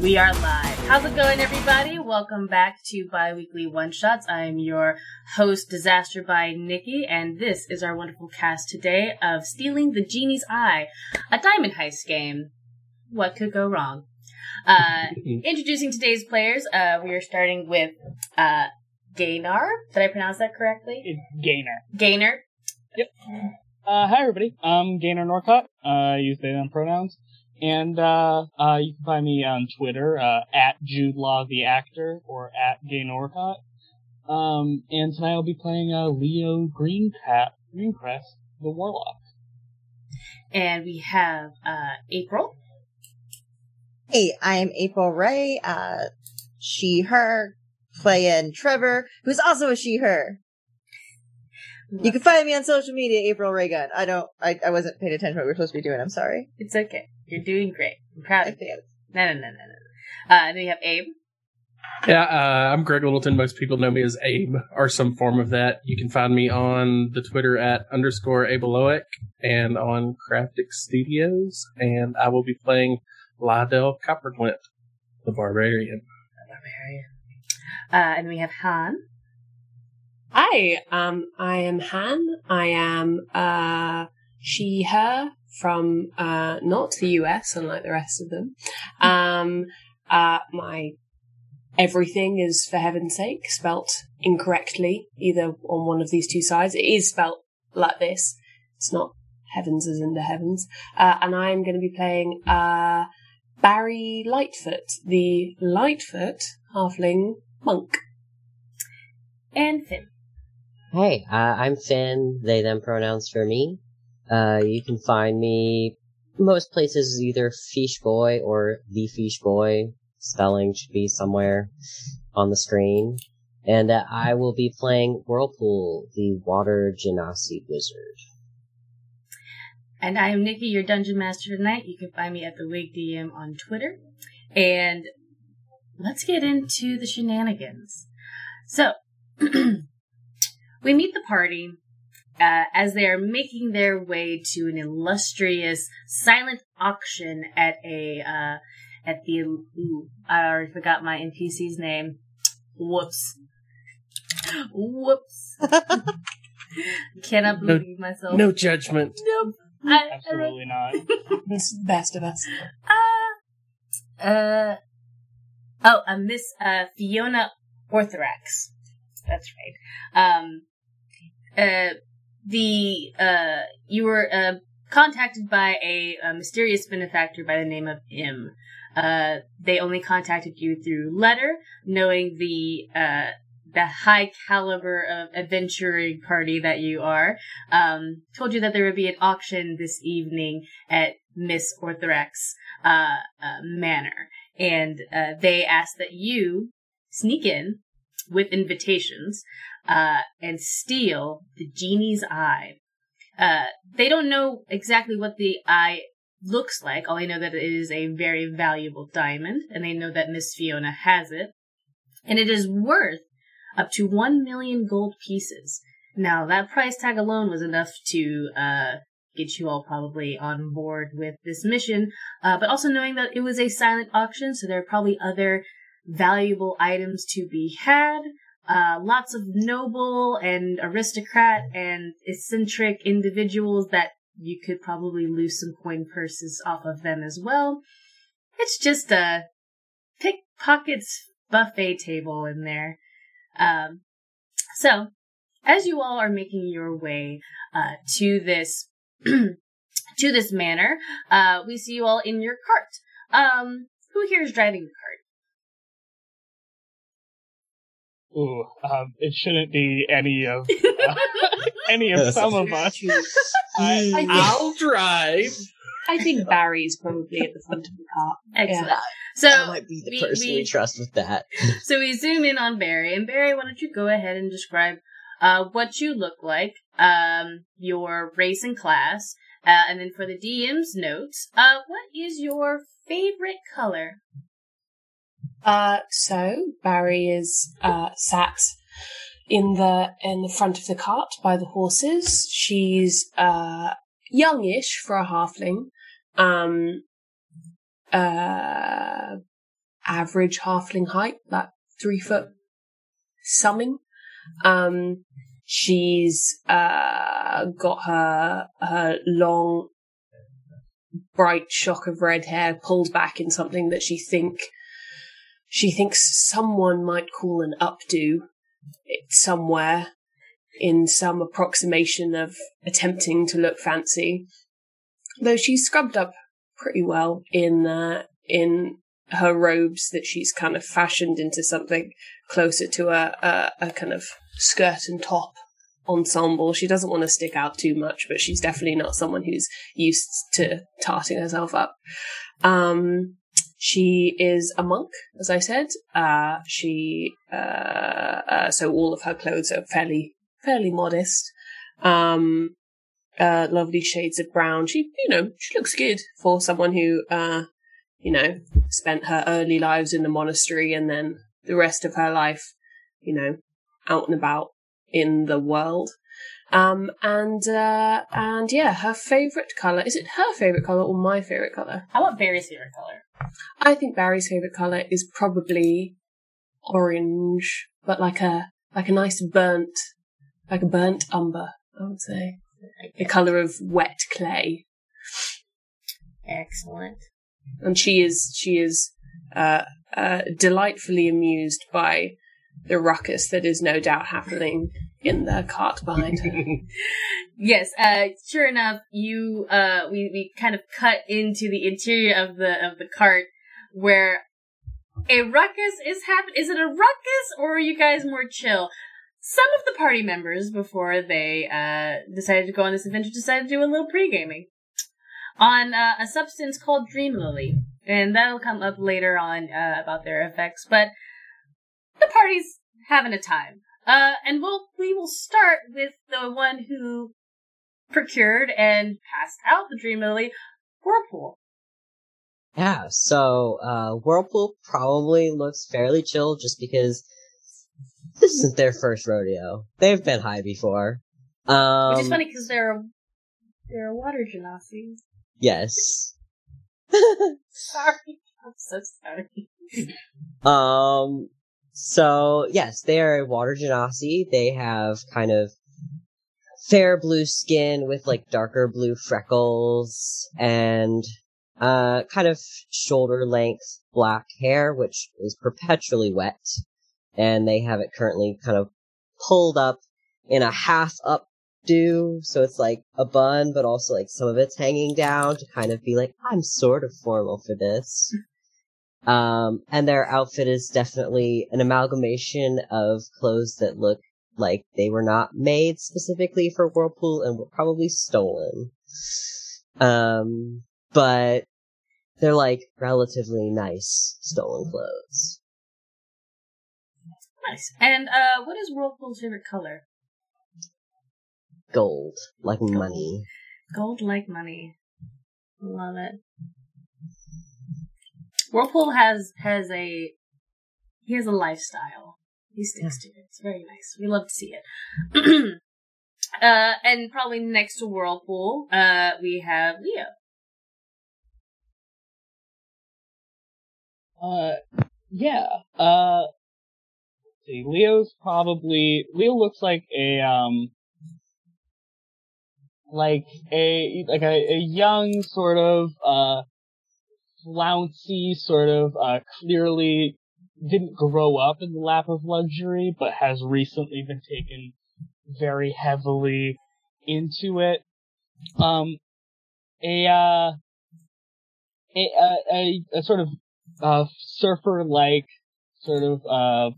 We are live. How's it going, everybody? Welcome back to Biweekly One Shots. I am your host, Disaster by Nikki, and this is our wonderful cast today of Stealing the Genie's Eye, a diamond heist game. What could go wrong? Introducing today's players, we are starting with Gaynor. Did I pronounce that correctly? It's Gaynor. Gaynor. Yep. Hi, everybody. I'm Gaynor Norcott. I use they them pronouns. And you can find me on Twitter, at Jude Law the Actor, or at Gay Norcott. And tonight I'll be playing Leo Greencrest, the Warlock. And we have April. Hey, I'm April Ray, she, her, playing Trevor, who's also a she, her. You can find me on social media, April Raygun. I wasn't paying attention to what we were supposed to be doing, I'm sorry. It's okay. You're doing great. I'm proud of you. No. And then you have Abe. Yeah, I'm Greg Littleton. Most people know me as Abe, or some form of that. You can find me on the Twitter at _Abeloic, and on Craftic Studios, and I will be playing Lydell Copperglint, the Barbarian. And we have Han. Hi, I am Han. I am, she, her, from not the US, unlike the rest of them. My everything is For Heaven's Sake, spelt incorrectly, either on one of these two sides. It is spelt like this. It's not heavens as in the heavens. And I'm going to be playing Barry Lightfoot, the Lightfoot Halfling Monk. And Finn. Hey, I'm Finn, they, them pronouns for me. You can find me most places, either Feesh Boy or The Feesh Boy. Spelling should be somewhere on the screen. And I will be playing Whirlpool, the Water Genasi Wizard. And I am Nikki, your Dungeon Master tonight. You can find me at the Wig DM on Twitter. And let's get into the shenanigans. So, we meet the party. As they are making their way to an illustrious silent auction at a, at the, I already forgot my NPC's name. Whoops. Cannot believe myself. No judgment. Nope. Absolutely not. It's the best of us. Miss, Fiona Orthorex. That's right. You were contacted by a mysterious benefactor by the name of M. They only contacted you through letter, knowing the high caliber of adventuring party that you are. Told you that there would be an auction this evening at Miss Orthorex's manor, and they asked that you sneak in with invitations, and steal the genie's eye. They don't know exactly what the eye looks like. All they know that it is a very valuable diamond, and they know that Miss Fiona has it. And it is worth up to 1,000,000 gold pieces. Now, that price tag alone was enough to get you all probably on board with this mission, but also knowing that it was a silent auction, so there are probably other valuable items to be had, Lots of noble and aristocrat and eccentric individuals that you could probably lose some coin purses off of them as well. It's just a pickpockets buffet table in there. So, as you all are making your way to this to this manor, we see you all in your cart. Who here is driving the cart? Ooh, it shouldn't be any of some of us. I'll drive. I think Barry's probably at the front of the cart. Excellent. Yeah. So I might be the person we trust with that. So we zoom in on Barry, and Barry, why don't you go ahead and describe what you look like, your race and class, and then for the DM's notes, what is your favorite color? So Barry is sat in the front of the cart by the horses. She's youngish for a halfling, average halfling height, like 3 foot something. She's got her long, bright shock of red hair pulled back in something that she thinks someone might call an updo somewhere in some approximation of attempting to look fancy. Though she's scrubbed up pretty well in her robes that she's kind of fashioned into something closer to a kind of skirt and top ensemble. She doesn't want to stick out too much, but she's definitely not someone who's used to tarting herself up. She is a monk, as I said. So all of her clothes are fairly modest. Lovely shades of brown. She looks good for someone who, spent her early lives in the monastery and then the rest of her life, out and about in the world. Her favorite color. Is it her favorite color or my favorite color? How about Barry's favorite color? I think Barry's favorite color is probably orange, but like a nice burnt umber, I would say. The color of wet clay. Excellent. And she is delightfully amused by the ruckus that is no doubt happening in the cart behind her. Yes, sure enough, you we kind of cut into the interior of the cart where a ruckus is happening. Is it a ruckus or are you guys more chill? Some of the party members, before they decided to go on this adventure, decided to do a little pre-gaming on a substance called Dream Lily, and that'll come up later on about their effects, but the party's having a time. And we will start with the one who procured and passed out the Dream Lily, Whirlpool. Yeah, so Whirlpool probably looks fairly chill just because this isn't their first rodeo. They've been high before. Which is funny because they're a Water Genasi. Yes. Sorry. I'm so sorry. So, yes, they are a Water Genasi. They have kind of fair blue skin with, darker blue freckles and kind of shoulder-length black hair, which is perpetually wet. And they have it currently kind of pulled up in a half-up do, so it's a bun, but also some of it's hanging down to kind of be I'm sort of formal for this. And their outfit is definitely an amalgamation of clothes that look like they were not made specifically for Whirlpool and were probably stolen. But they're relatively nice stolen clothes. Nice. And what is Whirlpool's favorite color? Gold, like money. Gold like money. Love it. Whirlpool has a lifestyle. He sticks to it. It's very nice. We love to see it. And probably next to Whirlpool, we have Leo. see. Leo's probably... Leo looks like a, Like a young sort of, flouncy sort of, clearly didn't grow up in the lap of luxury, but has recently been taken very heavily into it. A sort of, surfer-like, sort of,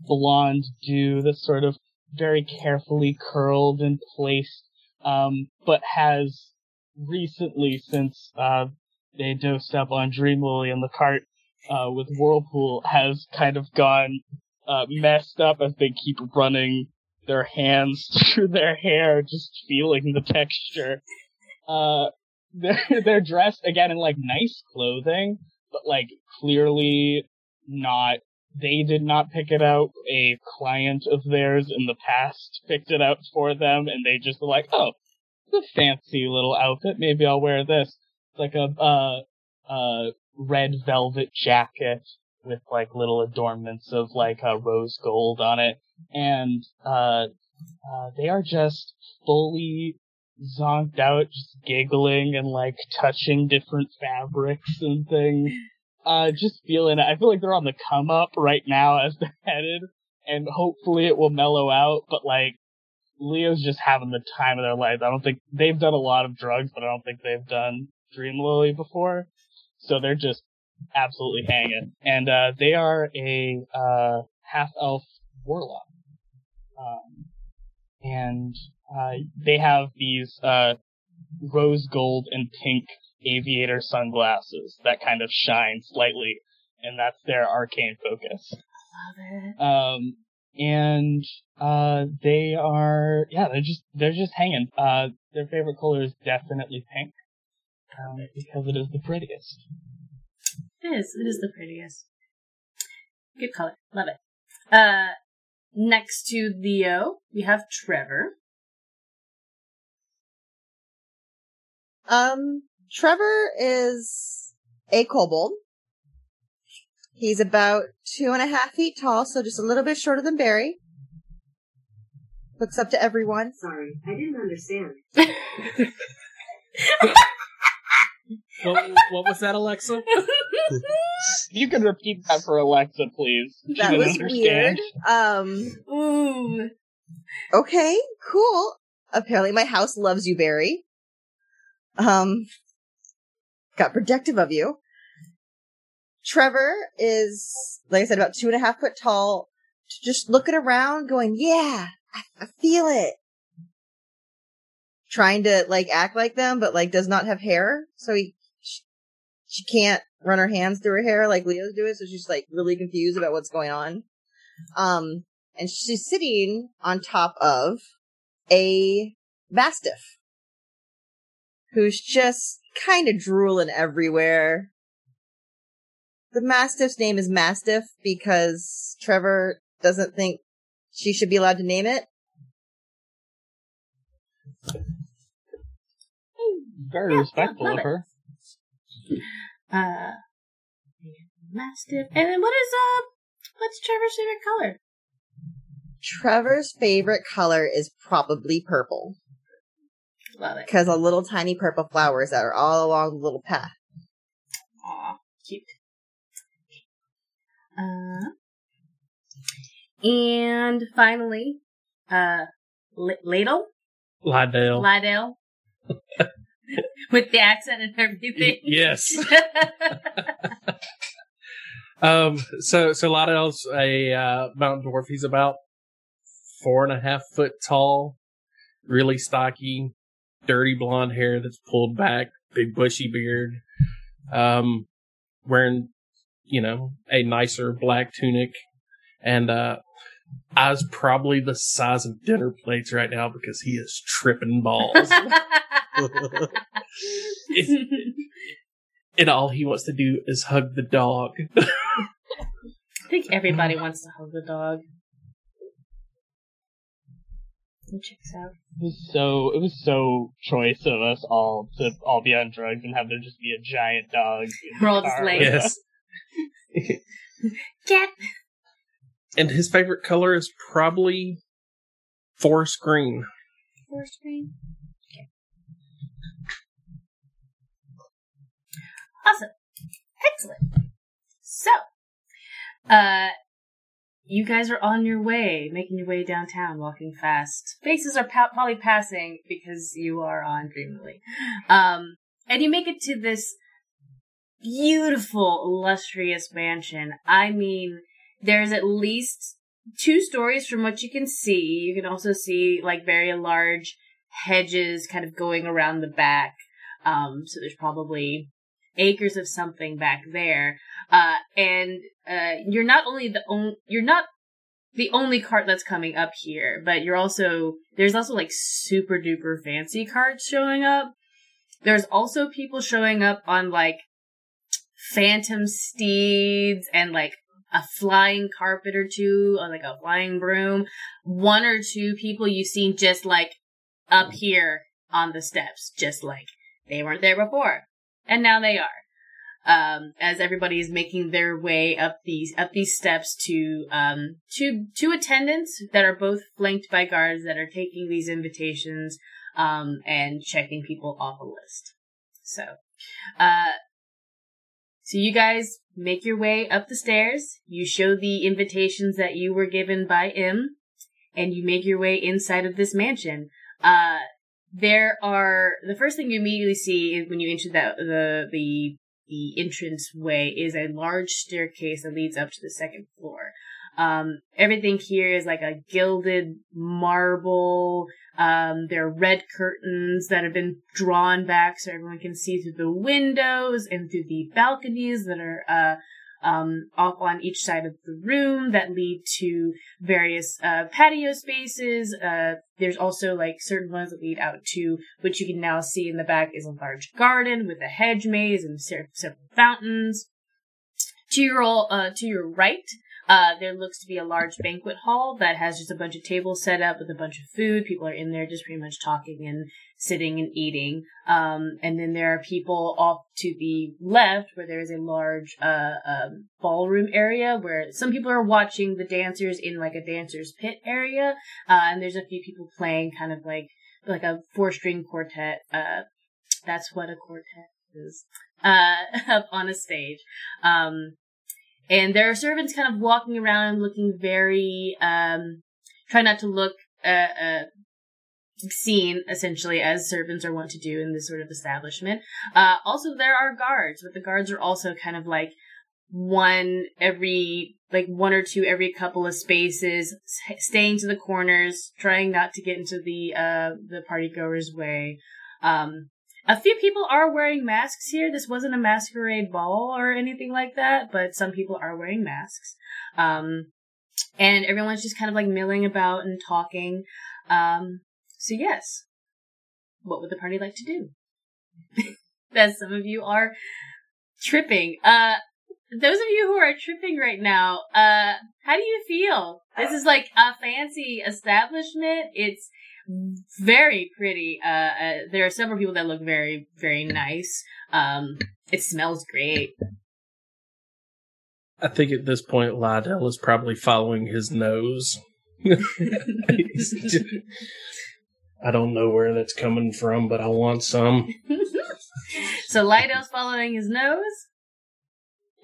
blonde dude that's sort of very carefully curled and placed, but has recently, since they dosed up on Dream Lily in the cart with Whirlpool, has kind of gone messed up as they keep running their hands through their hair, just feeling the texture. They're dressed, again, in, like, nice clothing, but, like, clearly not... They did not pick it out. A client of theirs in the past picked it out for them, and they just were like, oh, it's a fancy little outfit. Maybe I'll wear this. It's like a red velvet jacket with, like, little adornments of, like, rose gold on it. And they are just fully zonked out, just giggling and, like, touching different fabrics and things. Just feeling it. I feel like they're on the come up right now as they're headed, and hopefully it will mellow out, but, like, Leo's just having the time of their life. I don't think they've done a lot of drugs, but I don't think they've done Dream Lily before. So they're just absolutely hanging. And, they are a, half-elf warlock. They have these, rose gold and pink aviator sunglasses that kind of shine slightly, and that's their arcane focus. I love it. They are, yeah, they're just hanging. Their favorite color is definitely pink, because it is the prettiest. It is the prettiest. Good color. Love it. Next to Leo, we have Trevor. Trevor is a kobold. He's about 2.5 feet tall, so just a little bit shorter than Barry. Looks up to everyone. Sorry, I didn't understand. What was that, Alexa? You can repeat that for Alexa, please. That was understand. Weird. Ooh. Okay, cool. Apparently my house loves you, Barry. Got protective of you. Trevor is, like I said, about 2.5 foot tall, just looking around, going, yeah, I feel it. Trying to, like, act like them, but, like, does not have hair, so she can't run her hands through her hair like Leo's doing, so she's, like, really confused about what's going on. And she's sitting on top of a Mastiff, who's just kind of drooling everywhere. The Mastiff's name is Mastiff because Trevor doesn't think she should be allowed to name it. Very respectful of her. Mastiff. And then what's Trevor's favorite color? Trevor's favorite color is probably purple. Love it. Because a little tiny purple flowers that are all along the little path. Aw, cute. And finally, Lydell. With the accent and everything. Yes. So Lydell's a mountain dwarf. He's about 4.5 foot tall, really stocky. Dirty blonde hair that's pulled back, big bushy beard, wearing, a nicer black tunic, and eyes probably the size of dinner plates right now because he is tripping balls. And all he wants to do is hug the dog. I think everybody wants to hug the dog. Checks out. It was so choice of us all to all be on drugs and have there just be a giant dog. We're all just like, yes. Cat. And his favorite color is probably forest green. Forest green? Okay. Awesome. Excellent. So, you guys are on your way, making your way downtown, walking fast. Faces are probably passing because you are on Dream Lily. And you make it to this beautiful, illustrious mansion. I mean, there's at least two stories from what you can see. You can also see, like, very large hedges kind of going around the back. So there's probably acres of something back there. You're not the only cart that's coming up here, but there's also like super duper fancy carts showing up. There's also people showing up on like phantom steeds and like a flying carpet or two, or like a flying broom. One or two people you see just like up here on the steps, just like they weren't there before. And now they are. As everybody's making their way up these steps to two attendants that are both flanked by guards that are taking these invitations and checking people off a list. So you guys make your way up the stairs. You show the invitations that you were given by M, and you make your way inside of this mansion. The first thing you immediately see when you enter the entrance way is a large staircase that leads up to the second floor. Everything here is like a gilded marble. There are red curtains that have been drawn back so everyone can see through the windows and through the balconies that are off on each side of the room that lead to various patio spaces. There's also like certain ones that lead out to, which you can now see in the back, is a large garden with a hedge maze and several fountains. To your right, there looks to be a large banquet hall that has just a bunch of tables set up with a bunch of food. People are in there just pretty much talking and sitting and eating. And then there are people off to the left where there is a large ballroom area where some people are watching the dancers in like a dancer's pit area. And there's a few people playing kind of like a 4-string quartet. That's what a quartet is, up on a stage. And there are servants kind of walking around looking very, try not to look obscene, essentially, as servants are wont to do in this sort of establishment. Also, there are guards, but the guards are also kind of like one or two every couple of spaces, staying to the corners, trying not to get into the partygoers' way. A few people are wearing masks here. This wasn't a masquerade ball or anything like that, but some people are wearing masks. And everyone's just kind of like milling about and talking. So yes, what would the party like to do? As some of you are tripping. Those of you who are tripping right now, how do you feel? This is like a fancy establishment. It's very pretty. There are several people that look very, very nice. It smells great. I think at this point, Lydell is probably following his nose. I don't know where that's coming from, but I want some. So Lydell's following his nose?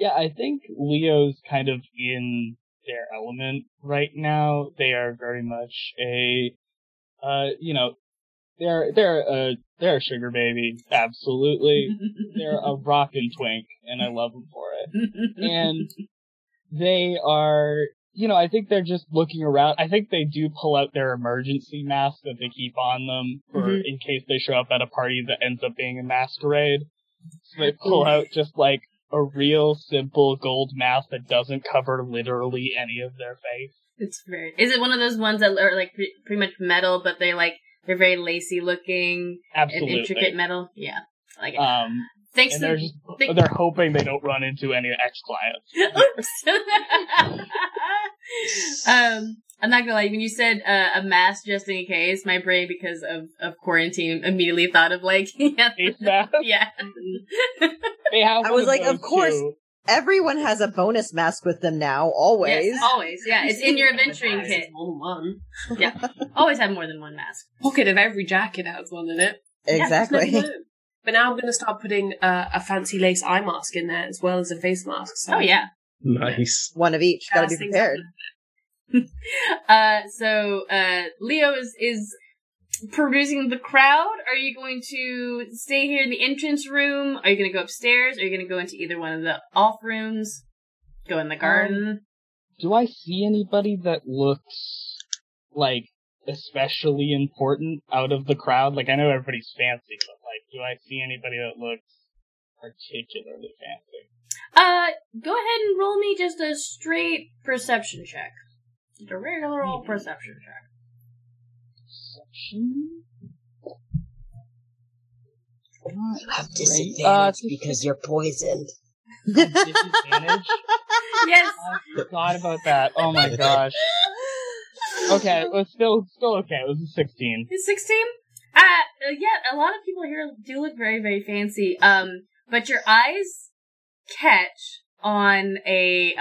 Yeah, I think Leo's kind of in their element right now. They are very much they're a sugar baby, absolutely. They're a rockin' twink, and I love them for it. And they are, I think they're just looking around. I think they do pull out their emergency mask that they keep on them for in case they show up at a party that ends up being a masquerade. So they pull out just like a real simple gold mask that doesn't cover literally any of their face. It's very. Is it one of those ones that are like pretty much metal, but they're very lacy looking, absolutely, and intricate metal? Yeah, I like it. Thanks. And they're hoping they don't run into any ex-clients. Oops. I'm not gonna lie. When you said a mask just in case, my brain, because of quarantine, immediately thought of like, yeah, face mask. Yeah. They have I was like, of course. Too. Everyone has a bonus mask with them now, always. Yes, always, yeah. It's in your adventuring kit. More than one. Yeah. Always have more than one mask. Pocket of every jacket has one in it. Exactly. Yeah, but now I'm going to start putting a fancy lace eye mask in there as well as a face mask. So. Oh, yeah. Nice. One of each. Gotta be prepared. So Leo is perusing the crowd. Are you going to stay here in the entrance room? Are you going to go upstairs? Are you going to go into either one of the off rooms? Go in the garden? Do I see anybody that looks, like, especially important out of the crowd? Like, I know everybody's fancy, but, like, do I see anybody that looks particularly fancy? Go ahead and roll me just a straight perception check. Just a regular old perception check. You have disadvantage because you're poisoned. Disadvantage? Yes. I forgot about that. Oh my gosh. Okay, it was still okay. It was a 16. It's 16? Yeah, a lot of people here do look very, very fancy. But your eyes catch on a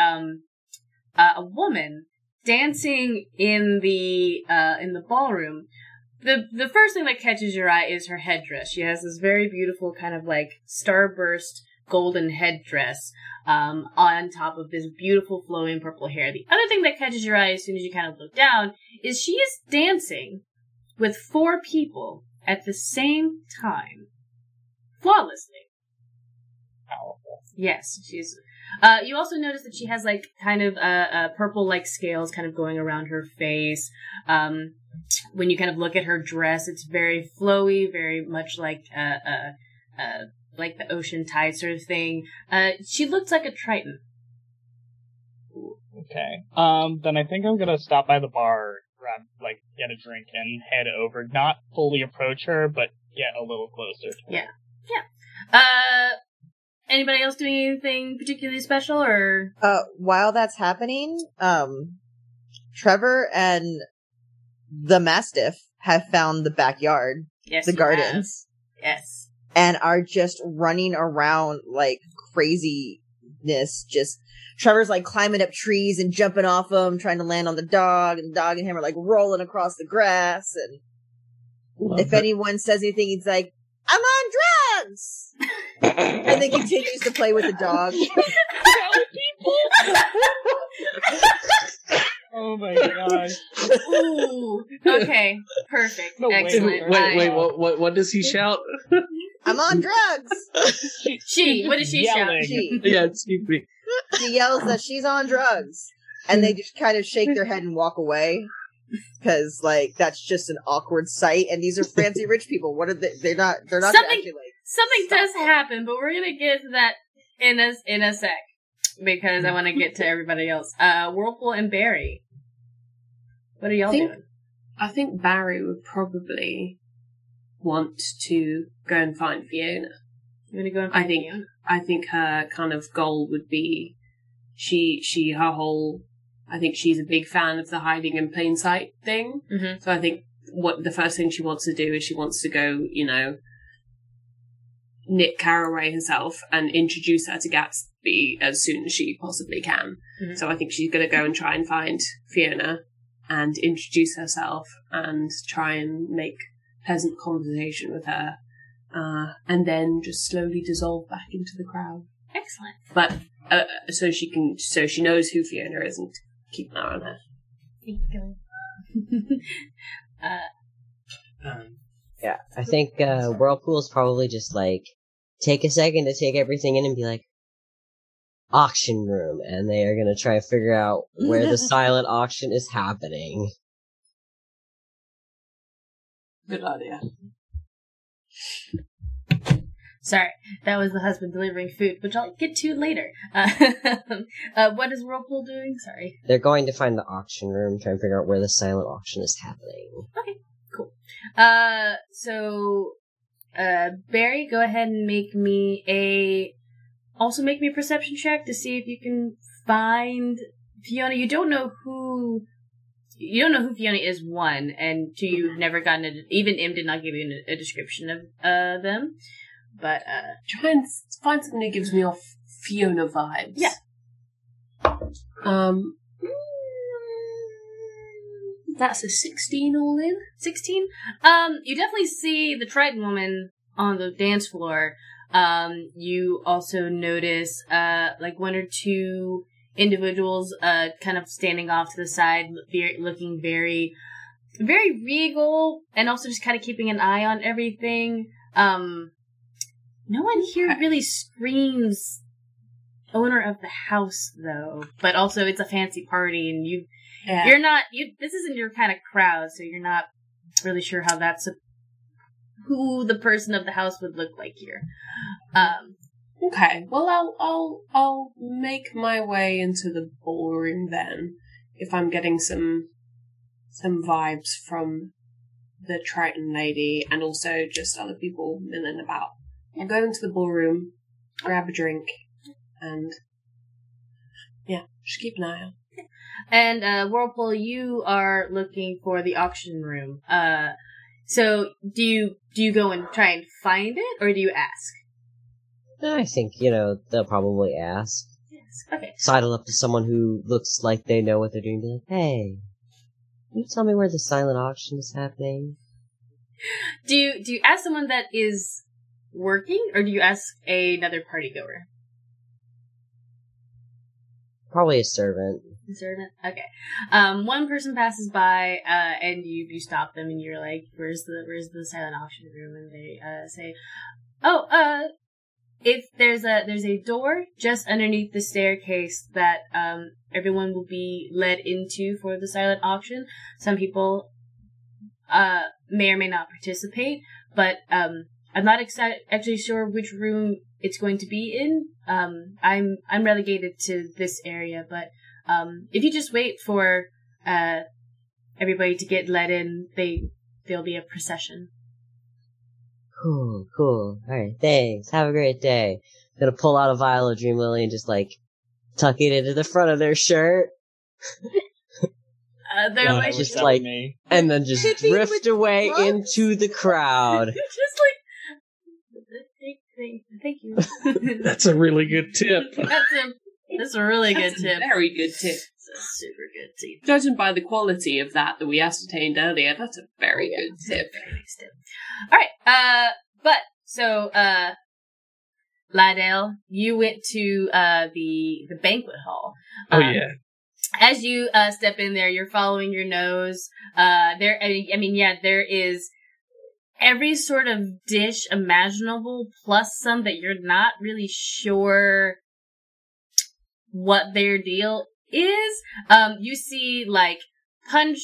woman dancing in the ballroom. The first thing that catches your eye is her headdress. She has this very beautiful kind of like starburst golden headdress on top of this beautiful flowing purple hair. The other thing that catches your eye as soon as you kind of look down is she is dancing with four people at the same time. Flawlessly. Powerful. Yes, she's... you also notice that she has, like, kind of purple-like scales kind of going around her face. When you kind of look at her dress, it's very flowy, very much like the ocean tide sort of thing. She looks like a Triton. Okay. Then I think I'm gonna stop by the bar, grab, like, get a drink, and head over. Not fully approach her, but get a little closer to her. Yeah. Yeah. Anybody else doing anything particularly special, or? While that's happening, Trevor and the Mastiff have found the backyard, the gardens. Have. Yes. And are just running around like craziness. Just, Trevor's like climbing up trees and jumping off them, trying to land on the dog, and the dog and him are like rolling across the grass. And if anyone says anything, he's like, I'm on drugs! And then continues to play with the dog. Oh my gosh. Ooh. Okay. Perfect. No, excellent. Wait, what does he shout? I'm on drugs! She what does she yelling. Shout? She. Yeah, excuse me. She yells that she's on drugs. And they just kind of shake their head and walk away. Because, like, that's just an awkward sight, and these are fancy rich people. What are they? They're not actually like something does happen, but we're gonna get to that in a sec because I want to get to everybody else. Whirlpool and Barry, what are y'all doing? I think Barry would probably want to go and find Fiona. You want to go and find Fiona? I think her kind of goal would be her whole. I think she's a big fan of the hiding in plain sight thing. Mm-hmm. So I think what the first thing she wants to do is she wants to go, you know, knit Caraway herself and introduce her to Gatsby as soon as she possibly can. Mm-hmm. So I think she's going to go and try and find Fiona and introduce herself and try and make pleasant conversation with her and then just slowly dissolve back into the crowd. Excellent. But so she knows who Fiona is and keep an eye on her. Keep going. Yeah, I think Whirlpool's probably just like take a second to take everything in and be like auction room, and they are gonna try to figure out where the silent auction is happening. Good idea. Sorry, that was the husband delivering food, which I'll get to later. What is Whirlpool doing? Sorry. They're going to find the auction room, trying to figure out where the silent auction is happening. Okay, cool. So, Barry, go ahead and make me a perception check to see if you can find Fiona. You don't know who Fiona is, one, and two, you've never gotten it. Even M did not give you a description of them. But, try and find something that gives me off Fiona vibes. Yeah. That's a 16 all in. 16? You definitely see the Triton woman on the dance floor. You also notice, like one or two individuals, kind of standing off to the side, looking very, very regal, and also just kind of keeping an eye on everything. No one here really screams owner of the house, though. But also, it's a fancy party, and you're not. This isn't your kind of crowd, so you're not really sure how who the person of the house would look like here. Okay. Well, I'll make my way into the ballroom then, if I'm getting some vibes from the Triton lady and also just other people milling about. I'll go into the ballroom, grab a drink, and just keep an eye out. And Whirlpool, you are looking for the auction room. So do you go and try and find it, or do you ask? I think, they'll probably ask. Yes. Okay. Sidle up to someone who looks like they know what they're doing. Be like, hey, can you tell me where the silent auction is happening? Do you ask someone that is working, or do you ask another partygoer? Probably a servant. A servant? Okay. One person passes by, and you stop them, and you're like, where's the silent auction room? And they, say, if there's a door just underneath the staircase that, everyone will be led into for the silent auction. Some people, may or may not participate, but, I'm not actually sure which room it's going to be in. I'm relegated to this area, but if you just wait for everybody to get let in, there'll be a procession. Cool. All right, thanks. Have a great day. I'm gonna pull out a vial of Dream Lily and just tuck it into the front of their shirt. They're just me. And then just drift away into the crowd. Just Thank you. That's a really good tip. That's a really good tip. Very good tip. It's a super good tip. Judging by the quality of that we ascertained earlier, that's a very good tip. Very nice tip. All right. So, Lydell, you went to the banquet hall. Oh yeah. As you step in there, you're following your nose. There is every sort of dish imaginable, plus some that you're not really sure what their deal is. You see, punch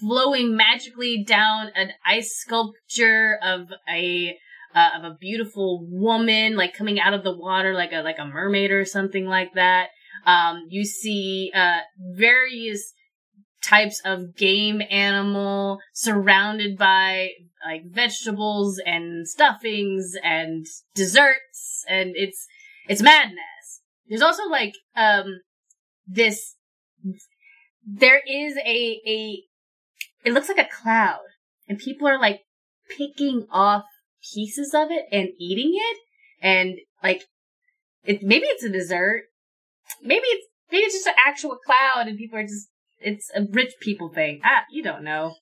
flowing magically down an ice sculpture of a beautiful woman, coming out of the water, like a mermaid or something like that. You see various types of game animal surrounded by vegetables and stuffings and desserts, and it's madness. There's also there is a it looks like a cloud, and people are picking off pieces of it and eating it, and maybe it's a dessert, maybe it's just an actual cloud, and people are just. It's a rich people thing. You don't know.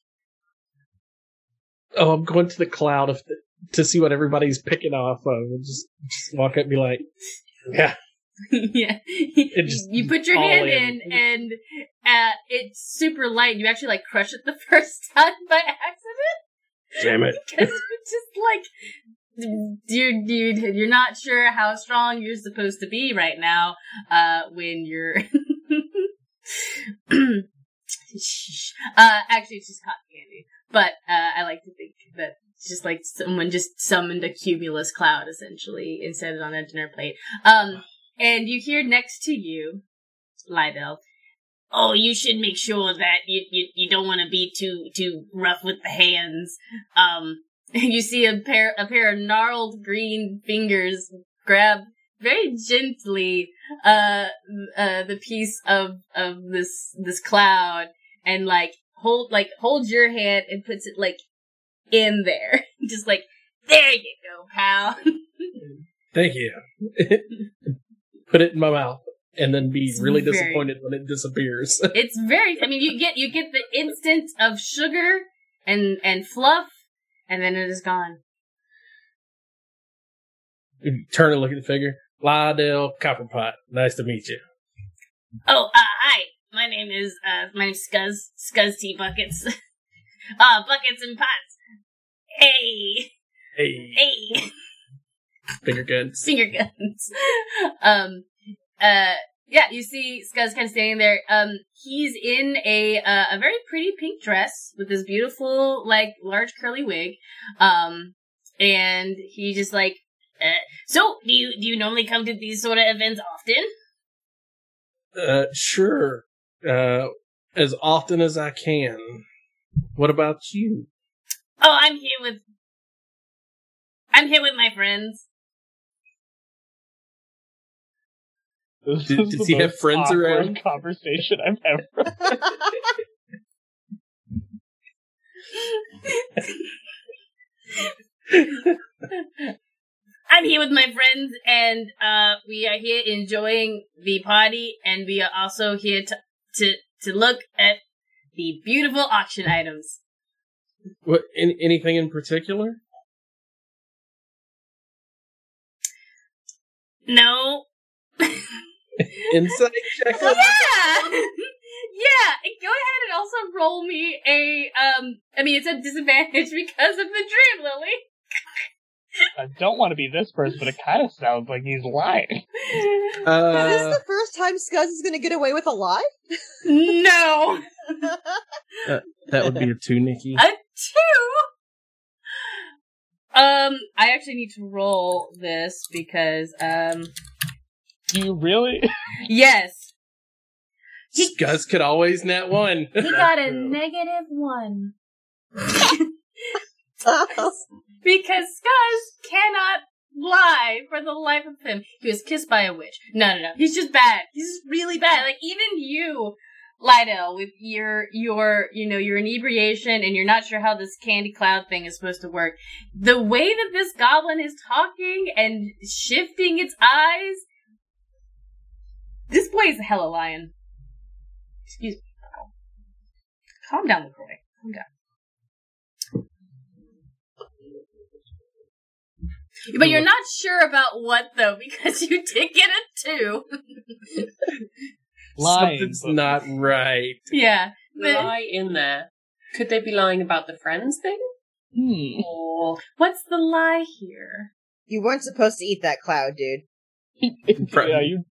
Oh, I'm going to the cloud to see what everybody's picking off of. And just walk up and be like, yeah. Yeah. You put your hand in, and it's super light. You actually, crush it the first time by accident. Damn it. Because it's just you're not sure how strong you're supposed to be right now when you're... actually it's just cotton candy, but I like to think that it's just someone just summoned a cumulus cloud essentially and set it on a dinner plate. And you hear next to you, Lydell, oh, you should make sure that you don't want to be too rough with the hands. You see a pair of gnarled green fingers grab very gently the piece of this cloud, and holds your hand and puts it in there. Just there you go, pal. Thank you. put it in my mouth, and then be really disappointed when it disappears. It's very, I mean, you get the instant of sugar and fluff, and then it is gone. Turn and look at the figure. Lydell Copperpot, nice to meet you. Oh, hi. My name's Scuzz T. Buckets. Buckets and Pots. Hey. Finger guns. Yeah, you see Scuzz kind of standing there. He's in a very pretty pink dress with this beautiful, like, large curly wig. And he just like, so do you normally come to these sort of events often? Sure. As often as I can. What about you? Oh, I'm here with my friends. Does he have friends around? Conversation I've ever. I'm here with my friends, and we are here enjoying the party, and we are also here to look at the beautiful auction items. What? Anything in particular? No. Insight check. Yeah, yeah. Go ahead and also roll me a. I mean, it's a disadvantage because of the dream, Lily. I don't want to be this person, but it kind of sounds like he's lying. Is this the first time Scuzz is going to get away with a lie? No. That would be a 2, Nikki. A 2? I actually need to roll this because, Do you really? Yes. Scuzz could always net 1. He got a -1. Because Scuzz cannot lie for the life of him. He was kissed by a witch. No. He's just bad. He's just really bad. Like, even you, Lydell, with your inebriation and you're not sure how this candy cloud thing is supposed to work. The way that this goblin is talking and shifting its eyes. This boy is a hella lion. Excuse me. Calm down, LaCroix. Calm down. But you're not sure about what, though, because you did get a 2. Lying. Something's not right. Yeah. Lie in there. Could they be lying about the friends thing? Or what's the lie here? You weren't supposed to eat that cloud, dude. Yeah, you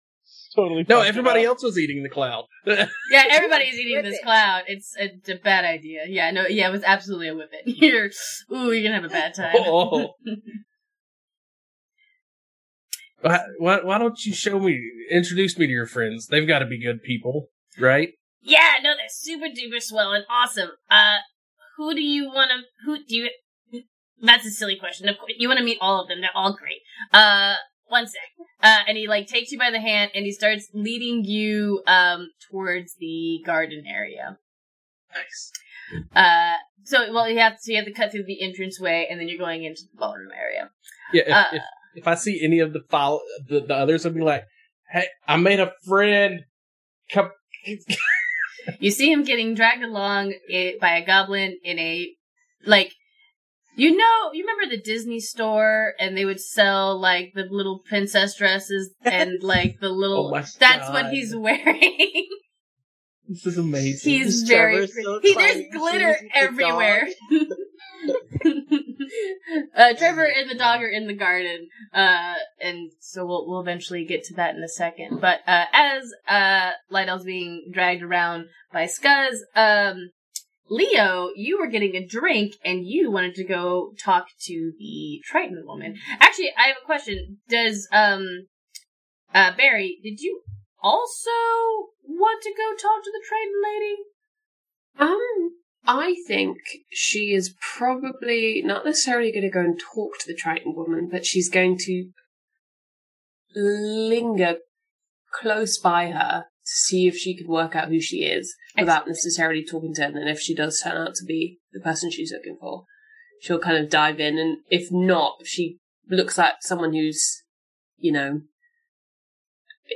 totally. No, everybody else was eating the cloud. Yeah, everybody's eating this cloud. It's a bad idea. Yeah, no, yeah, it was absolutely a whippet. You're gonna have a bad time. Oh. Why don't you introduce me to your friends? They've got to be good people, right? Yeah, no, they're super duper swell and awesome. That's a silly question. Of course, you want to meet all of them. They're all great. One sec. And he, like, takes you by the hand and he starts leading you, towards the garden area. Nice. So you have to cut through the entranceway and then you're going into the ballroom area. Yeah. If I see any of the others, I'll be like, hey, I made a friend. Come. You see him getting dragged along by a goblin in a, like, you remember the Disney store and they would sell, like, the little princess dresses and, like, the little, that's what he's wearing. This is amazing. He's very pretty. There's glitter everywhere. Trevor and the dog are in the garden, and so we'll eventually get to that in a second. But as Lydell's being dragged around by Scuzz, Leo, you were getting a drink, and you wanted to go talk to the Triton woman. Actually, I have a question. Does Barry? Did you also want to go talk to the Triton lady? I think she is probably not necessarily going to go and talk to the Triton woman, but she's going to linger close by her to see if she can work out who she is without necessarily talking to her. And if she does turn out to be the person she's looking for, she'll kind of dive in. And if not, if she looks like someone who's, you know,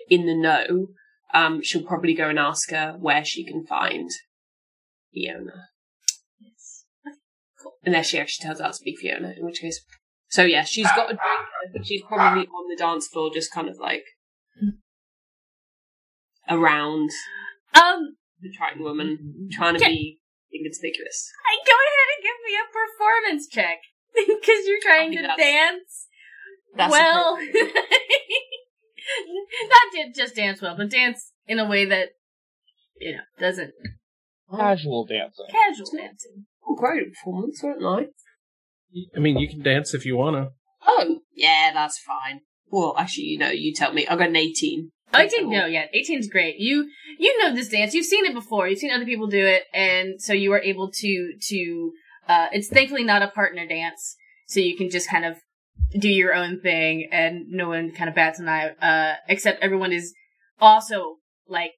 in the know, she'll probably go and ask her where she can find Fiona. Yes. Cool. Unless she actually turns out to be Fiona, in which case... So, yeah, she's got a drink, but she's probably on the dance floor just kind of, like, around the Triton woman, trying to be inconspicuous. Go ahead and give me a performance check, because you're trying to dance well. Not just dance well, but dance in a way that, you know, doesn't... Casual dancing. Casual dancing. Oh, great performance, weren't I? I mean, you can dance if you want to. Oh, yeah, that's fine. Well, actually, you know, you tell me. I got an 18. Oh, 18? No, yeah, 18's great. You know this dance. You've seen it before. You've seen other people do it, and so you are able to it's thankfully not a partner dance, so you can just kind of do your own thing, and no one kind of bats an eye, except everyone is also, like,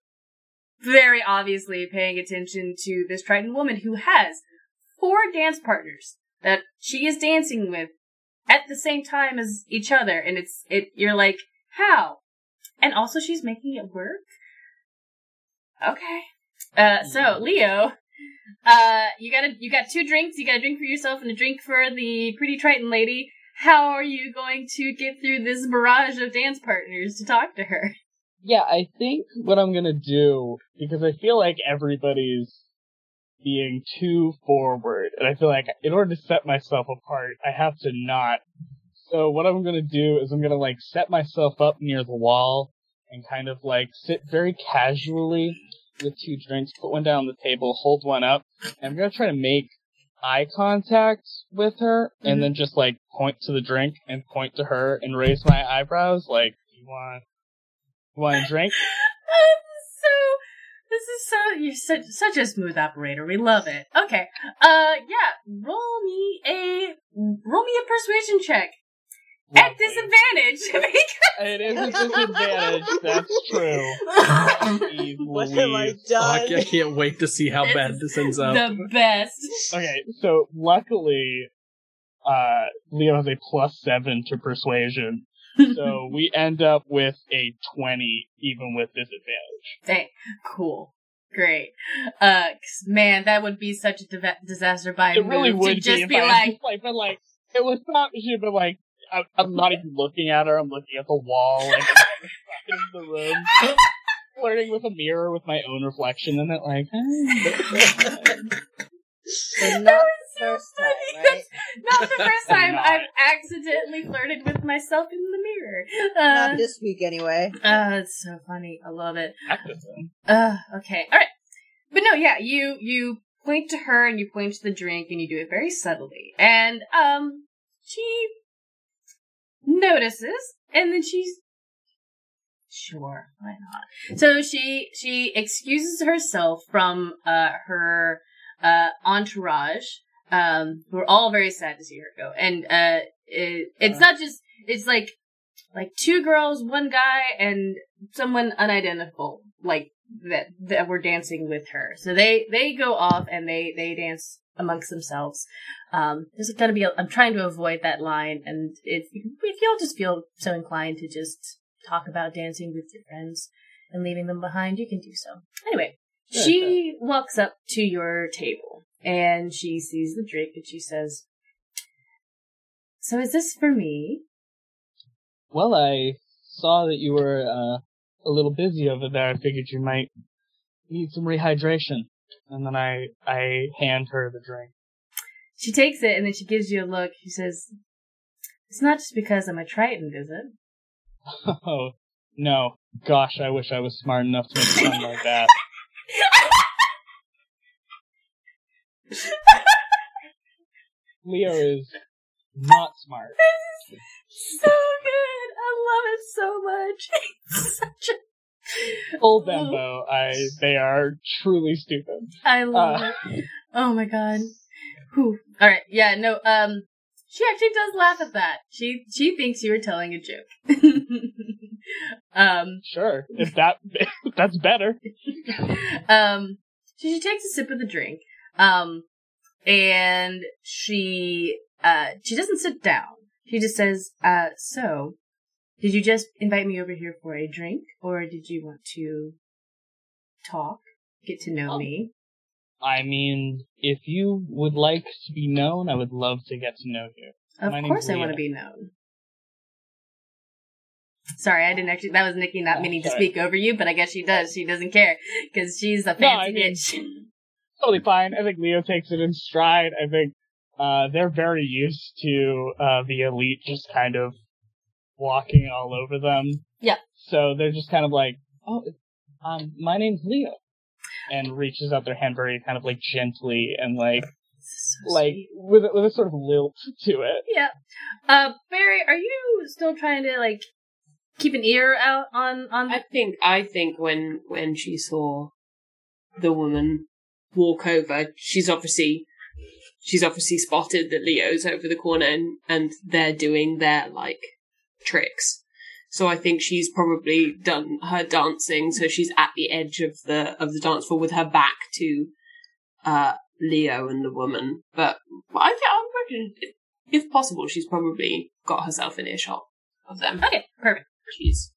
very obviously paying attention to this Triton woman who has 4 dance partners that she is dancing with at the same time as each other, and you're like, how? And also she's making it work? Okay. So, Leo, you got 2 drinks, you got a drink for yourself and a drink for the pretty Triton lady. How are you going to get through this barrage of dance partners to talk to her? Yeah, I think what I'm gonna do, because I feel like everybody's being too forward, and I feel like in order to set myself apart, I have to not. So what I'm gonna do is I'm gonna, like, set myself up near the wall and kind of, like, sit very casually with 2 drinks, put one down on the table, hold one up, and I'm gonna try to make eye contact with her, and then just, like, point to the drink and point to her and raise my eyebrows, like, you want a drink? You're such a smooth operator. We love it. Okay. Yeah. Roll me a persuasion check. Lovely. At disadvantage. It is a disadvantage. That's true. What have I done? I can't wait to see how bad this ends up. The best. Okay. So luckily, Leo has a +7 to persuasion. So we end up with a 20, even with disadvantage. Dang. Cool. Great. Man, that would be such a disaster by it really would to just be like, it was not, she but like, I'm not even looking at her, I'm looking at the wall, like, in the room, flirting with a mirror with my own reflection in it, like, That was so funny. Right? Not the first time I've accidentally flirted with myself in the mirror. Not this week, anyway. It's so funny. I love it. Okay. All right. But no, yeah, you point to her and you point to the drink and you do it very subtly. And, she notices and then she's, sure, why not? So she excuses herself from, her, entourage, we're all very sad to see her go. And, it's not just, it's like 2 girls, 1 guy, and someone unidentifiable, like, that were dancing with her. So they go off and they dance amongst themselves. There's gotta be, I'm trying to avoid that line, and if y'all just feel so inclined to just talk about dancing with your friends and leaving them behind, you can do so. Anyway. She walks up to your table, and she sees the drink, and she says, "So is this for me?" Well, I saw that you were a little busy over there. I figured you might need some rehydration. And then I hand her the drink. She takes it, and then she gives you a look. She says, "It's not just because I'm a Triton, is it?" Oh, no. Gosh, I wish I was smart enough to make something like that. Leo is not smart. So good. I love it so much. Such a old bimbo. They are truly stupid. I love it. Oh my god. Whew. All right. Yeah. No. She actually does laugh at that. She thinks you were telling a joke. Sure. If that's better. So she takes a sip of the drink. And she doesn't sit down. She just says, so Did you just invite me over here for a drink, or did you want to talk, get to know me? I mean, if you would like to be known, I would love to get to know you. Of course I want to be known. Sorry, I didn't actually... That was Nikki not meaning to speak over you, but I guess she does. She doesn't care, because she's a fancy bitch. Totally fine. I think Leo takes it in stride. I think they're very used to the elite just kind of walking all over them. Yeah. So they're just kind of like, oh, my name's Leo. And reaches out their hand very kind of, like, gently and, like... So like, with a sort of lilt to it. Yeah. Barry, are you still trying to, like, keep an ear out on... I think when she saw the woman walk over, she's obviously spotted that Leo's over the corner and they're doing their, like, tricks. So I think she's probably done her dancing, so she's at the edge of the dance floor with her back to Leo and the woman. But I think I imagine, if possible, she's probably got herself in earshot of them. Okay, perfect. She's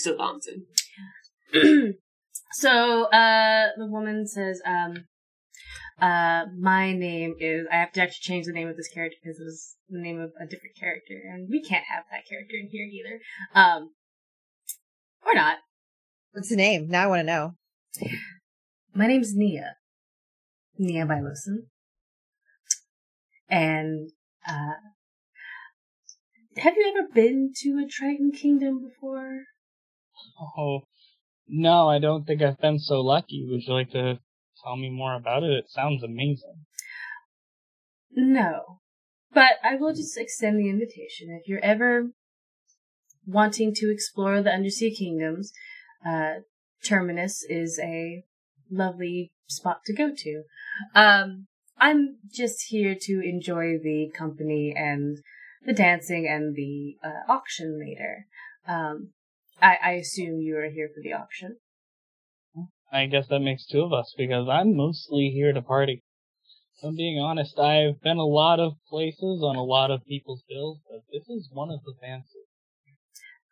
still dancing. So the woman says, my name is... I have to actually change the name of this character because it was the name of a different character, and we can't have that character in here either. Or not. What's the name? Now I want to know. My name's Nia. Nia Bailowson. And, have you ever been to a Triton Kingdom before? Oh, no, I don't think I've been so lucky. Would you like to tell me more about it? It sounds amazing. No, but I will just extend the invitation. If you're ever wanting to explore the Undersea Kingdoms, Terminus is a lovely spot to go to. I'm just here to enjoy the company and the dancing and the auction later. I assume you are here for the auction. I guess that makes two of us, because I'm mostly here to party. If I'm being honest, I've been a lot of places on a lot of people's bills, but this is one of the fancies.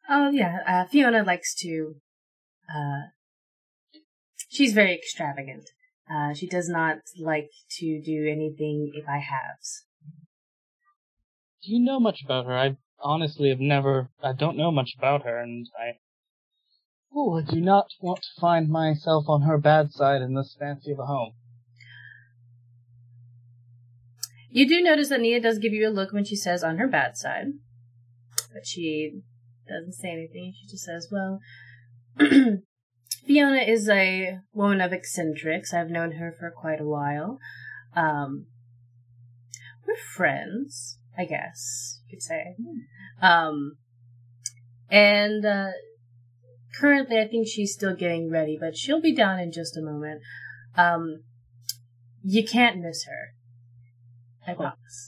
Oh, yeah. Fiona likes to... she's very extravagant. She does not like to do anything if I haves. Do you know much about her? I honestly have never... I don't know much about her, and I do not want to find myself on her bad side in this fancy of a home. You do notice that Nia does give you a look when she says on her bad side. But she doesn't say anything. She just says, well, Fiona is a woman of eccentrics. I've known her for quite a while. We're friends, I guess you could say. And, currently, I think she's still getting ready, but she'll be down in just a moment. You can't miss her. I promise.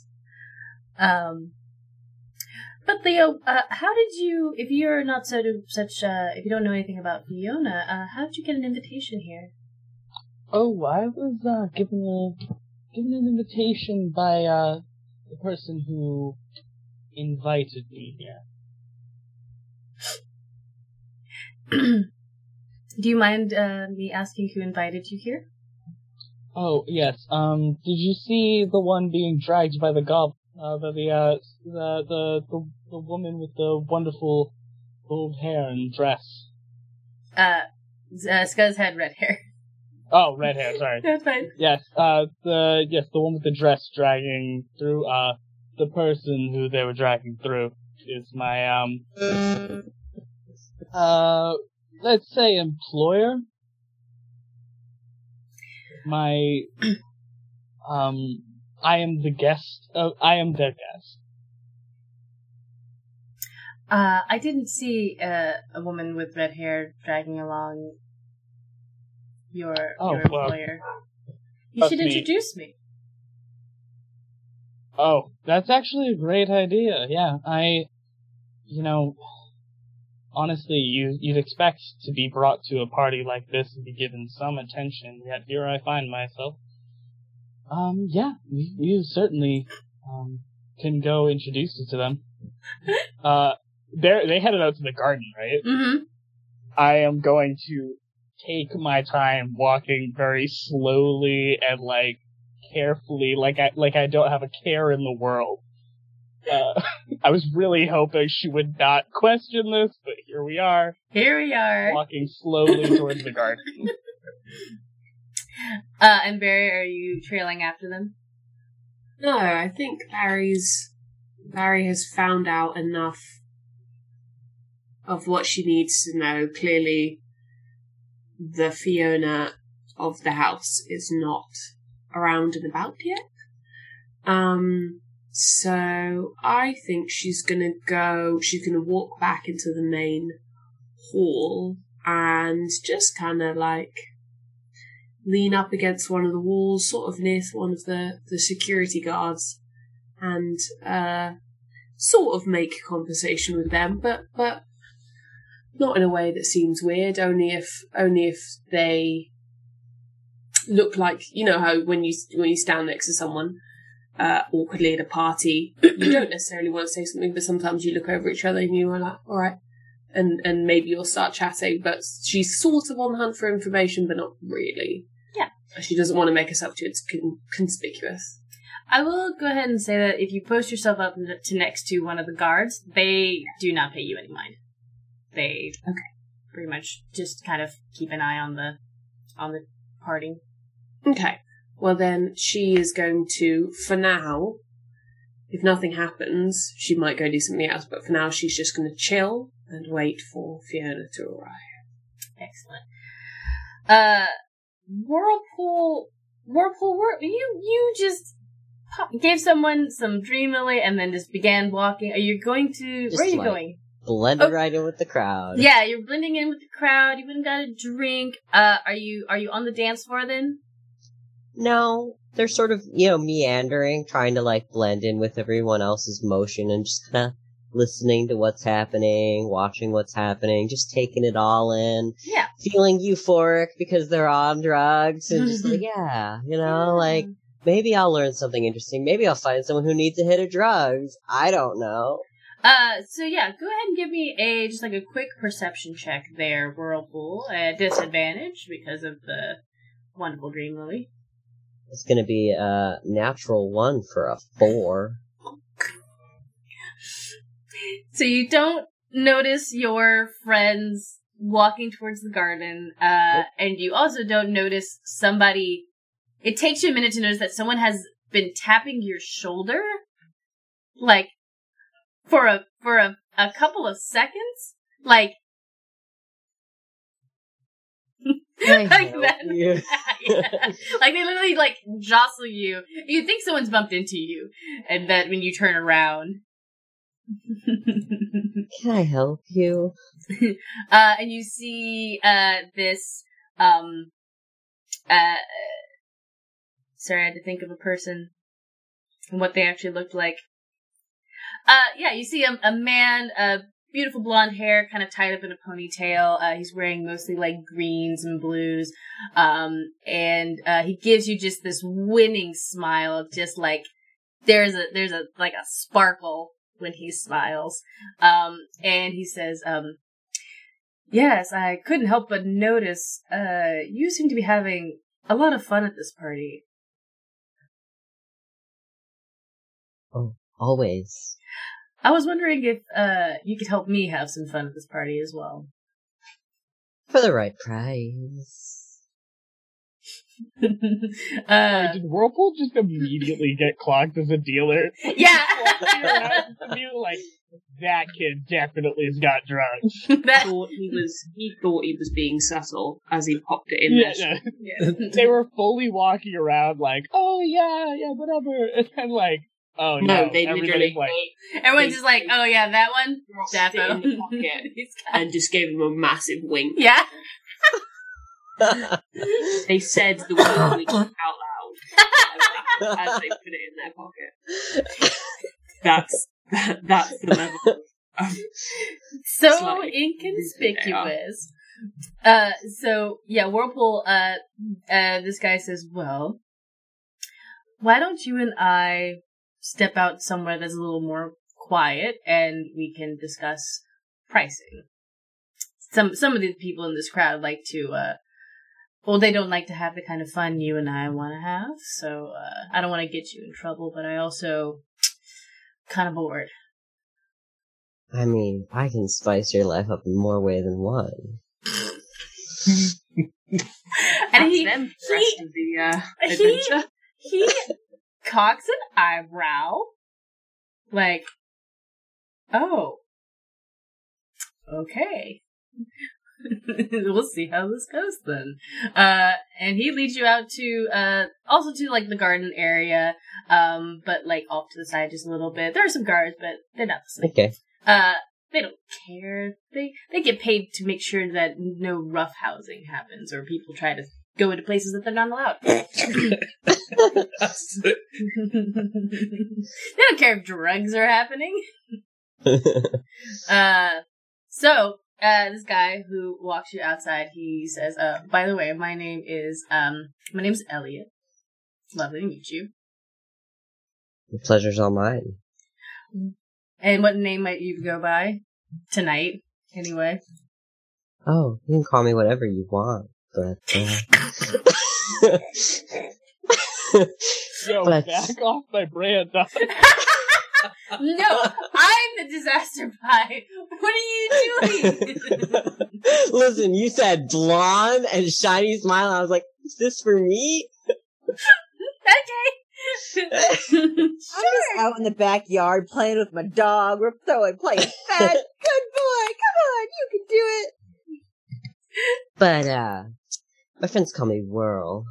But Leo, how did you, if you're not so to such, if you don't know anything about Fiona, how did you get an invitation here? Oh, I was given an invitation by the person who invited me here. Do you mind me asking who invited you here? Oh, yes. Did you see the one being dragged by the goblin, the woman with the wonderful gold hair and dress? Scuzz had red hair. Oh, red hair, sorry. That's fine. Yes, the one with the dress dragging through, the person who they were dragging through is my, let's say employer. My, I am their guest. I didn't see, a woman with red hair dragging along your employer. You should introduce me. Oh, that's actually a great idea, yeah. Honestly, you'd expect to be brought to a party like this and be given some attention, yet here I find myself. Yeah, you certainly can go introduce you to them. They headed out to the garden, right? Mm-hmm. I am going to take my time walking very slowly and, like, carefully, like I don't have a care in the world. I was really hoping she would not question this, but here we are. Here we are. Walking slowly towards the garden. And Barry, are you trailing after them? No, I think Barry has found out enough of what she needs to know. Clearly, the Fiona of the house is not around and about yet. So I think she's gonna walk back into the main hall and just kind of like lean up against one of the walls, sort of near one of the security guards, and sort of make conversation with them, but not in a way that seems weird. Only if they look like, you know how when you stand next to someone awkwardly at a party, you don't necessarily want to say something, but sometimes you look over each other and you are like, all right, and maybe you'll start chatting, but she's sort of on the hunt for information, but not really. Yeah. She doesn't want to make herself too conspicuous. I will go ahead and say that if you post yourself up to next to one of the guards, they do not pay you any mind. They pretty much just kind of keep an eye on the party. Okay. Well, then she is going to, for now, if nothing happens, she might go do something else, but for now she's just going to chill and wait for Fiona to arrive. Excellent. Whirlpool, you just gave someone some Dream Lily and then just began walking. Are you going to... Just where are you going? Blended right in with the crowd. Yeah, you're blending in with the crowd. You even got a drink. Are you on the dance floor then? No, they're sort of, meandering, trying to, blend in with everyone else's motion and just kind of listening to what's happening, watching what's happening, just taking it all in. Yeah. Feeling euphoric because they're on drugs and just maybe I'll learn something interesting. Maybe I'll find someone who needs a hit of drugs. I don't know. Go ahead and give me a quick perception check there, Whirlpool, at disadvantage because of the wonderful Dream Lily. It's going to be a natural one for a 4. So you don't notice your friends walking towards the garden, and you also don't notice somebody... It takes you a minute to notice that someone has been tapping your shoulder, for a couple of seconds. Yeah. Yeah. They literally, jostle you. You think someone's bumped into you, and that when you turn around. Can I help you? And you see, this, sorry, I had to think of a person and what they actually looked like. You see a man, beautiful blonde hair, kind of tied up in a ponytail. He's wearing mostly greens and blues. And he gives you just this winning smile of just there's a sparkle when he smiles. And he says, yes, I couldn't help but notice, you seem to be having a lot of fun at this party. Oh, always. I was wondering if you could help me have some fun at this party as well. For the right price. Did Whirlpool just immediately get clocked as a dealer? Yeah! That kid definitely has got drugs. He thought he was being subtle as he popped it in there. Yeah. They were fully walking around whatever, and then oh, no, they literally... Everyone's just oh, yeah, that one? Defo. In the pocket and just gave him a massive wink. Yeah. They said the word wink out loud as they put it in their pocket. That's the level. So inconspicuous. Whirlpool, this guy says, well, why don't you and I step out somewhere that's a little more quiet and we can discuss pricing. Some of the people in this crowd like to, well, they don't like to have the kind of fun you and I want to have, so I don't want to get you in trouble, but I also kind of bored. I mean, I can spice your life up in more ways than one. And he cocks an eyebrow, like, oh, okay. We'll see how this goes then. And he leads you out to, also to, like, the garden area, but, like, off to the side just a little bit. There are some guards, but they're not the same. Okay. They don't care. They get paid to make sure that no rough housing happens or people try to go into places that they're not allowed. They don't care if drugs are happening. This guy who walks you outside, he says, by the way, my name's Elliot. It's lovely to meet you. The pleasure's all mine. And what name might you go by? Tonight, anyway. Oh, you can call me whatever you want, but... Yo, back off my brand. No, I'm the disaster pie. What are you doing? Listen, you said blonde and shiny smile. I was like, is this for me? Okay. I'm just out in the backyard playing with my dog. We're throwing plates. Good boy. Come on, you can do it. But my friends call me Whirl.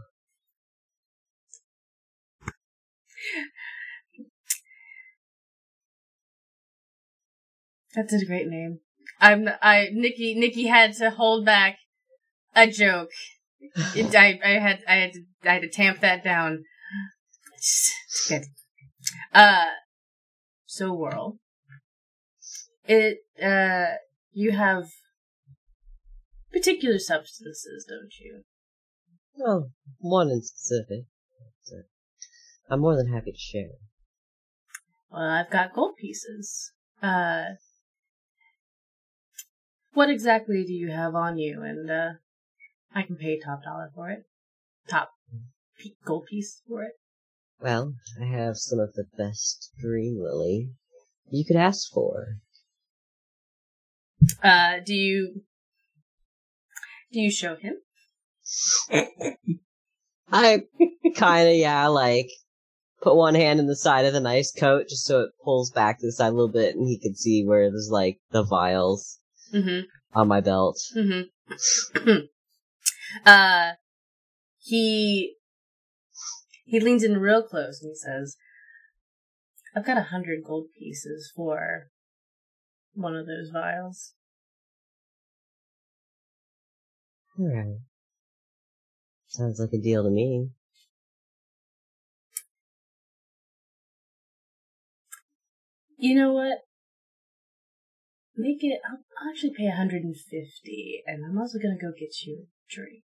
That's a great name. Nikki had to hold back a joke. I had to tamp that down. Good. So Whirl, you have particular substances, don't you? Well, one in specific. So I'm more than happy to share. Well, I've got gold pieces. What exactly do you have on you? And, I can pay top dollar for it. Top gold piece for it. Well, I have some of the best Dream Lily you could ask for. Do you show him? I kinda, like, put one hand in the side of the nice coat just so it pulls back to the side a little bit and he can see where there's, like, the vials on my belt. Mm-hmm. He leans in real close and he says, I've got 100 gold pieces for one of those vials. Alright. Sounds like a deal to me. You know what? Make it, I'll actually pay 150 and I'm also gonna go get you a drink.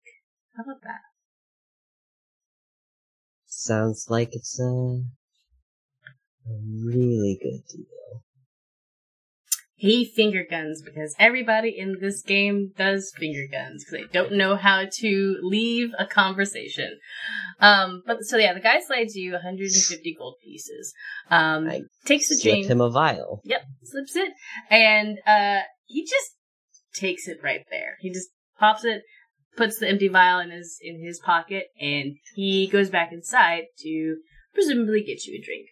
How about that? Sounds like it's a really good deal. He finger guns because everybody in this game does finger guns because they don't know how to leave a conversation. The guy slides you 150 gold pieces. Takes the drink. Slips him a vial. Yep, slips it, and he just takes it right there. He just pops it. Puts the empty vial in his pocket, and he goes back inside to presumably get you a drink.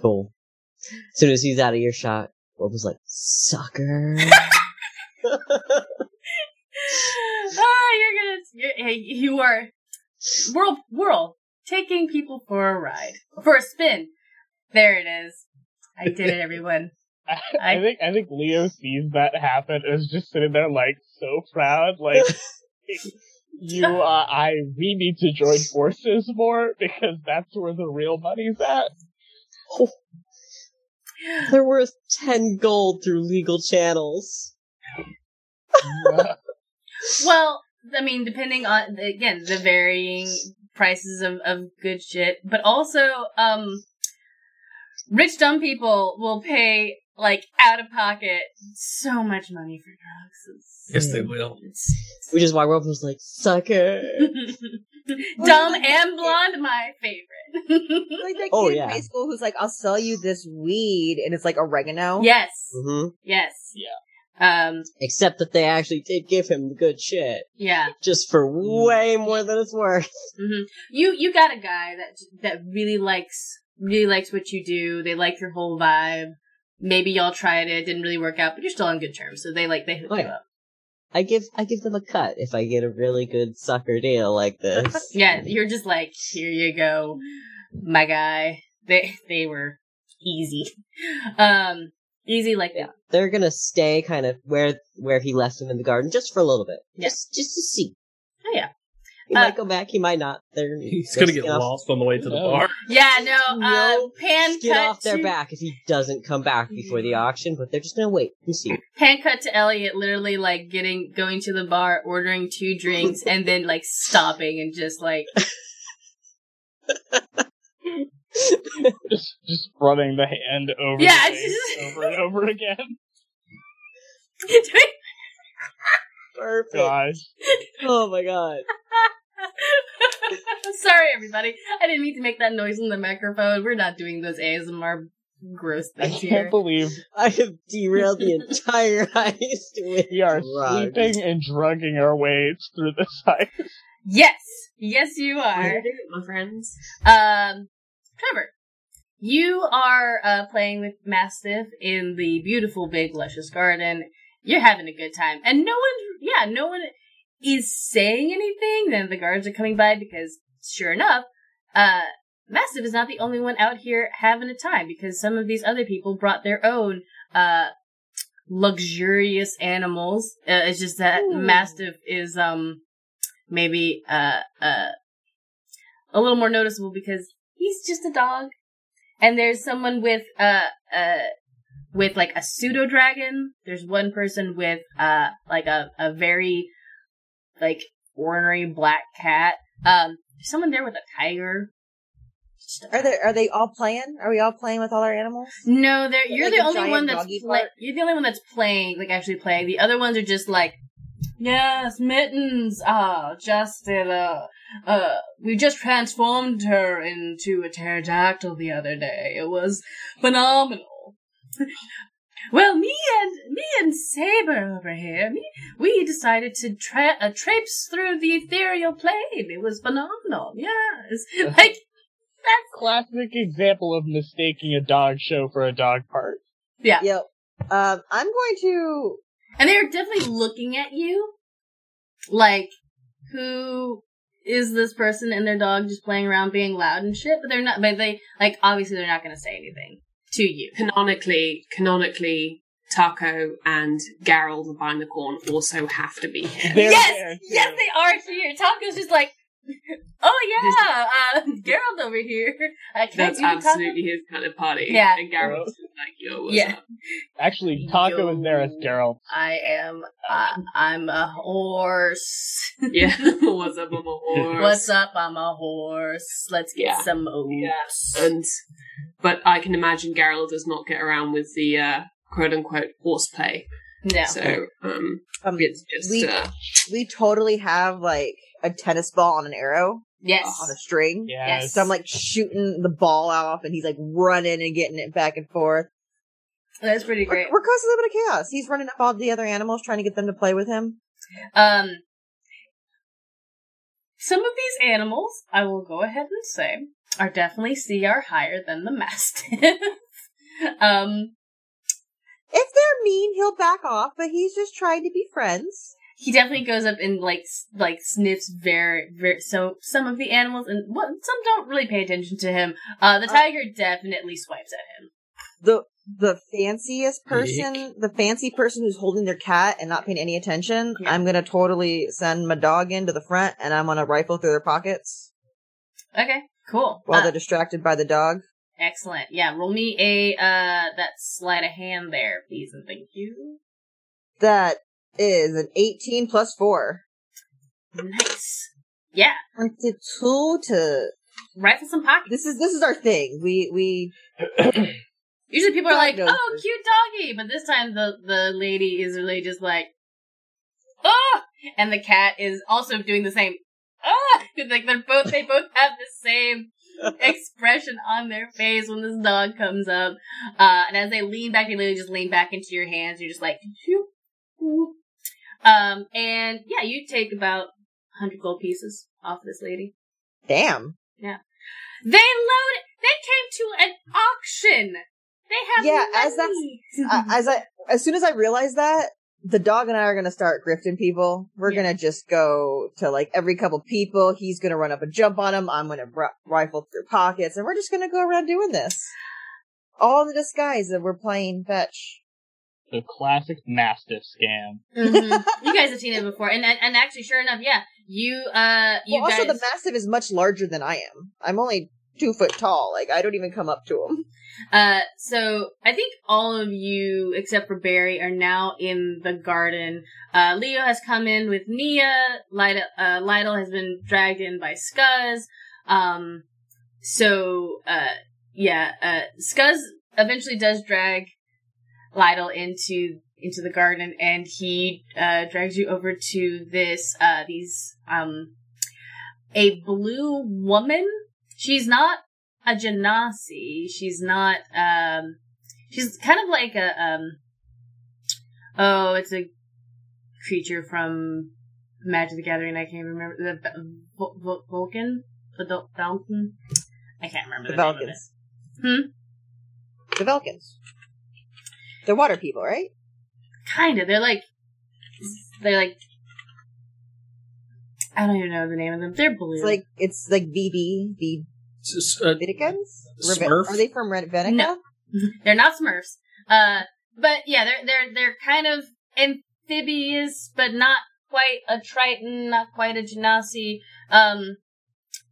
Cool. As soon as he's out of your shot, Wolf was like, sucker. You are Whirl, taking people for a ride. For a spin. There it is. I did it, everyone. I think Leo sees that happen and is just sitting there like so proud, like we need to join forces more because that's where the real money's at. Oh. They're worth 10 gold through legal channels. Yeah. Well, I mean, depending on the varying prices of good shit, but also Rich dumb people will pay, like, out of pocket so much money for drugs. Yes, they will. Which is why Whirlpool's like, sucker. Dumb and blonde, my favorite. Like that kid in high school who's like, I'll sell you this weed, and it's like oregano. Yes. Mm-hmm. Yes. Yeah. Except that they actually did give him the good shit. Yeah. Just for way more than it's worth. Mm-hmm. You got a guy that really likes what you do. They like your whole vibe. Maybe y'all tried it, didn't really work out, but you're still on good terms. So they hook you up. I give them a cut if I get a really good sucker deal like this. Yeah, you're just like, here you go, my guy. They were easy. Easy like that. Yeah. They're gonna stay kind of where he left them in the garden just for a little bit. Yeah. Just to see. Oh yeah. He might go back, he might not. He's gonna get lost on the way to the bar. Yeah, pan cut off their back if he doesn't come back before the auction, but they're just gonna wait and see. Pan cut to Elliot literally like going to the bar, ordering 2 drinks, and then like stopping and just like just running the hand over the face over and over again. Perfect. God. Oh my god. Sorry everybody, I didn't mean to make that noise in the microphone. We're not doing those ASMR gross things here. I can't believe I have derailed the entire heist with we are drugs. Sleeping and drugging our way through this heist. Yes. Yes you are. You're doing it, my friends. Trevor, you are playing with Mastiff in the beautiful, big, luscious garden. You're having a good time. And no one is saying anything. Then the guards are coming by because, sure enough, Mastiff is not the only one out here having a time because some of these other people brought their own luxurious animals. It's just that Mastiff is maybe a little more noticeable because he's just a dog, and there's someone with like a pseudo dragon. There's one person with like a very like ornery black cat. There's someone there with a tiger. Are they all playing? Are we all playing with all our animals? No, you're like the only one that's you're the only one that's playing, like actually playing. The other ones are just like, yes, Mittens. Oh, Justin. We just transformed her into a pterodactyl the other day. It was phenomenal. Well, me and Saber over here, we decided to traipse through the ethereal plane. It was phenomenal. Yes, like that's classic example of mistaking a dog show for a dog park. Yeah. Yep. I'm going to. And they are definitely looking at you, like, who is this person and their dog just playing around being loud and shit? But they're not, obviously they're not going to say anything to you. Canonically, Taco and Garrel the Binacorn also have to be here. Yes, they are here. Taco's just like, oh yeah, Geralt over here. That's absolutely his kind of party. Yeah. And Geralt's like, yo, what's up? Actually, Taco is there as Geralt. I'm a horse. Yeah, what's up, I'm a horse. What's up, I'm a horse. Let's get some oats. Yeah. But I can imagine Geralt does not get around with the quote-unquote horseplay. No. So, it's just... We totally have, like, a tennis ball on an arrow. Yes. On a string. Yes. So I'm like shooting the ball off and he's like running and getting it back and forth. That's pretty great. We're causing a little bit of chaos. He's running up all the other animals trying to get them to play with him. Some of these animals, I will go ahead and say, are definitely CR higher than the Mastiff. If they're mean, he'll back off, but he's just trying to be friends. He definitely goes up and like sniffs very, very so some of the animals, and some don't really pay attention to him. The tiger definitely swipes at him. The fanciest person, the fancy person who's holding their cat and not paying any attention, yeah. I'm gonna totally send my dog into the front, and I'm gonna rifle through their pockets. Okay, cool. While they're distracted by the dog. Excellent. Yeah, roll me a that sleight of hand there, please, and thank you. That is an 18 plus 4. Nice. Yeah. 22 to Rifles in pockets. This is our thing. We usually people are like, "Oh, cute doggy," but this time the lady is really just like, "Oh!" And the cat is also doing the same. Oh! Like they both have the same expression on their face when this dog comes up. And as they lean back, you literally just lean back into your hands. You're just like, and yeah, you take about 100 gold pieces off this lady. Damn. Yeah. They came to an auction. They have money. As soon as I realized that, the dog and I are going to start grifting people. We're going to just go to like every couple people. He's going to run up and jump on them. I'm going to rifle through pockets, and we're just going to go around doing this. All in the disguise that we're playing fetch. The classic Mastiff scam. Mm-hmm. You guys have seen it before. And actually, sure enough, yeah. Also, the Mastiff is much larger than I am. I'm only 2 foot tall. Like, I don't even come up to him. So I think all of you, except for Barry, are now in the garden. Leo has come in with Nia. Lydell has been dragged in by Scuzz. Scuzz eventually does drag Lydell into the garden, and he drags you over to this a blue woman. She's not a Genasi. She's not she's kind of like a it's a creature from Magic the Gathering. I can't remember the Vulcan, the Vulcan. I can't remember the name of it. The Vulcans. They're water people, right? Kinda. They're like I don't even know the name of them. They're blue. It's like BB, the Venicans? Smurf? Are they from Venica? No, they're not Smurfs. But yeah, they're kind of amphibious, but not quite a Triton, not quite a Genasi.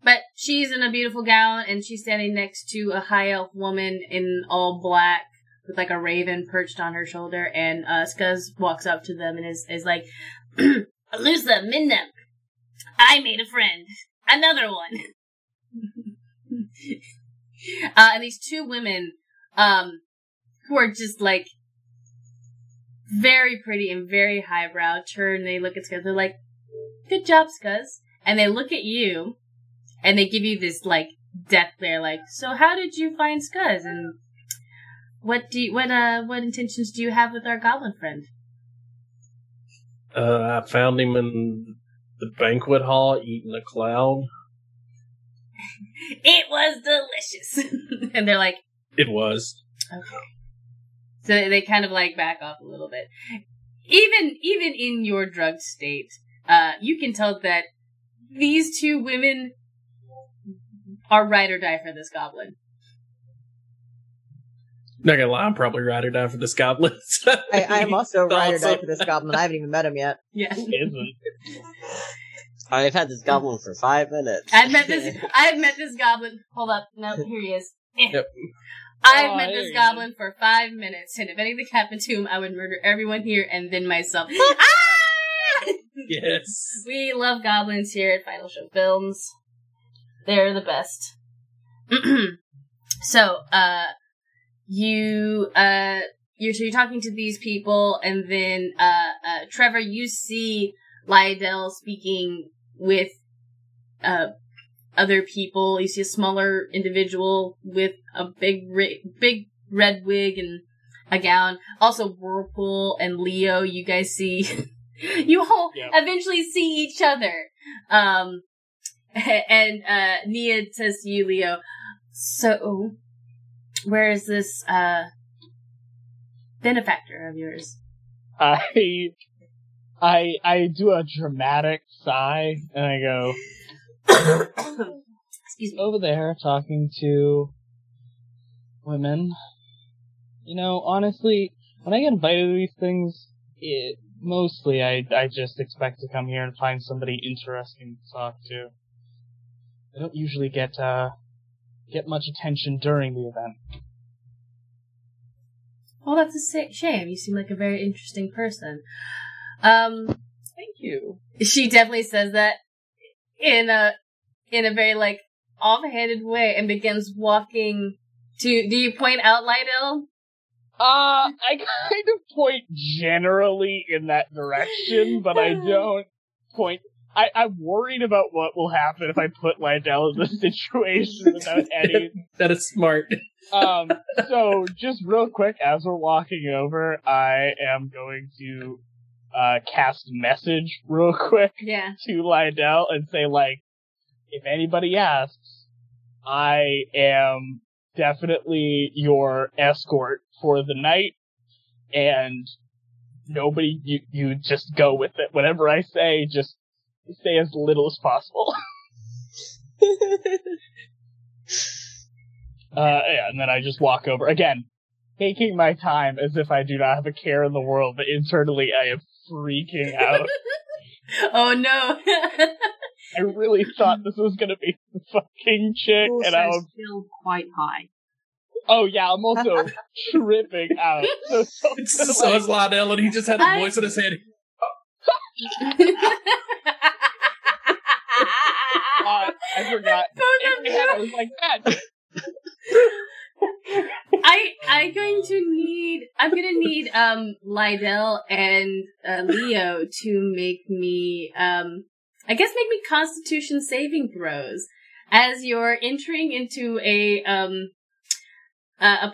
But she's in a beautiful gown, and she's standing next to a high elf woman in all black, with like a raven perched on her shoulder, and Scuzz walks up to them and is like, "Alusa, Mindem, I made a friend, another one." And these two women, who are just like very pretty and very highbrow, turn. They look at Scuzz. They're like, "Good job, Scuzz," and they look at you, and they give you this like death glare. Like, "So how did you find Scuzz?" And What intentions do you have with our goblin friend? I found him in the banquet hall eating a cloud. It was delicious. And they're like, "It was." Okay. So they kind of like back off a little bit. Even in your drugged state, you can tell that these two women are ride or die for this goblin. Not gonna lie, I'm probably ride or die for this goblin. I am also ride or die for this goblin. I haven't even met him yet. Yeah. I've had this goblin for 5 minutes. I've met this goblin. Hold up. No, here he is. Yep. I've met this goblin for 5 minutes, and if anything happened to him, I would murder everyone here and then myself. Ah! Yes. We love goblins here at Final Show Films. They're the best. So, You're talking to these people, and then, Trevor, you see Lydell speaking with, other people. You see a smaller individual with a big red wig and a gown. Also, Whirlpool and Leo, you guys see, you all eventually see each other. And Nia says to you, Leo, "So, where is this benefactor of yours?" I do a dramatic sigh, and I go, "Excuse me. Over there, talking to women. You know, honestly, when I get invited to these things, mostly I just expect to come here and find somebody interesting to talk to. I don't usually get much attention during the event." "Well, that's a shame. You seem like a very interesting person." Thank you. She definitely says that in a very like offhanded way and begins walking to... Do you point out Lydell? I kind of point generally in that direction, but I don't point... I'm worried about what will happen if I put Lydell in this situation without Eddie. That is smart. So, just real quick, as we're walking over, I am going to cast message real quick to Lydell and say, like, if anybody asks, I am definitely your escort for the night, and nobody, you just go with it. Whatever I say, just say as little as possible. And then I just walk over. Again, taking my time as if I do not have a care in the world, but internally I am freaking out. Oh no. I really thought this was gonna be the fucking chick, and I was still quite high. Oh yeah, I'm also tripping out. So is Lydell, and he just had a voice in his head. I forgot. I was like that. I'm gonna need Lydell and Leo to make me make me Constitution saving throws as you're entering into a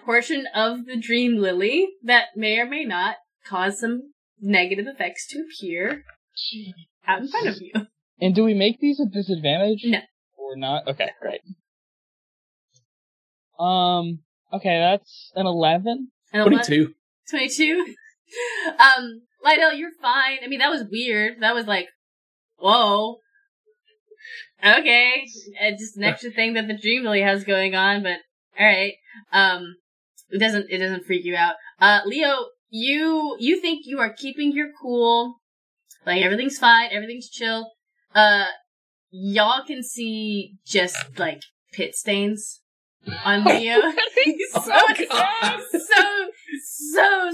portion of the Dream Lily that may or may not cause some negative effects to appear out in front of you. And do we make these a disadvantage? No. Or not? Okay, great. Okay, that's an 11. 22. 22? Lydell, you're fine. I mean, that was weird. That was like, whoa. Okay. It's just an extra thing that the Dream Lily has going on, but alright. It doesn't freak you out. Leo, you think you are keeping your cool. Like, everything's fine, everything's chill. Y'all can see just, like, pit stains on Leo. He's so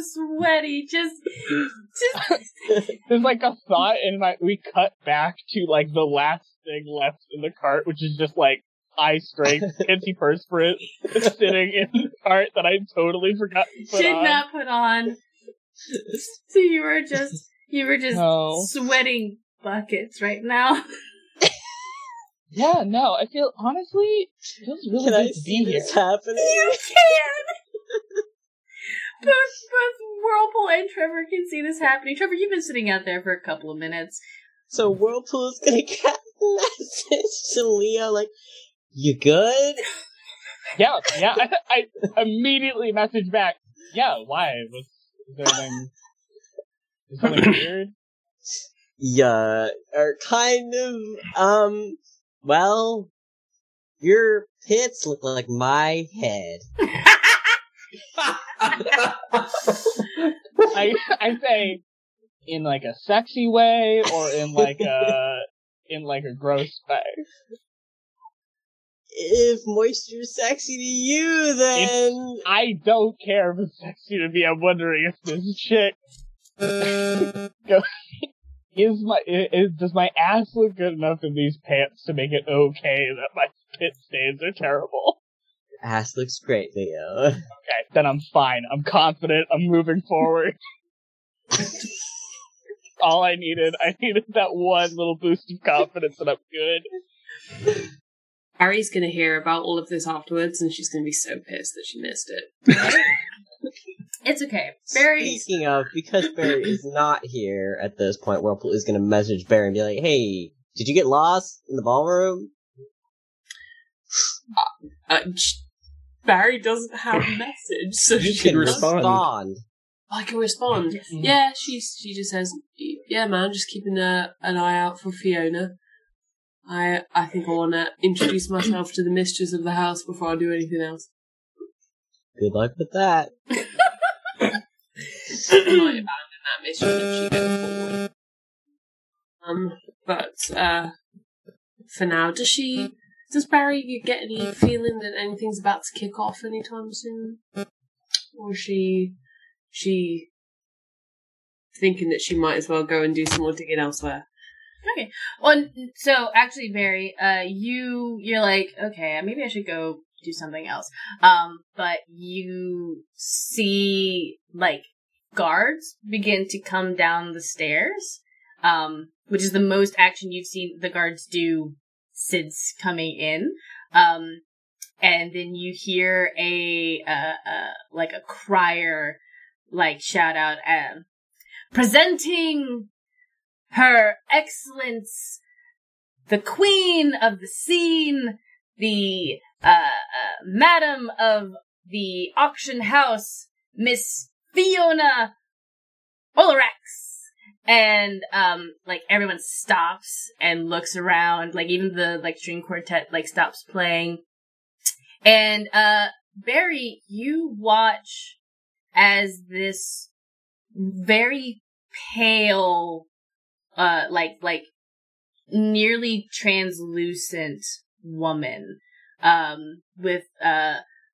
sweaty. Just. There's, like, a thought in my... We cut back to, like, the last thing left in the cart, which is just, like, high-strength antiperspirant sitting in the cart that I totally forgot to put on. Should not put on. So you were just sweating buckets right now. Yeah, no, I feel, honestly, it feels really good to be here. Can I see this happening? You can! Both Whirlpool and Trevor can see this happening. Trevor, you've been sitting out there for a couple of minutes. So Whirlpool is going to cast a message to Leo, like, you good? Yeah, I immediately message back, yeah, why? Is that like weird? Yeah, or kind of, well, your pits look like my head. I say, in like a sexy way, or in like a gross way? If moisture's sexy to you, then... I don't care if it's sexy to me, I'm wondering if this chick... does my ass look good enough in these pants to make it okay that my pit stains are terrible? Your ass looks great, Leo. Okay, then I'm fine. I'm confident. I'm moving forward. All I needed that one little boost of confidence and I'm good. Ari's gonna hear about all of this afterwards and she's gonna be so pissed that she missed it. It's okay. Speaking of, because Barry is not here at this point, Whirlpool is going to message Barry and be like, hey, did you get lost in the ballroom? Barry doesn't have a message, so she can respond. I can respond. Yeah, she just says, yeah, man, just keeping an eye out for Fiona. I think I want to introduce myself to the mistress of the house before I do anything else. Good luck with that. She might abandon that mission if she goes forward. But for now, does Barry get any feeling that anything's about to kick off anytime soon? Or is she thinking that she might as well go and do some more digging elsewhere? Okay. Well, so actually, Barry, you're like, okay, maybe I should go do something else. But you see, like, guards begin to come down the stairs, which is the most action you've seen the guards do since coming in. And then you hear a crier, like, shout out, presenting Her Excellence, the Queen of the Scene, the Madam of the Auction House, Miss Fiona Orthorex. And everyone stops and looks around, like even the string quartet stops playing. And Barry, you watch as this very pale, nearly translucent woman, with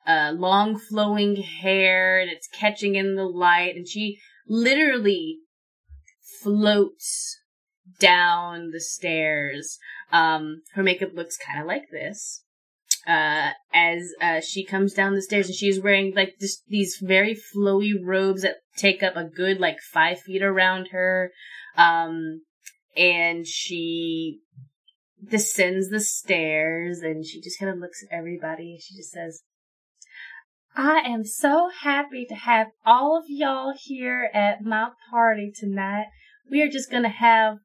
long flowing hair, and it's catching in the light, and she literally floats down the stairs. Her makeup looks kind of like this, as she comes down the stairs, and she's wearing these very flowy robes that take up a good 5 feet around her. And she descends the stairs, and she just kind of looks at everybody, and she just says, "I am so happy to have all of y'all here at my party tonight. We are just going to have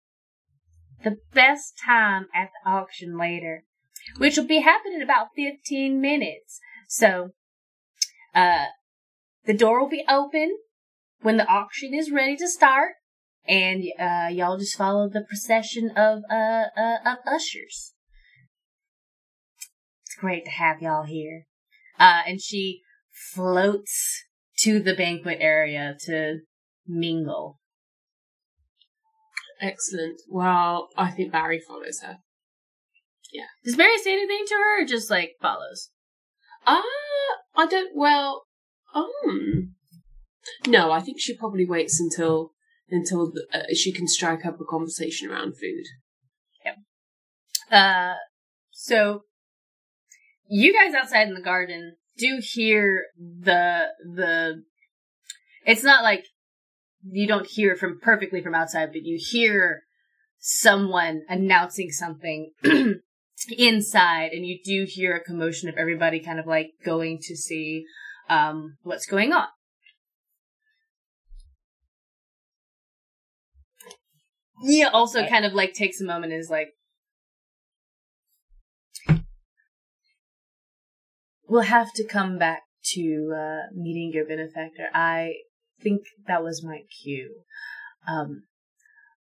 the best time at the auction later, which will be happening in about 15 minutes. So, the door will be open when the auction is ready to start. And, y'all just follow the procession of ushers. It's great to have y'all here." And she floats to the banquet area to mingle. Excellent. Well, I think Barry follows her. Yeah. Does Barry say anything to her, or just, follows? No, I think she probably waits until she can strike up a conversation around food. Yep. So you guys outside in the garden do hear the it's not like you don't hear from outside, but you hear someone announcing something inside, and you do hear a commotion of everybody kind of going to see what's going on. Nia also kind of takes a moment and is like, "We'll have to come back to meeting your benefactor. I think that was my cue.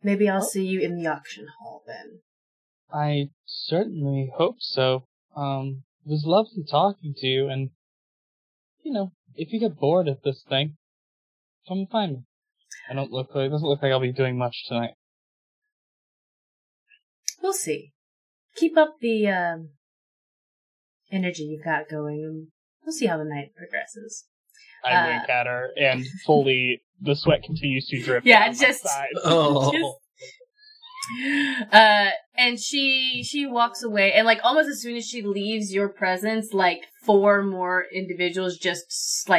Maybe I'll see you in the auction hall then." I certainly hope so. It was lovely talking to you, and if you get bored of this thing, come find me. It doesn't look like I'll be doing much tonight. We'll see. Keep up the energy you've got going, and we'll see how the night progresses. I wink at her, and fully the sweat continues to drip. Yeah, and she walks away, and almost as soon as she leaves your presence, four more individuals just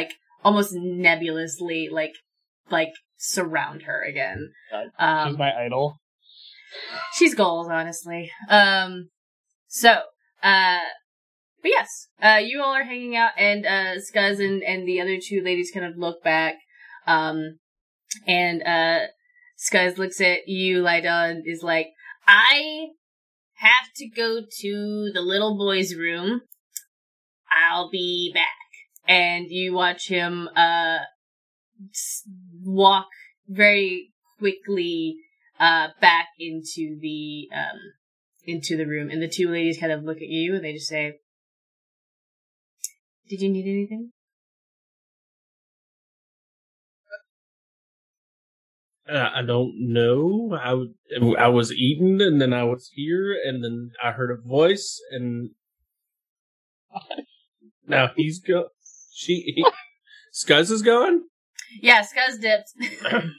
almost nebulously surround her again. She's my idol. She's goals, honestly. But yes, you all are hanging out, and Scuzz and the other two ladies kind of look back, and Scuzz looks at you, Lydell, and is like, "I have to go to the little boy's room. I'll be back." And you watch him walk very quickly back into the room, and the two ladies kind of look at you, and they just say, "Did you need anything?" I don't know. I was eating, and then I was here, and then I heard a voice, and now he's Scuzz is going? Yeah, Scuzz dips.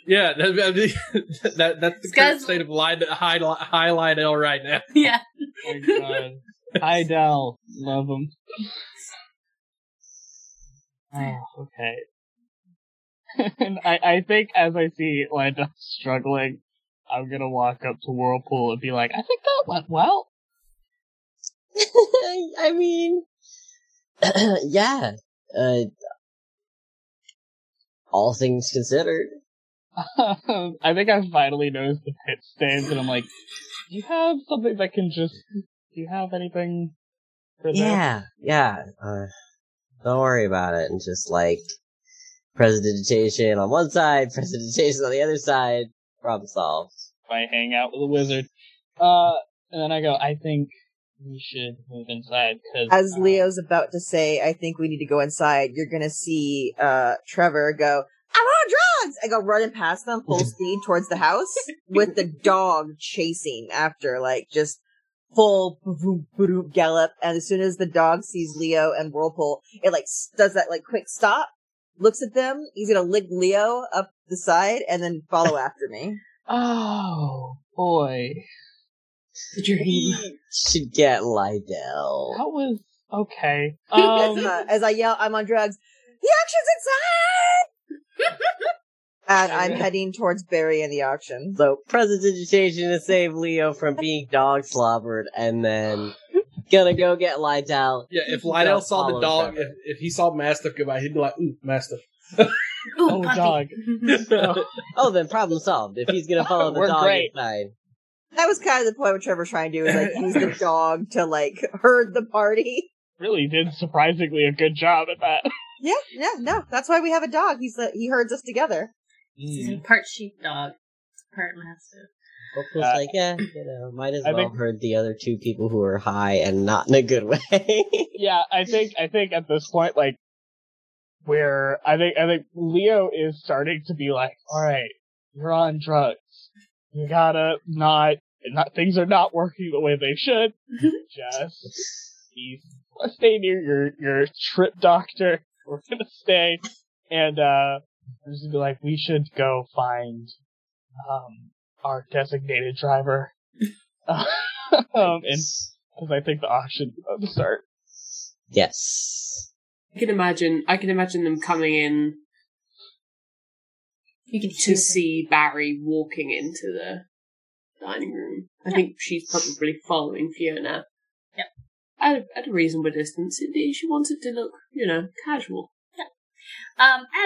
Yeah, that's the current state of high Lydell right now. Yeah. Oh, God. Hi, Dell. Love him. Oh, okay. I think as I see Lydell struggling, I'm going to walk up to Whirlpool and be like, I think that went well. I mean, yeah. All things considered. I think I finally noticed the pit stands, and I'm like, do you have something that can just... Do you have anything for that? Yeah. Don't worry about it. And just, like, prestidigitation on one side, prestidigitation on the other side. Problem solved. I hang out with a wizard. And then I go, I think we should move inside. Cause, as Leo's about to say, I think we need to go inside, you're going to see Trevor go, I'm on drugs! I go running past them, full speed towards the house, with the dog chasing after, like, just full gallop. And as soon as the dog sees Leo and Whirlpool, it, like, does that, like, quick stop, looks at them, he's going to lick Leo up the side, and then follow after me. Oh, boy. The dream. Should get Lydell. That was okay. As I yell, I'm on drugs. The auction's inside! And I'm heading towards Barry and the auction. So, prestidigitation to save Leo from being dog slobbered, and then gonna go get Lydell. Yeah, if Lydell saw the dog, if he saw Mastiff go by, he'd be like, ooh, Mastiff. Oh, dog. Oh, then problem solved. If he's gonna follow the dog, it's fine. That was kind of the point what Trevor trying to do, is like use the dog to like herd the party. Really did surprisingly a good job at that. Yeah, no. That's why we have a dog. He herds us together. He's part sheepdog, part master. Well, like, might as well herd the other two people who are high and not in a good way. Yeah, I think at this point, like, I think Leo is starting to be like, all right, you're on drugs. You gotta not things are not working the way they should. Just let's stay near your trip doctor. We're gonna stay, and I'm just gonna be like, we should go find our designated driver, because I think the auction's about to start. Yes, I can imagine them coming in. You can to see Barry walking into the dining room. I think she's probably following Fiona. Yep. At a reasonable distance. She wants it to look, casual. Yeah.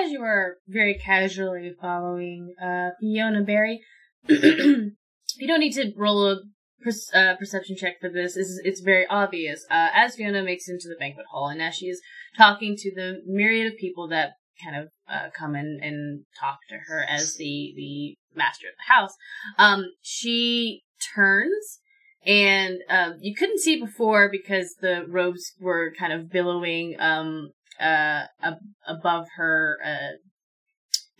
As you are very casually following Fiona, Barry, you don't need to roll a perception check for this. It's very obvious. As Fiona makes it into the banquet hall, and as she is talking to the myriad of people that kind of come in and talk to her as the master of the house, she turns, and you couldn't see before because the robes were kind of billowing above her,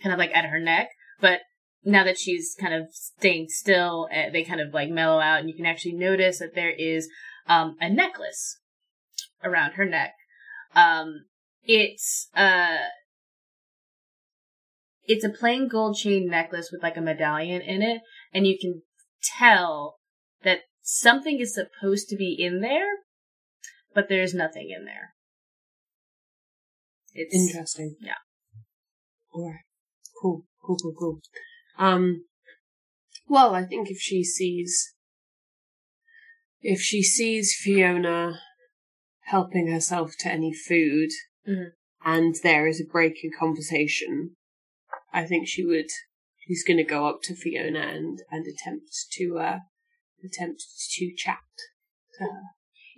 kind of like at her neck, but now that she's kind of staying still, they kind of like mellow out, and you can actually notice that there is a necklace around her neck. It's a plain gold chain necklace with like a medallion in it, and you can tell that something is supposed to be in there, but there's nothing in there. It's interesting. Yeah. All right. Cool. Well, I think if she sees Fiona helping herself to any food, mm-hmm. and there is a break in conversation, I think she's going to go up to Fiona and attempt to chat to her.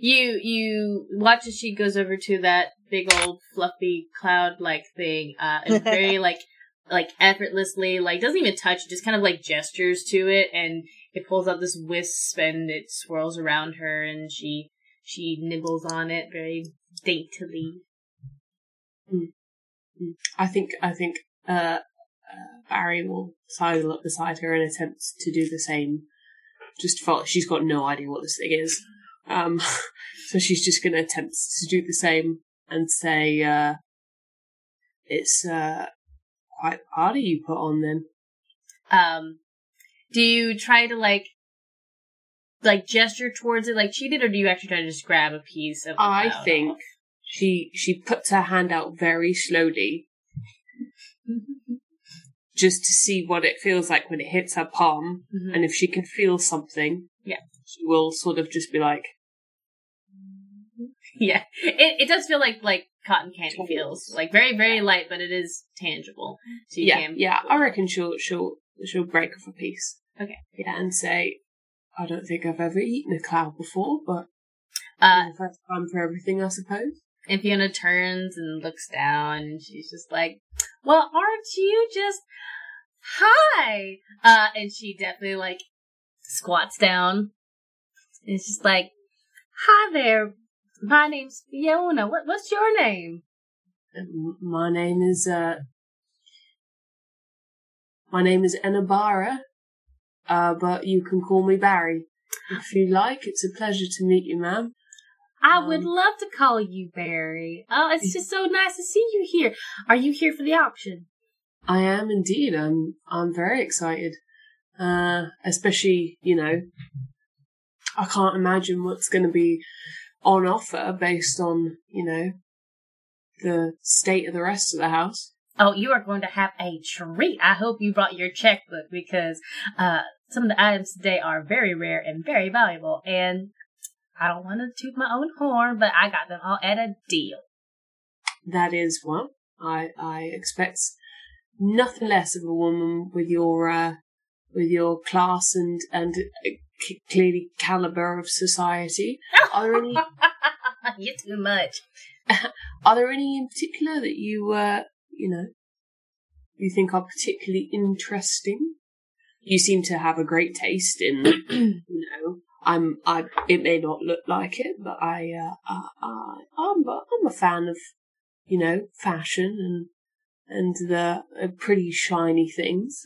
You watch as she goes over to that big old fluffy cloud-like thing, and very like effortlessly, like doesn't even touch, just kind of like gestures to it, and it pulls out this wisp and it swirls around her, and she nibbles on it very daintily. Mm. I think Barry will sidle up beside her and attempt to do the same. Just she's got no idea what this thing is, so she's just going to attempt to do the same and say, "It's what are you put on them? Do you try to like gesture towards it like she did, or do you actually try to just grab a piece of the cloud? I think she puts her hand out very slowly just to see what it feels like when it hits her palm, mm-hmm. and if she can feel something, yeah, she will sort of just be like, yeah, it does feel like cotton candy feels, like very, very light, but it is tangible. So you can. Yeah, I reckon she'll break off a piece. Okay. Yeah, and say, I don't think I've ever eaten a cloud before, but the first time for everything, I suppose. And Fiona turns and looks down, and she's just like, well, aren't you just hi? And she definitely squats down. And it's just like, hi there. My name's Fiona. What's your name? My name is Enabara, but you can call me Barry if you like. It's a pleasure to meet you, ma'am. I would love to call you Barry. Oh, it's just so nice to see you here. Are you here for the auction? I am indeed. I'm very excited. Especially, I can't imagine what's going to be on offer based on, the state of the rest of the house. Oh, you are going to have a treat. I hope you brought your checkbook because some of the items today are very rare and very valuable. And I don't want to toot my own horn, but I got them all at a deal. That is what I expect. Nothing less of a woman with your class and clearly caliber of society. Are there any? You're too much. Are there any in particular that you think are particularly interesting? You seem to have a great taste in, It may not look like it, but I'm a fan of, fashion and the pretty shiny things.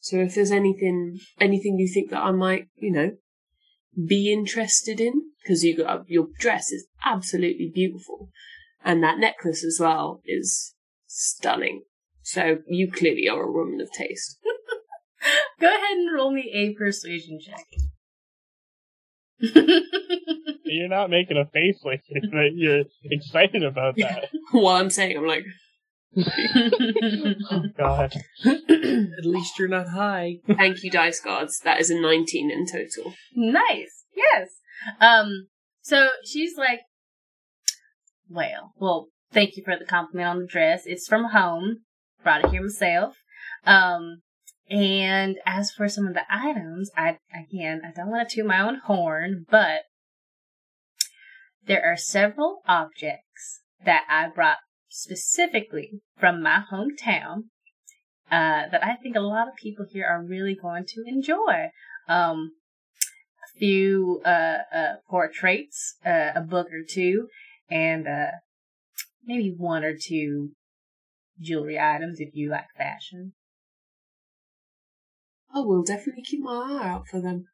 So if there's anything you think that I might, be interested in, because your dress is absolutely beautiful, and that necklace as well is stunning. So you clearly are a woman of taste. Go ahead and roll me a persuasion check. You're not making a face like that. You're excited about that. Well, I'm like. Oh God! At least you're not high. Thank you, dice gods. That is a 19 in total. Nice. Yes. So she's like, well, thank you for the compliment on the dress. It's from home. Brought it here myself. And as for some of the items, I don't want to toot my own horn, but there are several objects that I brought specifically from my hometown, that I think a lot of people here are really going to enjoy. A few portraits, a book or two, and maybe one or two jewelry items if you like fashion. I will definitely keep my eye out for them.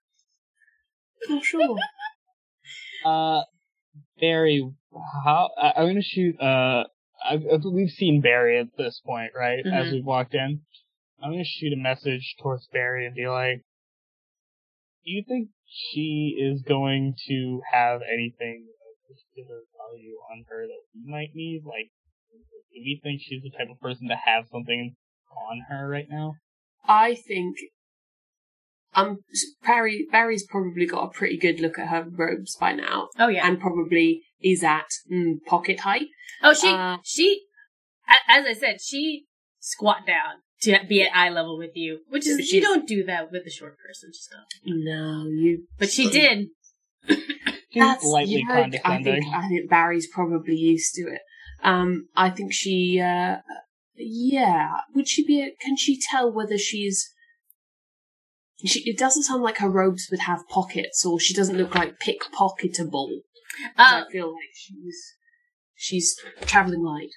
For sure. Barry, how? I'm going to shoot... we've seen Barry at this point, right? Mm-hmm. As we walked in, I'm going to shoot a message towards Barry and be like, do you think she is going to have anything of particular value on her that we might need? Like, do we think she's the type of person to have something on her right now? I think Barry's probably got a pretty good look at her robes by now. Oh, yeah. And probably is at pocket height. Oh, she, as I said, she squat down to be at eye level with you, which is, you don't do that with a short person stuff. No, you... But she did. That's lightly condescending. I think Barry's probably used to it. I think she, would she be, can she tell whether it doesn't sound like her robes would have pockets, or she doesn't look like pickpocketable. I feel like she's traveling light.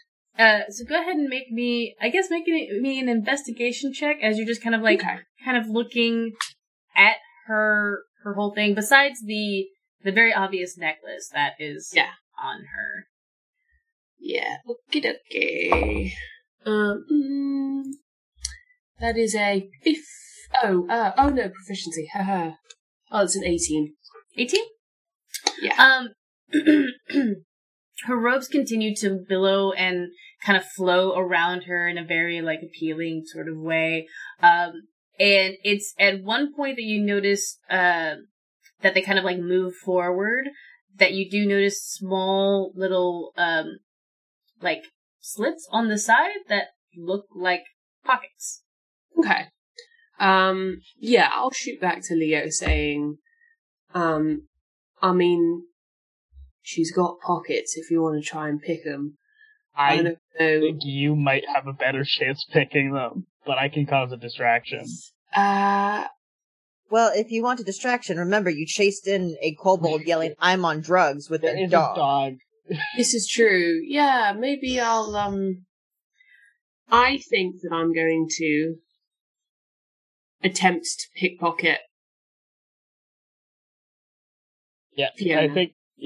So go ahead and make me an investigation check as you're just kind of kind of looking at her whole thing. Besides the very obvious necklace that is on her. Yeah. Okie dokie. That is a fifth. Oh no, proficiency. Haha. Oh, it's an 18. 18? Yeah. Her robes continue to billow and kind of flow around her in a very, like, appealing sort of way. And it's at one point that you notice, that they kind of, like, move forward, that you do notice small little, like, slits on the side that look like pockets. Okay. Yeah, I'll shoot back to Leo saying, I mean, she's got pockets if you want to try and pick them. I don't know. Think you might have a better chance picking them, but I can cause a distraction. Well, if you want a distraction, remember you chased in a kobold yelling, I'm on drugs with a dog. This is true. Yeah, maybe I'll, I think that I'm going to attempt to pickpocket. Yeah, Fiona.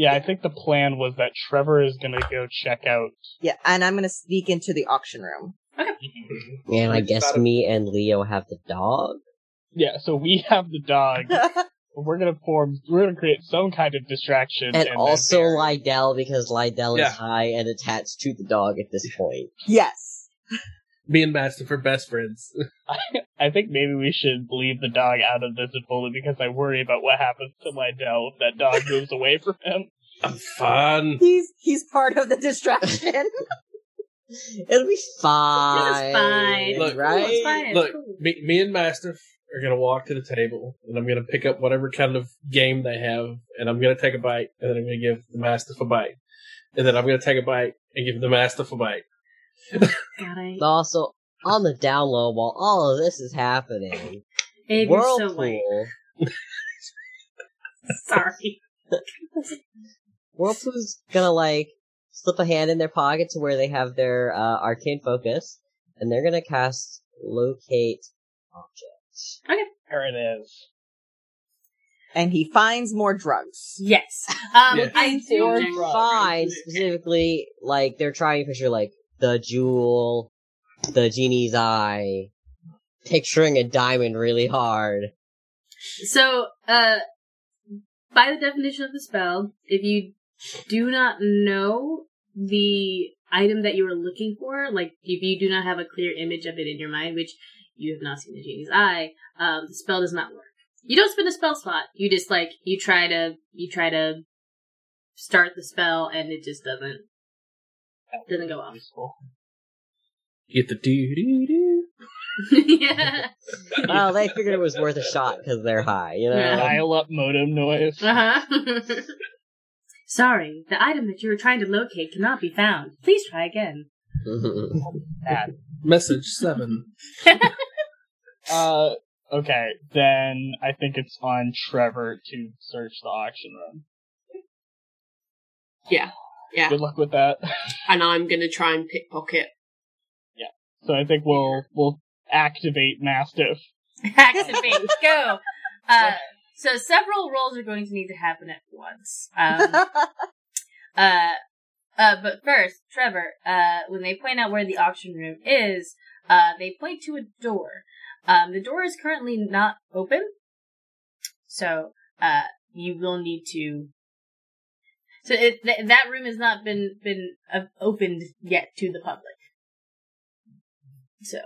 I think the plan was that Trevor is going to go check out. Yeah, and I'm going to sneak into the auction room. Okay. And I guess me and Leo have the dog? Yeah, so we have the dog. We're going to create some kind of distraction. And also Lydell, because Lydell is high and attached to the dog at this point. Yes. Me and Mastiff are best friends. I think maybe we should leave the dog out of this fully because I worry about what happens to Lydell if that dog moves away from him. I'm fun. He's part of the distraction. It'll be fine. It's fine. Look, right? It's fine. Look, me and Mastiff are going to walk to the table, and I'm going to pick up whatever kind of game they have, and I'm going to take a bite, and then I'm going to give the Mastiff a bite. And then I'm going to take a bite and give the Mastiff a bite. Also, on the down low while all of this is happening, Whirlpool. Sorry. Whirlpool's gonna, like, slip a hand in their pocket to where they have their arcane focus, and they're gonna cast Locate Object. Okay. There it is. And he finds more drugs. Yes. I do find specifically, like, they're trying to picture, like, the jewel, the genie's eye, picturing a diamond really hard. So, by the definition of the spell, if you do not know the item that you were looking for, like, if you do not have a clear image of it in your mind, which you have not seen the genie's eye, the spell does not work. You don't spend a spell slot, you just, like, you try to start the spell, and it just doesn't go off. Get the doo-doo-doo. Yeah. Well, they figured it was worth a shot because they're high, you know? Yeah. Dial-up modem noise. Uh-huh. Sorry, the item that you were trying to locate cannot be found. Please try again. Message 7. Okay, then I think it's on Trevor to search the auction room. Yeah. Yeah. Good luck with that. And I'm gonna try and pickpocket. Yeah. So I think we'll activate Mastiff. Activate. Go. So several rolls are going to need to happen at once. But first, Trevor, when they point out where the auction room is, they point to a door. The door is currently not open, so you will need to. So that room has not been opened yet to the public. So,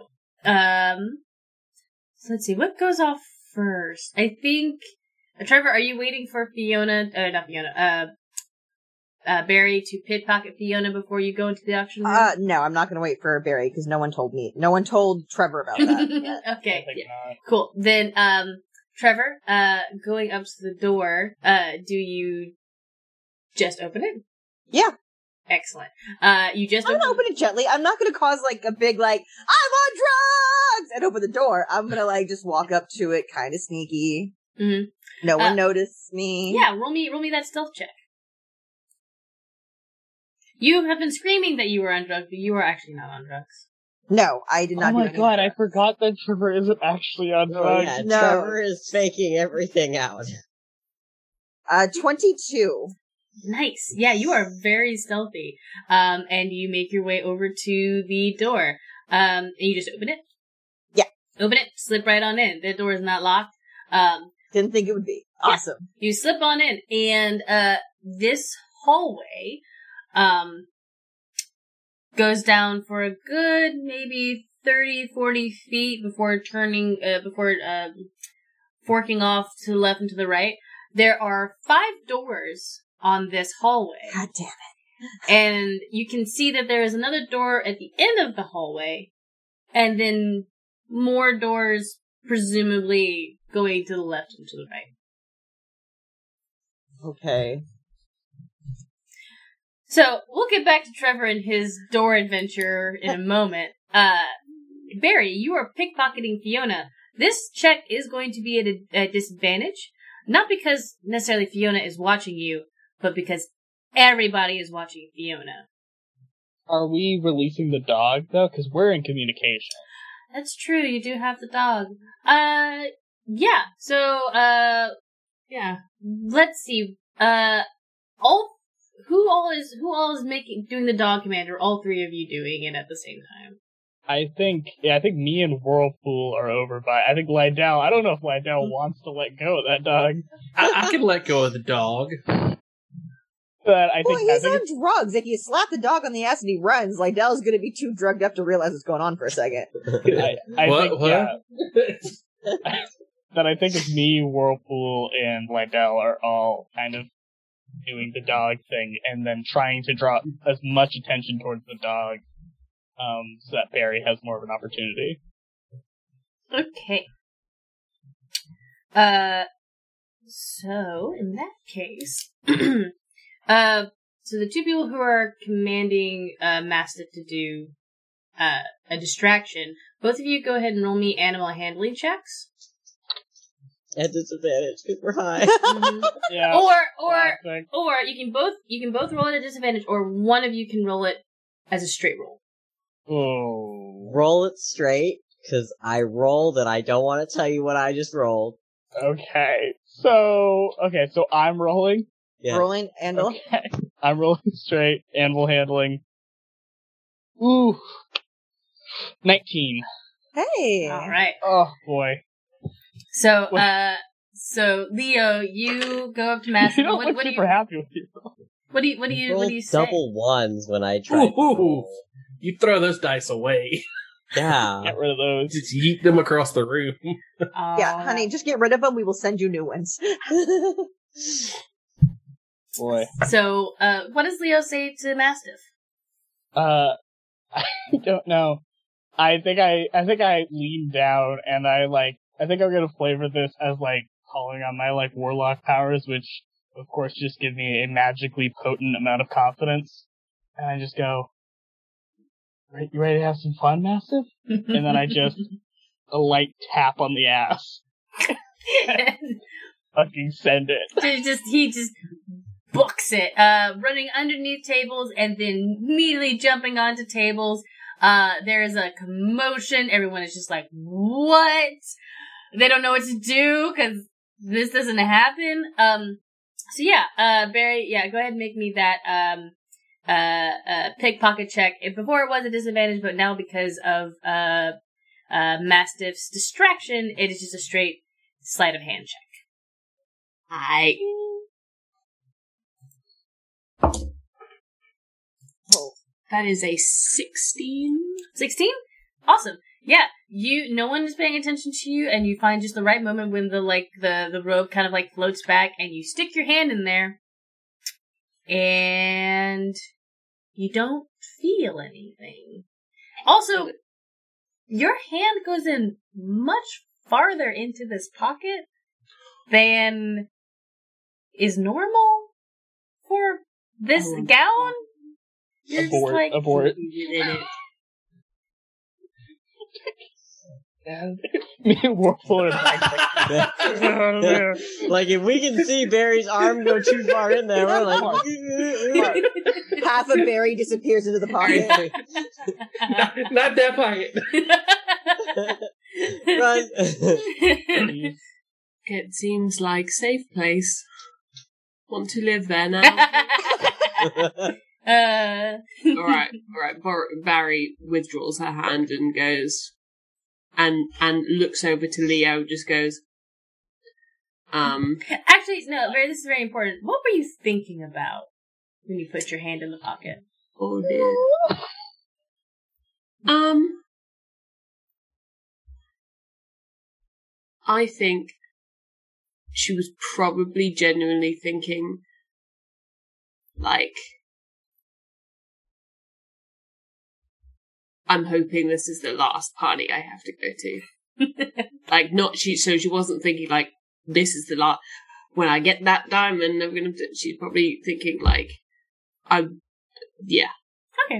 let's see, what goes off first? I think, Trevor, are you waiting for Barry to pickpocket Fiona before you go into the auction room? No, I'm not going to wait for Barry, because no one told Trevor about that. Okay, yeah. Cool. Then, Trevor, going up to the door, do you just open it? Yeah. Excellent. You just I'm gonna open it gently. I'm not gonna cause, like, a big, like, I'm on drugs! And open the door. I'm gonna, like, just walk up to it, kinda sneaky. Mm-hmm. No one noticed me. Yeah, roll me that stealth check. You have been screaming that you were on drugs, but you are actually not on drugs. No, I did not. Oh my god, I forgot that Trevor isn't actually on drugs. Yeah, no. Trevor is faking everything out. 22. Nice. Yeah, you are very stealthy. And you make your way over to the door. And you just open it? Yeah. Open it, slip right on in. The door is not locked. Didn't think it would be. Awesome. Yeah, you slip on in, and this hallway goes down for a good maybe 30, 40 feet before turning, forking off to the left and to the right. There are 5 doors on this hallway. God damn it. And you can see that there is another door at the end of the hallway, and then more doors presumably going to the left and to the right. Okay. So, we'll get back to Trevor and his door adventure in a moment. Barry, you are pickpocketing Fiona. This check is going to be at a disadvantage, not because necessarily Fiona is watching you, but because everybody is watching Fiona. Are we releasing the dog, though? Because we're in communication. That's true, you do have the dog. Yeah, so, yeah, let's see, who all is doing the dog command, or all three of you doing it at the same time? I think me and Whirlpool are over by, I think Lydell, I don't know if Lydell wants to let go of that dog. I can let go of the dog. But he's on drugs. If you slap the dog on the ass and he runs, Lydell's gonna be too drugged up to realize what's going on for a second. Yeah. But I think it's me, Whirlpool, and Lydell are all kind of doing the dog thing and then trying to draw as much attention towards the dog so that Barry has more of an opportunity. Okay. So, in that case, so the two people who are commanding Mastiff to do a distraction, both of you go ahead and roll me animal handling checks. At disadvantage, super high. Mm-hmm. Yeah, or you can both roll it at disadvantage, or one of you can roll it as a straight roll. Oh, roll it straight, because I rolled and I don't want to tell you what I just rolled. Okay, so I'm rolling. Yeah. Rolling animal. Okay. I'm rolling straight animal handling. Ooh, 19. Hey. All right. Oh boy. So Leo, you go up to Mastiff. You don't look super happy with you. What do you say? Double ones when I try. Ooh, you throw those dice away. Yeah, get rid of those. Just yeet them across the room. Yeah, honey, just get rid of them. We will send you new ones. Boy. So, what does Leo say to Mastiff? I don't know. I think I lean down and I think I'm gonna flavor this as, calling on my, warlock powers, which, of course, just give me a magically potent amount of confidence. And I just go, you ready to have some fun, Mastiff? And then I just, a light tap on the ass. Fucking send it. He just books it, running underneath tables and then immediately jumping onto tables. There is a commotion. Everyone is just like, what? They don't know what to do because this doesn't happen. So yeah, Barry, yeah, go ahead and make me that pickpocket check. Before it was a disadvantage, but now because of Mastiff's distraction, it is just a straight sleight of hand check. Hi. Oh, that is a 16. 16? Awesome. Yeah, no one is paying attention to you, and you find just the right moment when the robe kind of floats back, and you stick your hand in there, and you don't feel anything. Also, your hand goes in much farther into this pocket than is normal for this gown. You're abort, just abort. You did it. Me and Warful are if we can see Barry's arm go too far in there, we're like... Half of Barry disappears into the pocket. not that pocket. Run. It seems like safe place. Want to live there now? All right. Barry withdraws her hand and goes, and looks over to Leo, just goes, Actually, no, Barry, this is very important. What were you thinking about when you put your hand in the pocket? Oh, dear. I think she was probably genuinely thinking, like, I'm hoping this is the last party I have to go to. So she wasn't thinking, like, this is the last, when I get that diamond, I'm gonna, she's probably thinking, like, okay,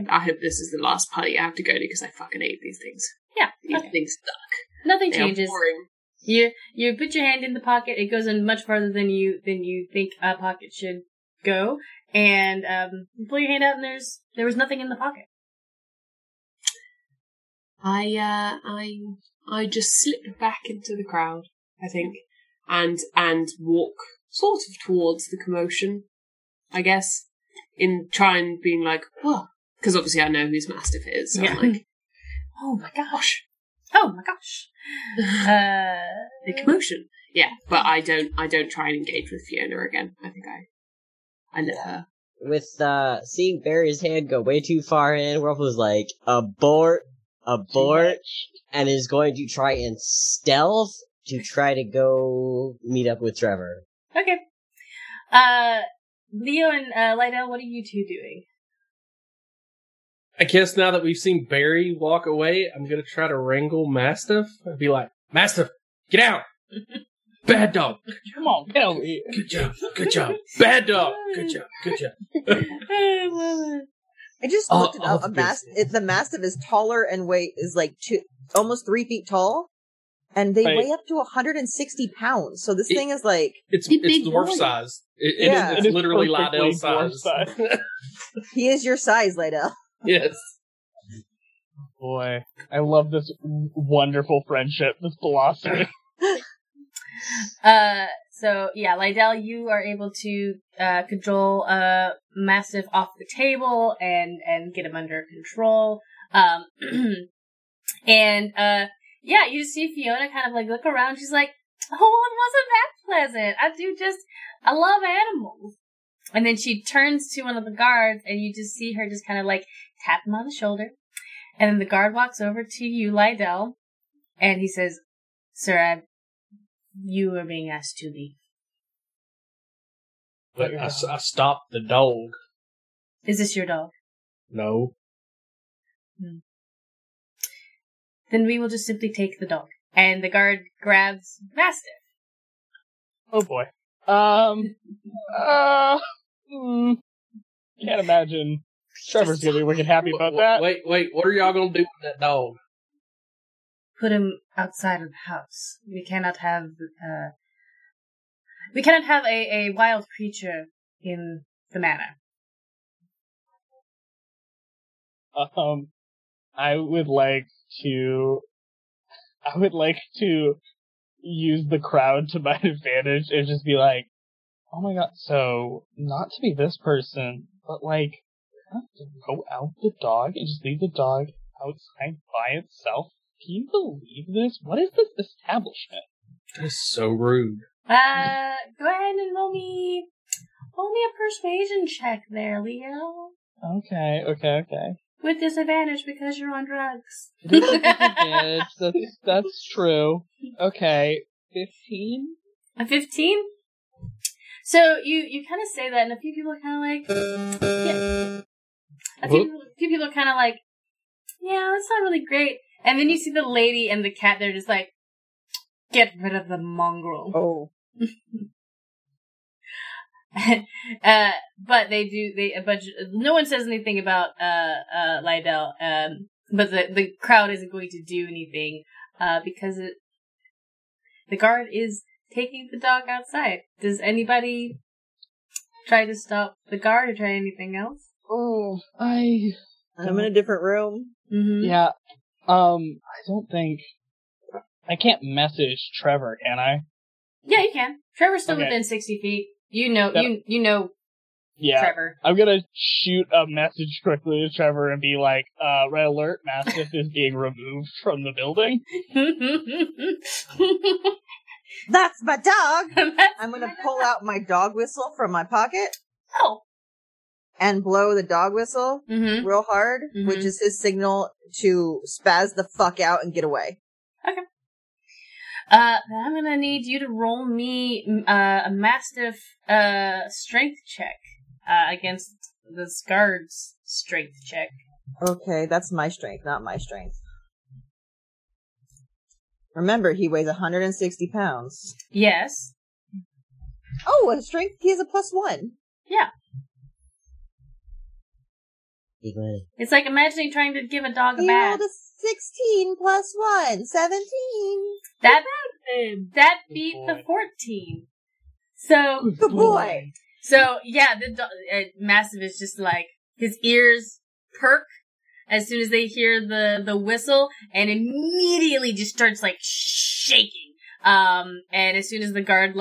I hope this is the last party I have to go to because I fucking hate these things. Yeah. These things suck. Nothing they changes. Are boring. You put your hand in the pocket, it goes in much farther than you think a pocket should go, and you pull your hand out and there was nothing in the pocket. I just slip back into the crowd, I think, and walk sort of towards the commotion, I guess, in trying being like, oh, because obviously I know whose Mastiff is, so yeah. I'm like, oh my gosh. The commotion. Yeah, but I don't try and engage with Fiona again. I think I let her. With seeing Barry's hand go way too far in, Whirlpool's like, abort, and is going to try and stealth to try to go meet up with Trevor. Okay. Leo and Lydell, what are you two doing? I guess now that we've seen Barry walk away, I'm going to try to wrangle Mastiff. I'd be like, Mastiff, get out! Bad dog! Come on, get over here. Good job. Bad dog! Good job. I love it. I just looked it up. The Mastiff is taller and almost 3 feet tall. And they weigh up to 160 pounds. So this thing is like... It's dwarf size. It's literally Lydell's size. He is your size, Lydell. Yes. Boy, I love this wonderful friendship, this philosophy. So, yeah, Lydell, you are able to cajole Mastiff off the table and get him under control. Yeah, you see Fiona kind of like look around. She's like, it wasn't that pleasant. I love animals. And then she turns to one of the guards and you just see her just kind of like tap him on the shoulder. And then the guard walks over to you, Lydell, and he says, Sir, you are being asked to leave. But I stopped the dog. Is this your dog? No. Hmm. Then we will just simply take the dog. And the guard grabs Mastiff. Oh boy. Can't imagine Trevor's gonna be wicked happy about that. Wait, what are y'all gonna do with that dog? Put him outside of the house. We cannot have a wild creature in the manor. I would like to use the crowd to my advantage and just be like, oh my god, so, not to be this person, but like, I have to go out the dog and just leave the dog outside by itself? Can you believe this? What is this establishment? That's so rude. Go ahead and roll me a persuasion check there, Leo. Okay. With disadvantage because you're on drugs. Disadvantage. That's true. Okay. 15? A 15? So you kind of say that, and a few people are kind of like, yeah. A few people are kind of like, yeah, that's not really great. And then you see the lady and the cat. They're just like, get rid of the mongrel. Oh. But they do. No one says anything about Lydell. But the crowd isn't going to do anything because the guard is taking the dog outside. Does anybody try to stop the guard or try anything else? Oh, I'm in a different room. Mm-hmm. Yeah. I don't think I can't message Trevor, can I? Yeah, you can. Trevor's still within 60 feet. You know, you know Yeah, Trevor. I'm gonna shoot a message quickly to Trevor and be like, red alert, Mastiff is being removed from the building. That's my dog! I'm gonna pull out my dog whistle from my pocket. Oh! And blow the dog whistle real hard, which is his signal to spaz the fuck out and get away. Okay. Then I'm gonna need you to roll me a Mastiff strength check against the guard's strength check. Okay, that's my strength, not my strength. Remember, he weighs 160 pounds. Yes. Oh, a strength? He has a +1. Yeah. It's like imagining trying to give a dog a bath. He rolled a 16 +1, 17. That beat the 14. So good boy. So yeah, the Mastiff is just like his ears perk as soon as they hear the whistle, and immediately just starts like shaking. And as soon as the guard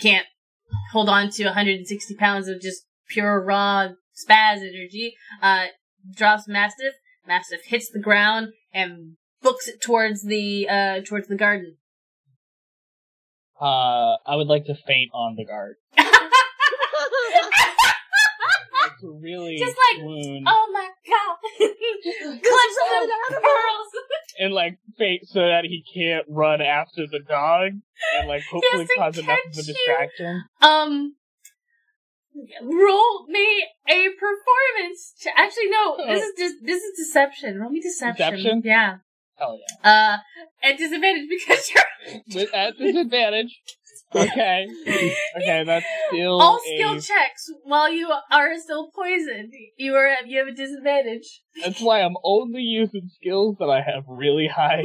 can't hold on to 160 pounds of just pure raw spaz energy, drops Mastiff. Mastiff hits the ground and books it towards the garden. I would like to faint on the guard. Like to really just like swoon. Oh my god! Clutch the pearls and like faint so that he can't run after the dog and like hopefully cause enough of a distraction. Roll me a performance. Actually, no. This is deception. Roll me deception. Deception? Yeah. Hell yeah. At disadvantage because you're at disadvantage. Okay. Okay, that's still all skill checks while you are still poisoned. You have a disadvantage. That's why I'm only using skills that I have really high.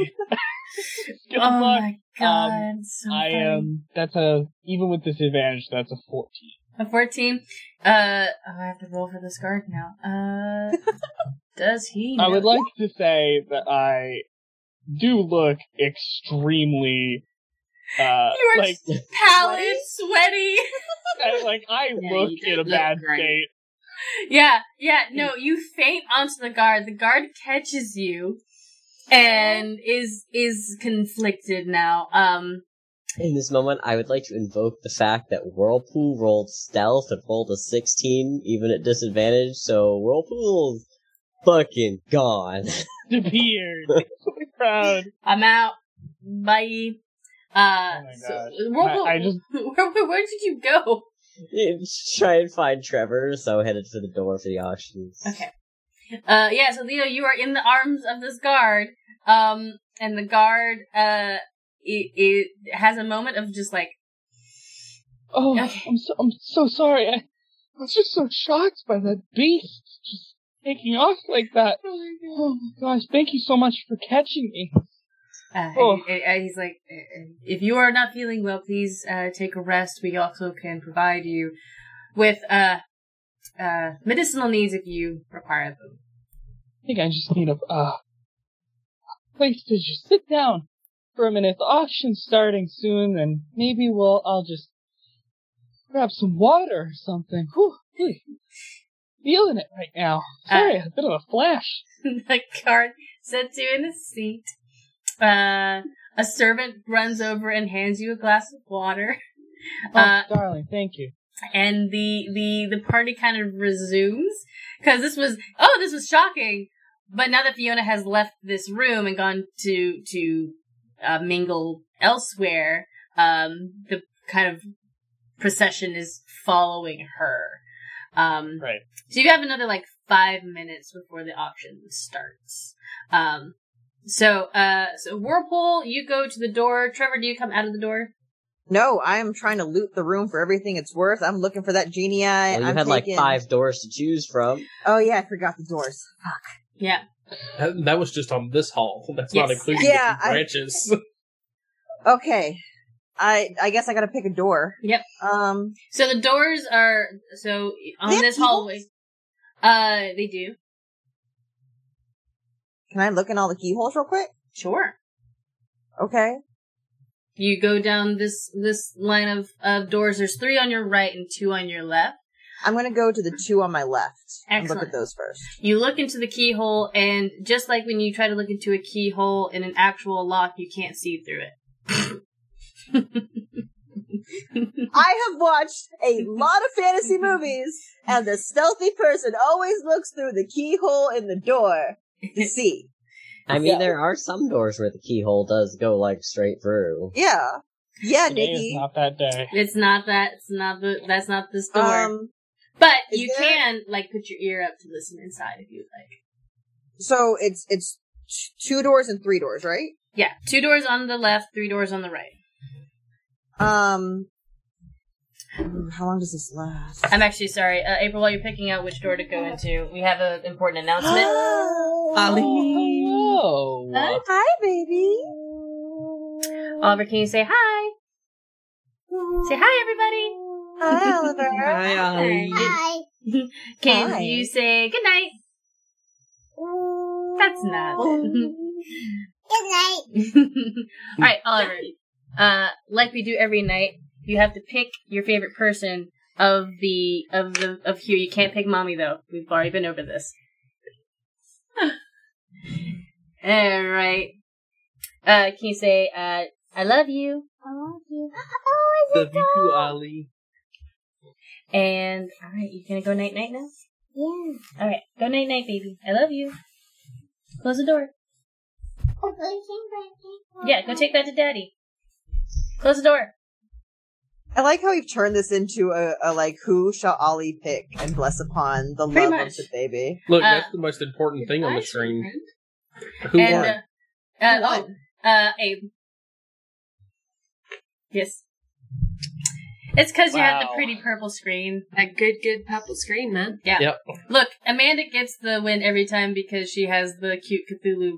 Oh my god! So I am. That's even with disadvantage. That's a 14. A 14. I have to roll for this guard now. Does he? I would like to say that I do look extremely. You are like pallid, sweaty. And, like I look in a bad state. Yeah, yeah. No, you faint onto the guard. The guard catches you, and is conflicted now. In this moment, I would like to invoke the fact that Whirlpool rolled stealth and rolled a 16, even at disadvantage, so Whirlpool's fucking gone. Disappeared. I'm out. Bye. Oh my god. So, Whirlpool, where did you go? Try and find Trevor, so I headed for the door for the auctions. Okay. Yeah, so Leo, you are in the arms of this guard, and the guard, it has a moment of just like, oh, okay. I'm so sorry. I was just so shocked by that beast just taking off like that. Oh my gosh! Thank you so much for catching me. He's like, if you are not feeling well, please take a rest. We also can provide you with medicinal needs if you require them. I think I just need a place to just sit down for a minute. The auction's starting soon, and maybe I'll just grab some water or something. Whew, really feeling it right now. Sorry, a bit of a flash. The guard sets you in a seat. A servant runs over and hands you a glass of water. Oh, darling, thank you. And the party kind of resumes, because this was shocking. But now that Fiona has left this room and gone to mingle elsewhere, the kind of procession is following her. Right. So you have another 5 minutes before the auction starts. So Whirlpool, you go to the door. Trevor, do you come out of the door? No, I am trying to loot the room for everything it's worth. I'm looking for that genie eye. Well, you had taking 5 doors to choose from. Oh yeah, I forgot the doors. Fuck. Yeah. That was just on this hall. That's not including the branches. Okay. I guess I gotta pick a door. Yep. So the doors are... So, on this hallway... they do. Can I look in all the keyholes real quick? Sure. Okay. You go down this line of doors. There's 3 on your right and 2 on your left. I'm going to go to the two on my left. Excellent. And look at those first. You look into the keyhole, and just like when you try to look into a keyhole in an actual lock, you can't see through it. I have watched a lot of fantasy movies, and the stealthy person always looks through the keyhole in the door to see. I mean, there are some doors where the keyhole does go, like, straight through. Yeah. Yeah, Nikki. It's not that day. It's not that. It's not the, that's not this door. But you can, like, put your ear up to listen inside if you'd like. So it's two doors and three doors, right? Yeah. Two doors on the left, three doors on the right. How long does this last? I'm actually sorry. April, while you're picking out which door to go into, we have an important announcement. Ollie. Oh. Hi, baby. Oliver, can you say hi? Say hi, everybody. Hi, Oliver. Hi, Ollie. Hi. Can you say good night? That's not it. Good night. All right, Oliver. Like we do every night, you have to pick your favorite person of Hugh. You can't pick Mommy though. We've already been over this. All right. Can you say I love you? I love you. Oh, I love you too, Ollie. And all right, you gonna go night night now? Yeah. All right, go night night, baby. I love you. Close the door. Yeah, go take that to Daddy. Close the door. I like how you've turned this into a like, who shall Ollie pick and bless upon the love of the baby. Look, that's the most important thing on the screen. Who won? Abe. Yes. It's because you had the pretty purple screen. That good purple screen, man. Yeah. Yep. Look, Amanda gets the win every time because she has the cute Cthulhu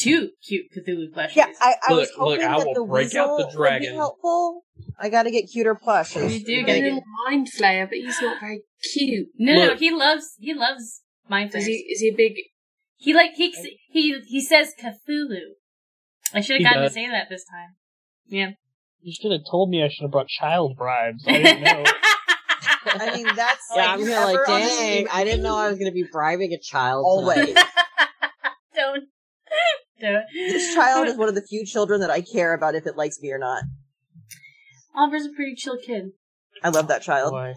two cute Cthulhu plushies. Yeah, I was hoping that the weasel would be helpful. I gotta get cuter plushies. You do get a little mind flayer, but he's not very cute. No, he loves mind flayers. Is he a big? He says Cthulhu. I should have gotten to say that this time. Yeah. You should have told me I should have brought child bribes. I didn't know. I mean, that's... Yeah, I'm gonna like, dang, I didn't know I was gonna be bribing a child. Always. Don't. This child is one of the few children that I care about if it likes me or not. Oliver's a pretty chill kid. I love that child. Boy.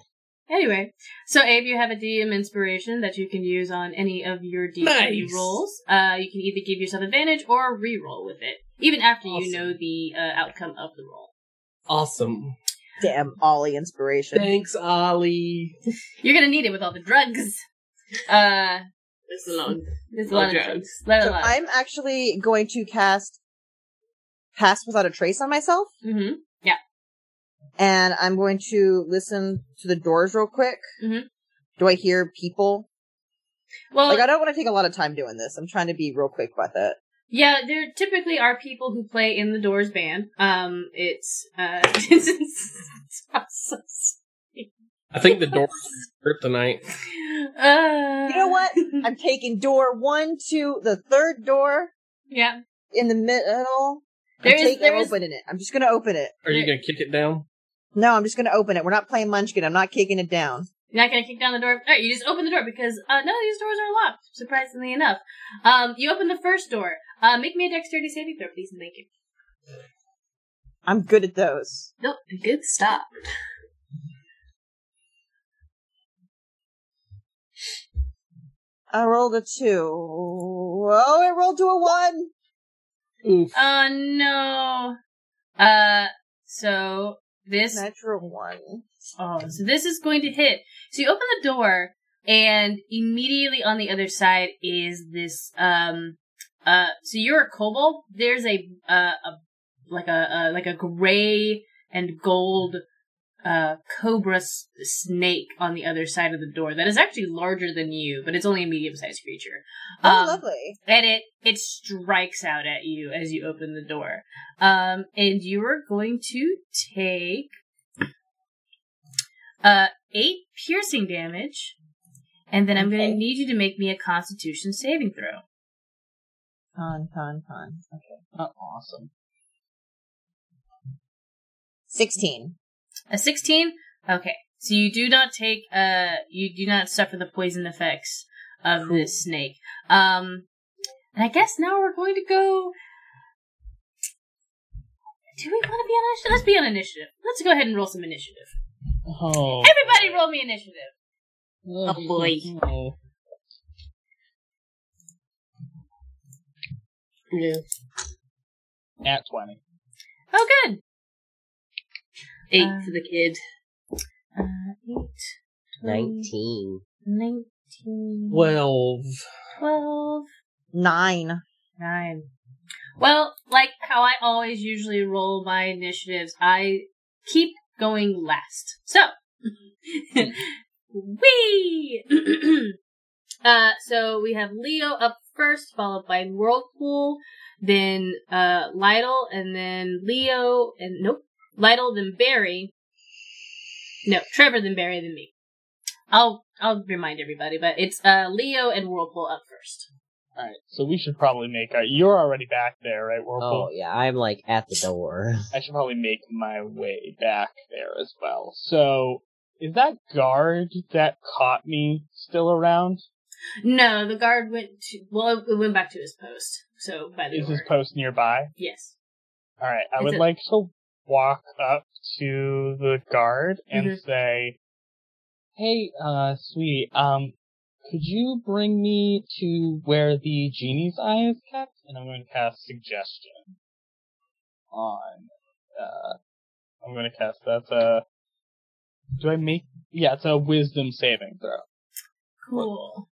Anyway, so Abe, you have a DM inspiration that you can use on any of your DM rolls. You can either give yourself advantage or re-roll with it, even after you know the outcome of the roll. Awesome. Damn, Ollie inspiration. Thanks, Ollie. You're going to need it with all the drugs. There's a lot of drugs. So I'm actually going to cast Pass Without a Trace on myself. Mm-hmm. Yeah. And I'm going to listen to the doors real quick. Mm-hmm. Do I hear people? Well, I don't want to take a lot of time doing this. I'm trying to be real quick about that. Yeah, there typically are people who play in the Doors band. I think the Doors are kryptonite. You know what? I'm taking door 1, 2, the third door. Yeah. In the middle. Opening it. I'm just going to open it. Are you going to kick it down? No, I'm just going to open it. We're not playing Munchkin. I'm not kicking it down. You're not going to kick down the door? All right, you just open the door because none of these doors are locked, surprisingly enough. You open the first door. Make me a dexterity saving throw, please, and thank you. I'm good at those. Nope, good stuff. I rolled a 2. Oh, I rolled to a 1! Oof. Oh, no. So this... Natural 1. Oh, so this is going to hit. So you open the door, and immediately on the other side is this, so you're a kobold. There's a gray and gold, cobra snake on the other side of the door that is actually larger than you, but it's only a medium-sized creature. Oh, lovely. And it strikes out at you as you open the door. And you are going to take 8 piercing damage, and then I'm going to need you to make me a Constitution saving throw. Con. Okay. Oh, awesome. 16. A 16? Okay. So you do not take, you do not suffer the poison effects of this snake. And I guess now we're going to go. Do we want to be on initiative? Let's be on initiative. Let's go ahead and roll some initiative. Oh. Everybody roll me initiative. Oh, oh boy. Oh. Yeah. At 20. Oh, good. 8 for the kid. 8. 19. 19. 12. 12. 9. 9. Well, like how I always usually roll my initiatives, I keep going last. So, wee! So we have Leo up first, followed by Whirlpool, then Lydell, and then Leo, and nope, Lydell, then Barry. No, Trevor, then Barry, then me. I'll remind everybody, but it's Leo and Whirlpool up first. Alright, so we should probably make our... You're already back there, right, Whirlpool? Oh, yeah, I'm, like, at the door. I should probably make my way back there as well. So, is that guard that caught me still around? No, the guard went to... Well, it went back to his post, so by the door. Is his post nearby? Yes. Alright, I would like to walk up to the guard and say, "Hey, sweetie, could you bring me to where the genie's eye is kept?" And I'm going to cast suggestion on, I'm going to cast, that's a, do I make, yeah, it's a wisdom saving throw. Cool.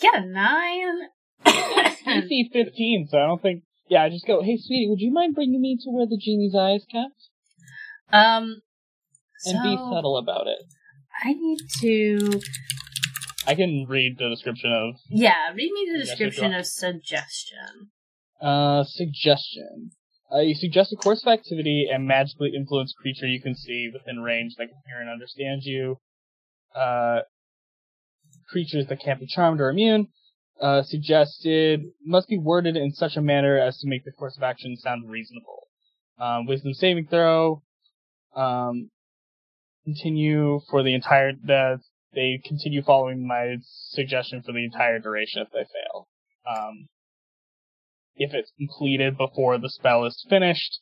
You got a 9. DC 15, so I don't think, yeah, I just go, "Hey, sweetie, would you mind bringing me to where the genie's eye is kept?" And so, be subtle about it. I need to... I can read the description of... Yeah, read me the description of suggestion. Suggestion. You suggest a course of activity and magically influence creature you can see within range that can hear and understand you. Creatures that can't be charmed or immune. Suggested must be worded in such a manner as to make the course of action sound reasonable. Wisdom saving throw. Continue for the entire, they continue following my suggestion for the entire duration if they fail. If it's completed before the spell is finished,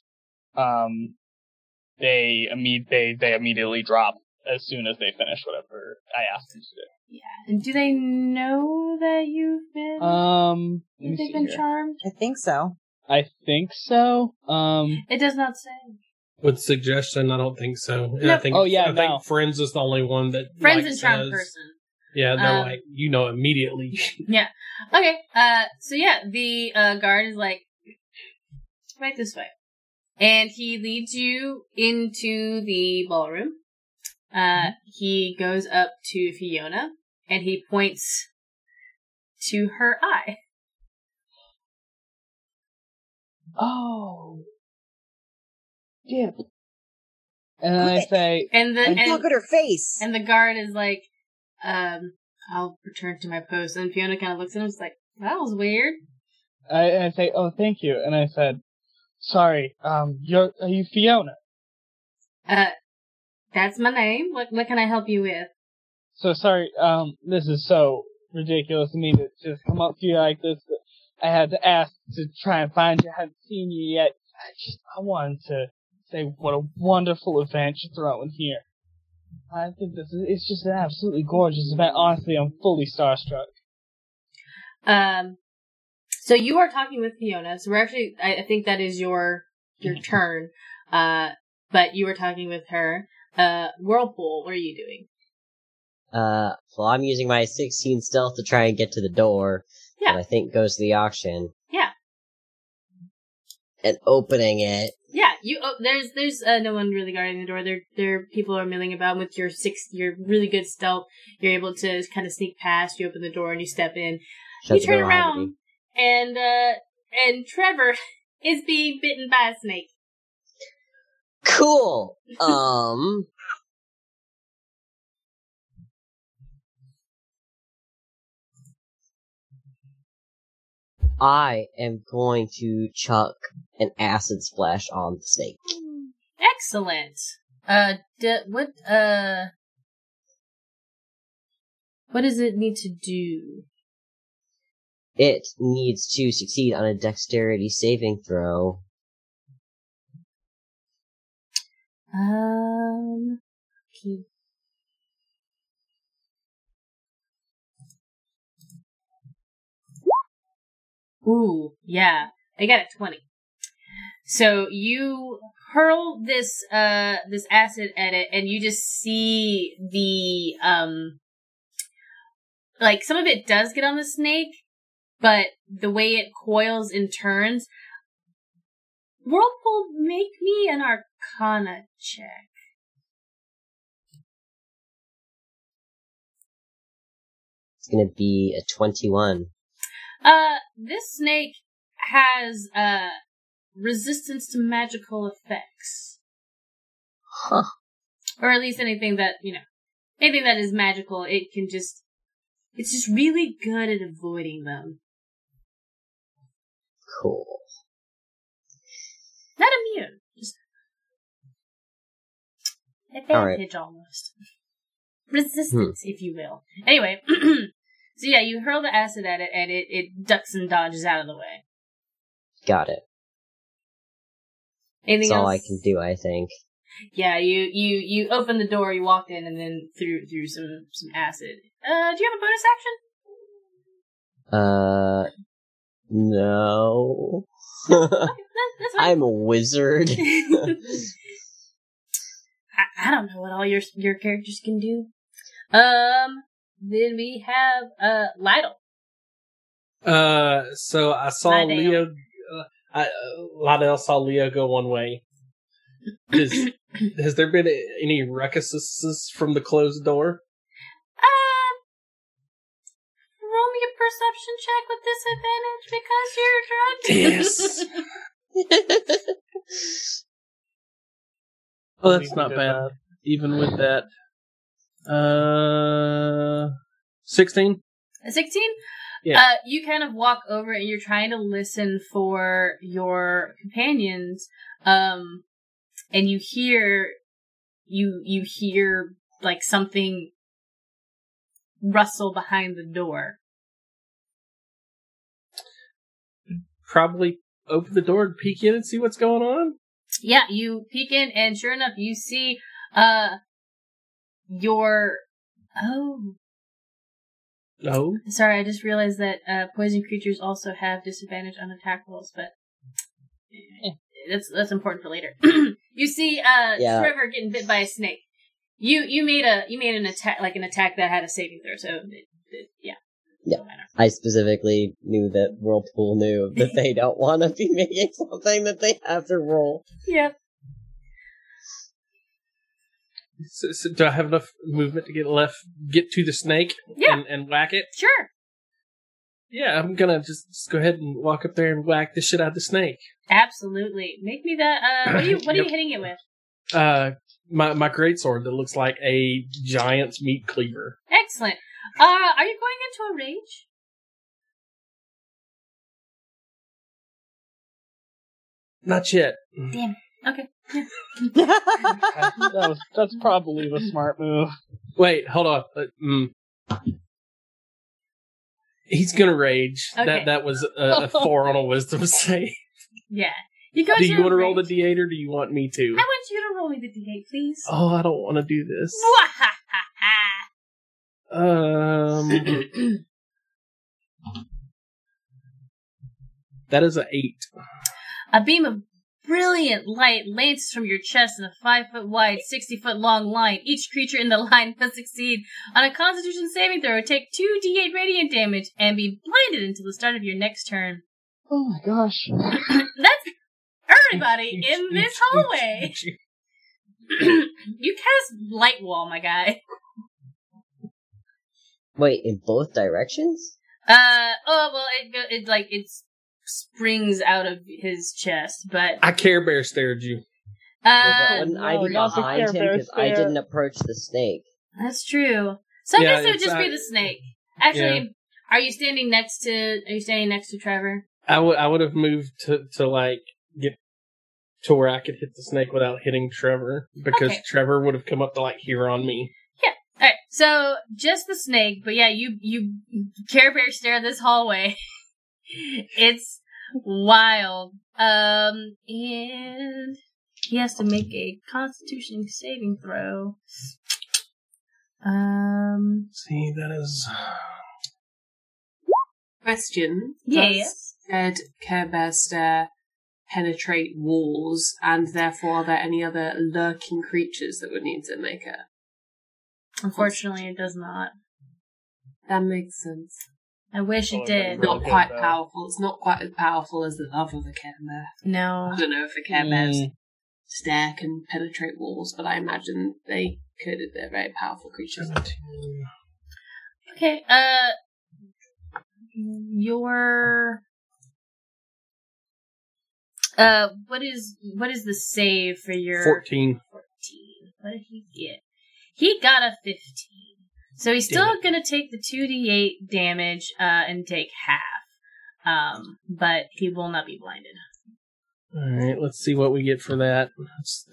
they immediately drop as soon as they finish whatever I asked them to do. Yeah, and do they know that you've been, they've been charmed? I think so. It does not say. With suggestion, I don't think so. Nope. I think Friends is the only one that Friends and charmed person. Yeah, they're like, you know, immediately. Yeah. Okay. So yeah, the guard is like, "Right this way," and he leads you into the ballroom. He goes up to Fiona and he points to her eye. Oh. Yeah. And then I say, and look at her face. And the guard is like, "I'll return to my post." And Fiona kind of looks at him, is like, "That was weird." I say, "Oh, thank you." And I said, "Sorry, are you Fiona?" That's my name. What can I help you with? So sorry. This is so ridiculous of me to just come up to you like this. But I had to ask to try and find you. I haven't seen you yet. I wanted to say what a wonderful event you're throwing here. I think it's just an absolutely gorgeous event. Honestly, I'm fully starstruck. So you are talking with Fiona. So we're actually, I think that is your turn. But you were talking with her. Whirlpool, what are you doing? Well, I'm using my 16 stealth to try and get to the door. Yeah. That I think goes to the auction. Yeah. And opening it. Yeah, there's no one really guarding the door. There people are milling about. With your really good stealth, you're able to kind of sneak past. You open the door and you step in. You turn around and Trevor is being bitten by a snake. Cool. I am going to chuck an acid splash on the snake. Excellent. What does it need to do? It needs to succeed on a dexterity saving throw. Okay. Ooh, yeah. I got a 20. So you hurl this this acid at it, and you just see the like some of it does get on the snake, but the way it coils and turns. Whirlpool, make me an Arcana check. It's gonna be a 21. This snake has resistance to magical effects. Huh. Or at least anything that, you know, anything that is magical, it can just, it's just really good at avoiding them. Cool. Not immune. Just advantage almost. Resistance, if you will. Anyway, so yeah, you hurl the acid at it, and it ducks and dodges out of the way. Got it. Anything else? All I can do, I think. Yeah, you open the door, you walk in, and then through some acid. Do you have a bonus action? No. Okay, that's fine. I'm a wizard. I don't know what all your characters can do. Then we have Lydell. So I saw Lydell. Leo. Lydell saw Leo go one way. Has there been any ruckuses from the closed door? Roll me a perception check with disadvantage because you're drugged. Yes. Well, that's not bad. Even with that, 16. 16. Yeah. You kind of walk over and you're trying to listen for your companions, and you hear like something rustle behind the door. Probably open the door and peek in and see what's going on. Yeah, you peek in and sure enough you see No. Sorry, I just realized that poison creatures also have disadvantage on attack rolls, but that's important for later. You see Trevor getting bit by a snake. You made an attack that had a saving throw, so yeah. Yeah, I specifically knew that Whirlpool knew that they don't want to be making something that they have to roll. Yep. So do I have enough movement to get to the snake and whack it? Sure. Yeah, I'm gonna just go ahead and walk up there and whack the shit out of the snake. Absolutely. Make me that, what are you hitting it with? My greatsword that looks like a giant's meat cleaver. Excellent. Are you going into a rage? Not yet. Damn. Okay. That's probably the smart move. Wait, hold on. He's gonna rage. Okay. That was a 4 on a wisdom save. Yeah. Do you want to roll the d8 or do you want me to? I want you to roll me the d8, please. Oh, I don't want to do this. That is an 8. A beam of brilliant light lances from your chest in a 5-foot-wide, 60-foot-long line. Each creature in the line must succeed on a Constitution saving throw, take 2d8 radiant damage, and be blinded until the start of your next turn. Oh my gosh! That's everybody in this hallway. You cast light wall, my guy. Wait, in both directions? It springs out of his chest, but I Care Bear stared you. I be behind him because I didn't approach the snake. That's true. So I guess it would just be the snake. Actually, are you standing next to Trevor? I would have moved to like get to where I could hit the snake without hitting Trevor, because Trevor would have come up to, like, here on me. Yeah. All right. So, just the snake, but yeah, you Care Bear stare this hallway. It's wild. And he has to make a Constitution saving throw. See, that is... Question. Yes. Does Care Bear stare penetrate walls, and therefore are there any other lurking creatures that would need to make it? Unfortunately, it does not. That makes sense. I wish it did. Really not quite powerful. It's not quite as powerful as the love of a Care Bear. No. I don't know if a Care Bear's stare can penetrate walls, but I imagine they could if they're very powerful creatures. Okay, your... what is the save for your... 14. 14. What did he get? He got a 15. So he's still going to take the 2d8 damage and take half. But he will not be blinded. Alright, let's see what we get for that. It's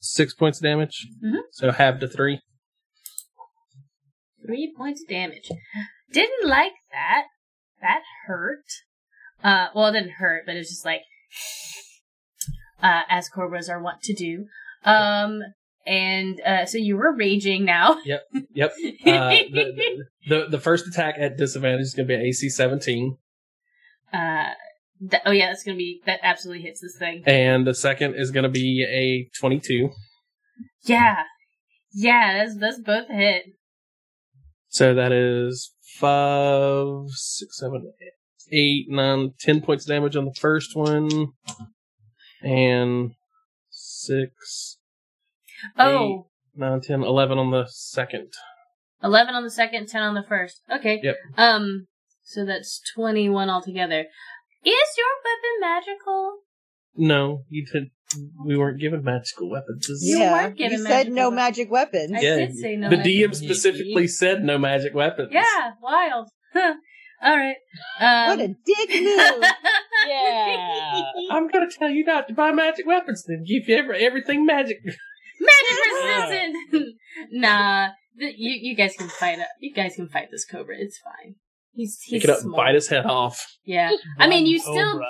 6 points of damage. Mm-hmm. So half to 3. 3 points of damage. Didn't like that. That hurt. Well, it didn't hurt, but it's just like, as cobras are wont to do. So you were raging now. Yep. The first attack at disadvantage is going to be an AC 17. That's going to be, that absolutely hits this thing. And the second is going to be a 22. Yeah, that's both hit. So that is 5, 6, 7, 8, 9, 10 points of damage on the first one. And 8, 9, 10, 11 on the second. 11 on the second, 10 on the first. Okay. Yep. So that's 21 altogether. Is your weapon magical? No, you didn't. We weren't given magical weapons. Weren't given magical weapons. You said no magic weapons. I did say no magic weapons. The DM specifically said no magic weapons. Yeah, wild. Huh. All right. What a dick move. Yeah. I'm going to tell you not to buy magic weapons, then give you everything magic. Magic resistant. Nah, you guys can fight up. You guys can fight this cobra. It's fine. He's small. Pick it up and bite his head off. Yeah. I mean, you still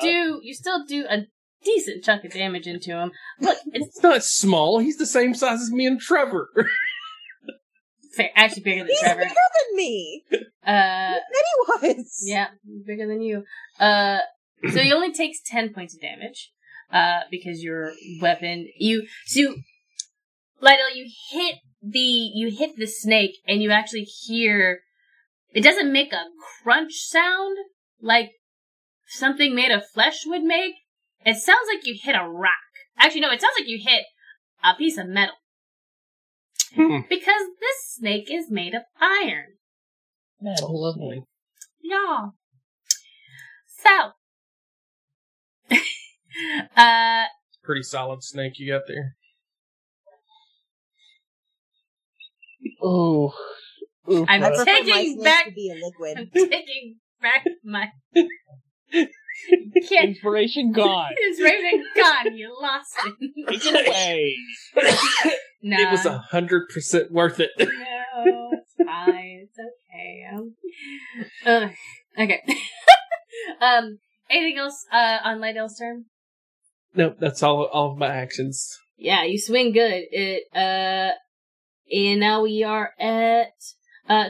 do a decent chunk of damage into him. Look, it's not small. He's the same size as me and Trevor. Actually, bigger than Trevor. He's bigger than me. Than he was. Yeah, bigger than you. So he only takes 10 points of damage because your weapon. Lydell, you hit the snake, and you actually hear. It doesn't make a crunch sound like something made of flesh would make. It sounds like you hit a rock. Actually, no, it sounds like you hit a piece of metal. Because this snake is made of iron. Metal, lovely. Yeah. So. Pretty solid snake you got there. Oh. I'm taking back. Be a liquid. I'm taking back my inspiration gone. Inspiration gone. You lost it. Take it away. No, it was 100% worth it. No, it's fine. It's okay. Okay. Anything else on Lydell's turn? Nope, that's all of my actions. Yeah, you swing good. And now we are at.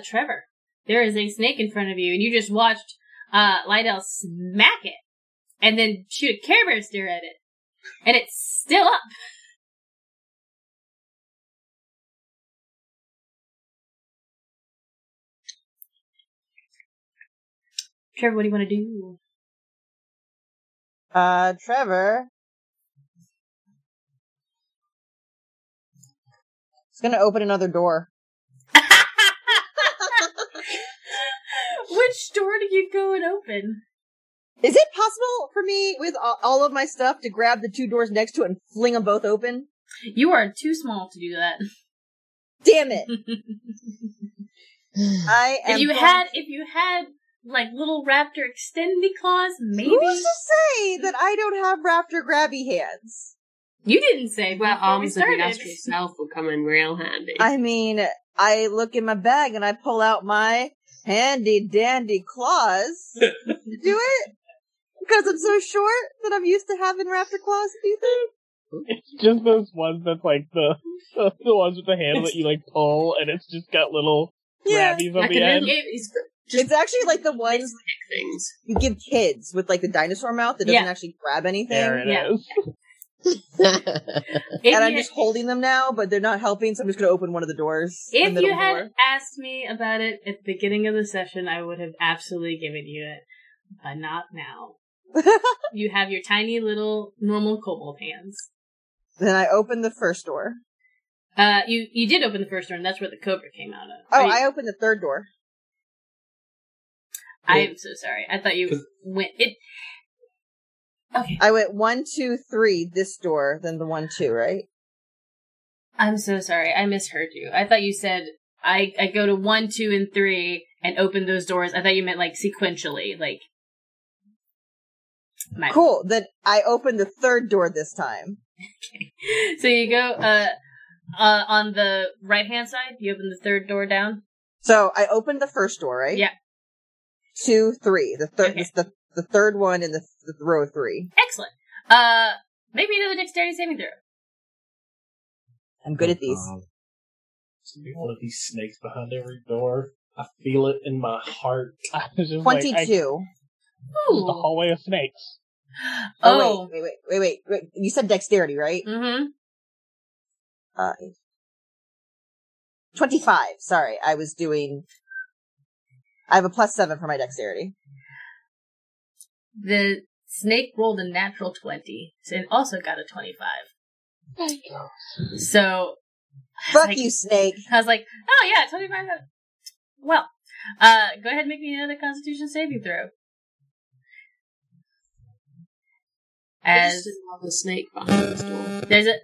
Trevor, there is a snake in front of you, and you just watched Lydell smack it, and then shoot a Care Bear stare at it, and it's still up. Trevor, what do you want to do? Trevor is going to open another door. Which door do you go and open? Is it possible for me, with all of my stuff, to grab the two doors next to it and fling them both open? You are too small to do that. Damn it! If you had like little raptor extendy claws, maybe? Who's to say that I don't have raptor grabby hands? You didn't say well, arms of industrial self will come in real handy. I mean, I look in my bag and I pull out my handy dandy claws to do it. Because I'm so short that I'm used to having raptor claws, do you think? It's just those ones that's like the ones with the handle that you like pull and it's just got little grabbies on the end. It's actually like the ones you give kids with like the dinosaur mouth that doesn't actually grab anything. There it is. And I'm just holding them now, but they're not helping, so I'm just going to open one of the doors. If you had asked me about it at the beginning of the session, I would have absolutely given you it. But not now. You have your tiny little normal kobold hands. Then I opened the first door. You did open the first door, and that's where the cobra came out of. Oh, I opened the third door. I am so sorry. I thought you went... Okay. I went 1, 2, 3, this door, then the 1, 2, right? I'm so sorry. I misheard you. I thought you said, I go to 1, 2, and 3 and open those doors. I thought you meant, like, sequentially, like... Cool. Then I opened the third door this time. Okay. So you go, on the right-hand side, you open the third door down? So I opened the first door, right? Yeah. 2, 3. The third... Okay. The third one in the row of 3. Excellent. Make me another dexterity saving throw. I'm good at these. It's gonna be one of these snakes behind every door. I feel it in my heart. 22. This is the hallway of snakes. Oh. Wait. You said dexterity, right? Mm-hmm. 25. Sorry, I have a +7 for my dexterity. The snake rolled a natural 20, so it also got a 25. So, fuck you, snake. I was like, oh yeah, 25. Well, go ahead and make me another Constitution saving throw. As the snake behind this door.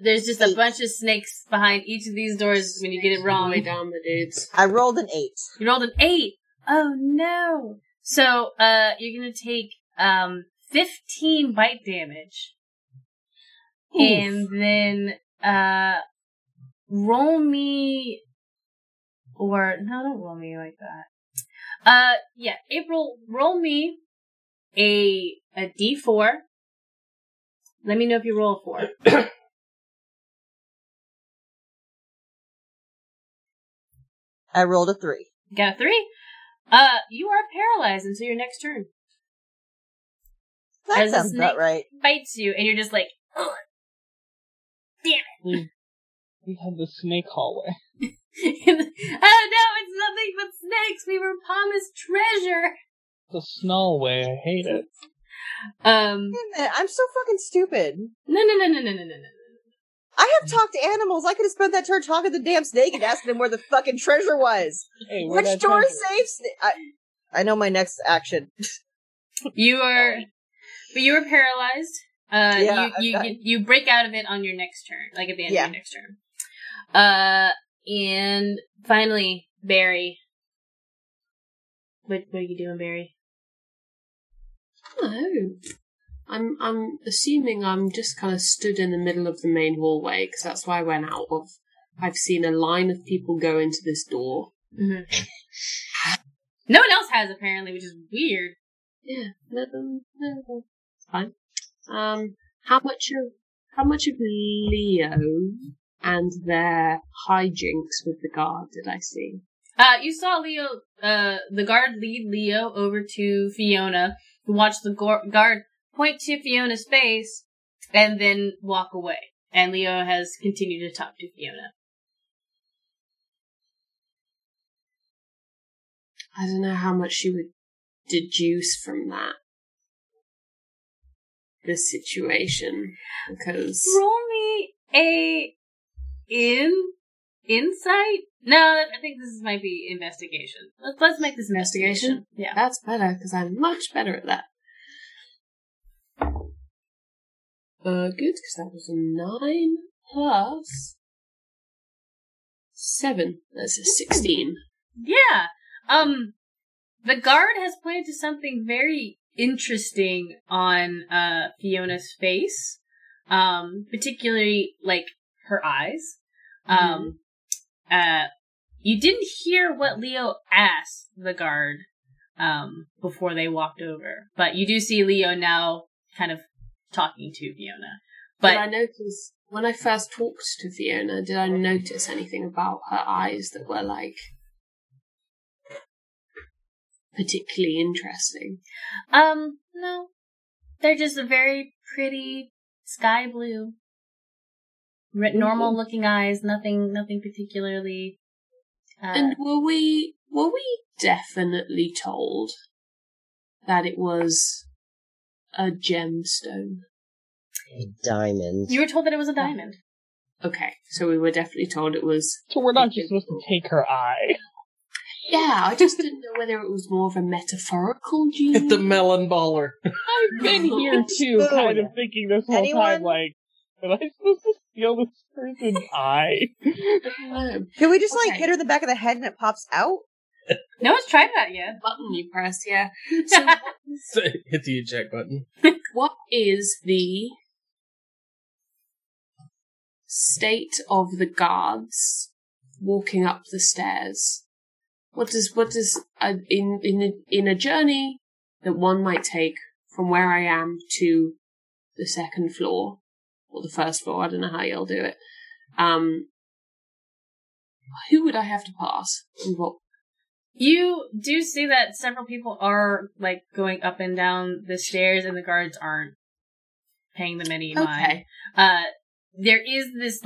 There's just a bunch of snakes behind each of these doors. When you get it wrong, way down the dudes. I rolled an 8. You rolled an 8. Oh no. So, you're gonna take 15 bite damage. Oof. And then don't roll me like that. April, roll me a d4. Let me know if you roll a 4. I rolled a 3. Got a 3? You are paralyzed until your next turn. That sounds about right. Bites you, and you're just like, oh, damn it. We had the snake hallway. Oh no, it's nothing but snakes. We were promised treasure. The snall way. I hate it. I'm so fucking stupid. No. I have talked to animals. I could have spent that turn talking to the damn snake and asking them where the fucking treasure was. Hey, which door saves? I know my next action. You were paralyzed. You break out of it on your next turn, like at the end of your next turn. And finally, Barry. What are you doing, Barry? Hello. I'm assuming I'm just kind of stood in the middle of the main hallway because that's where I went out of. I've seen a line of people go into this door. Mm-hmm. No one else has apparently, which is weird. Yeah, no. It's fine. How much of Leo and their hijinks with the guard did I see? You saw Leo, the guard lead Leo over to Fiona, who watched the guard point to Fiona's face, and then walk away. And Leo has continued to talk to Fiona. I don't know how much she would deduce from that this situation, because roll me a insight. No, I think this might be investigation. Let's make this investigation. Yeah, that's better because I'm much better at that. Good, because that was a 9 plus 7. That's a 16. Yeah. The guard has planted something very interesting on Fiona's face, particularly like her eyes. You didn't hear what Leo asked the guard before they walked over, but you do see Leo now kind of talking to Fiona. But did I notice when I first talked to Fiona, did I notice anything about her eyes that were like particularly interesting? No, they're just a very pretty sky blue, normal looking eyes. Nothing particularly. And were we definitely told that it was a gemstone? A diamond. You were told that it was a diamond. Okay, so we were definitely told it was... So we're not just supposed to take her eye. Yeah, I just didn't know whether it was more of a metaphorical genie. It's a melon baller. I've been here too, kind of thinking this whole time, like, am I supposed to steal this person's eye? Can we just, hit her in the back of the head and it pops out? No one's tried that yet. Button you press, yeah. So hit the eject button. What is the state of the guards walking up the stairs? What does, in a journey that one might take from where I am to the second floor, or the first floor, I don't know how you'll do it, who would I have to pass? And what? You do see that several people are, going up and down the stairs, and the guards aren't paying them any mind. There is this,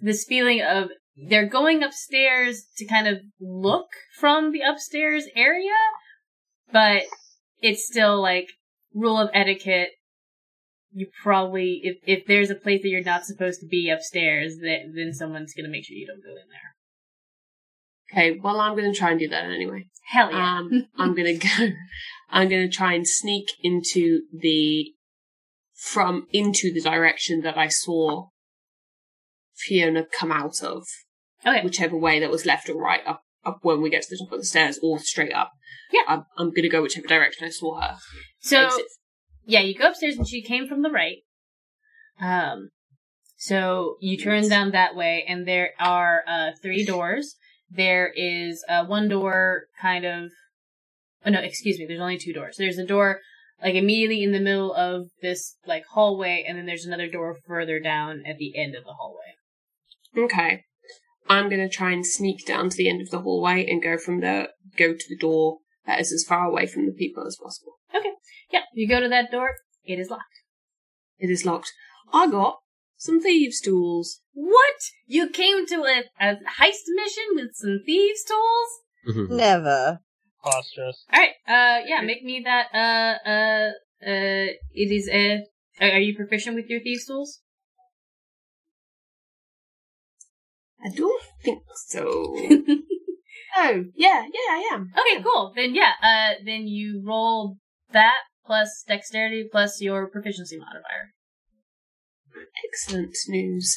this feeling of they're going upstairs to kind of look from the upstairs area, but it's still, rule of etiquette. You probably, if there's a place that you're not supposed to be upstairs, then someone's going to make sure you don't go in there. Okay, well, I'm going to try and do that anyway. Hell yeah. I'm going to try and sneak into the direction that I saw Fiona come out of. Okay. Whichever way that was left or right, up when we get to the top of the stairs, or straight up. Yeah. I'm going to go whichever direction I saw her. So, yeah, you go upstairs and she came from the right. So you turn down that way and there are 3 doors. There is one door kind of... Oh, no, excuse me. There's only 2 doors. There's a door, immediately in the middle of this, hallway, and then there's another door further down at the end of the hallway. Okay. I'm going to try and sneak down to the end of the hallway and go to the door that is as far away from the people as possible. Okay. Yeah, you go to that door. It is locked. It is locked. I got some thieves' tools. What? You came to a heist mission with some thieves' tools? Mm-hmm. Never. Preposterous. Alright, make me that, it is a... Are you proficient with your thieves' tools? I don't think so. Oh, yeah, I am. Okay, cool. Then, yeah, then you roll that plus dexterity plus your proficiency modifier. Excellent news.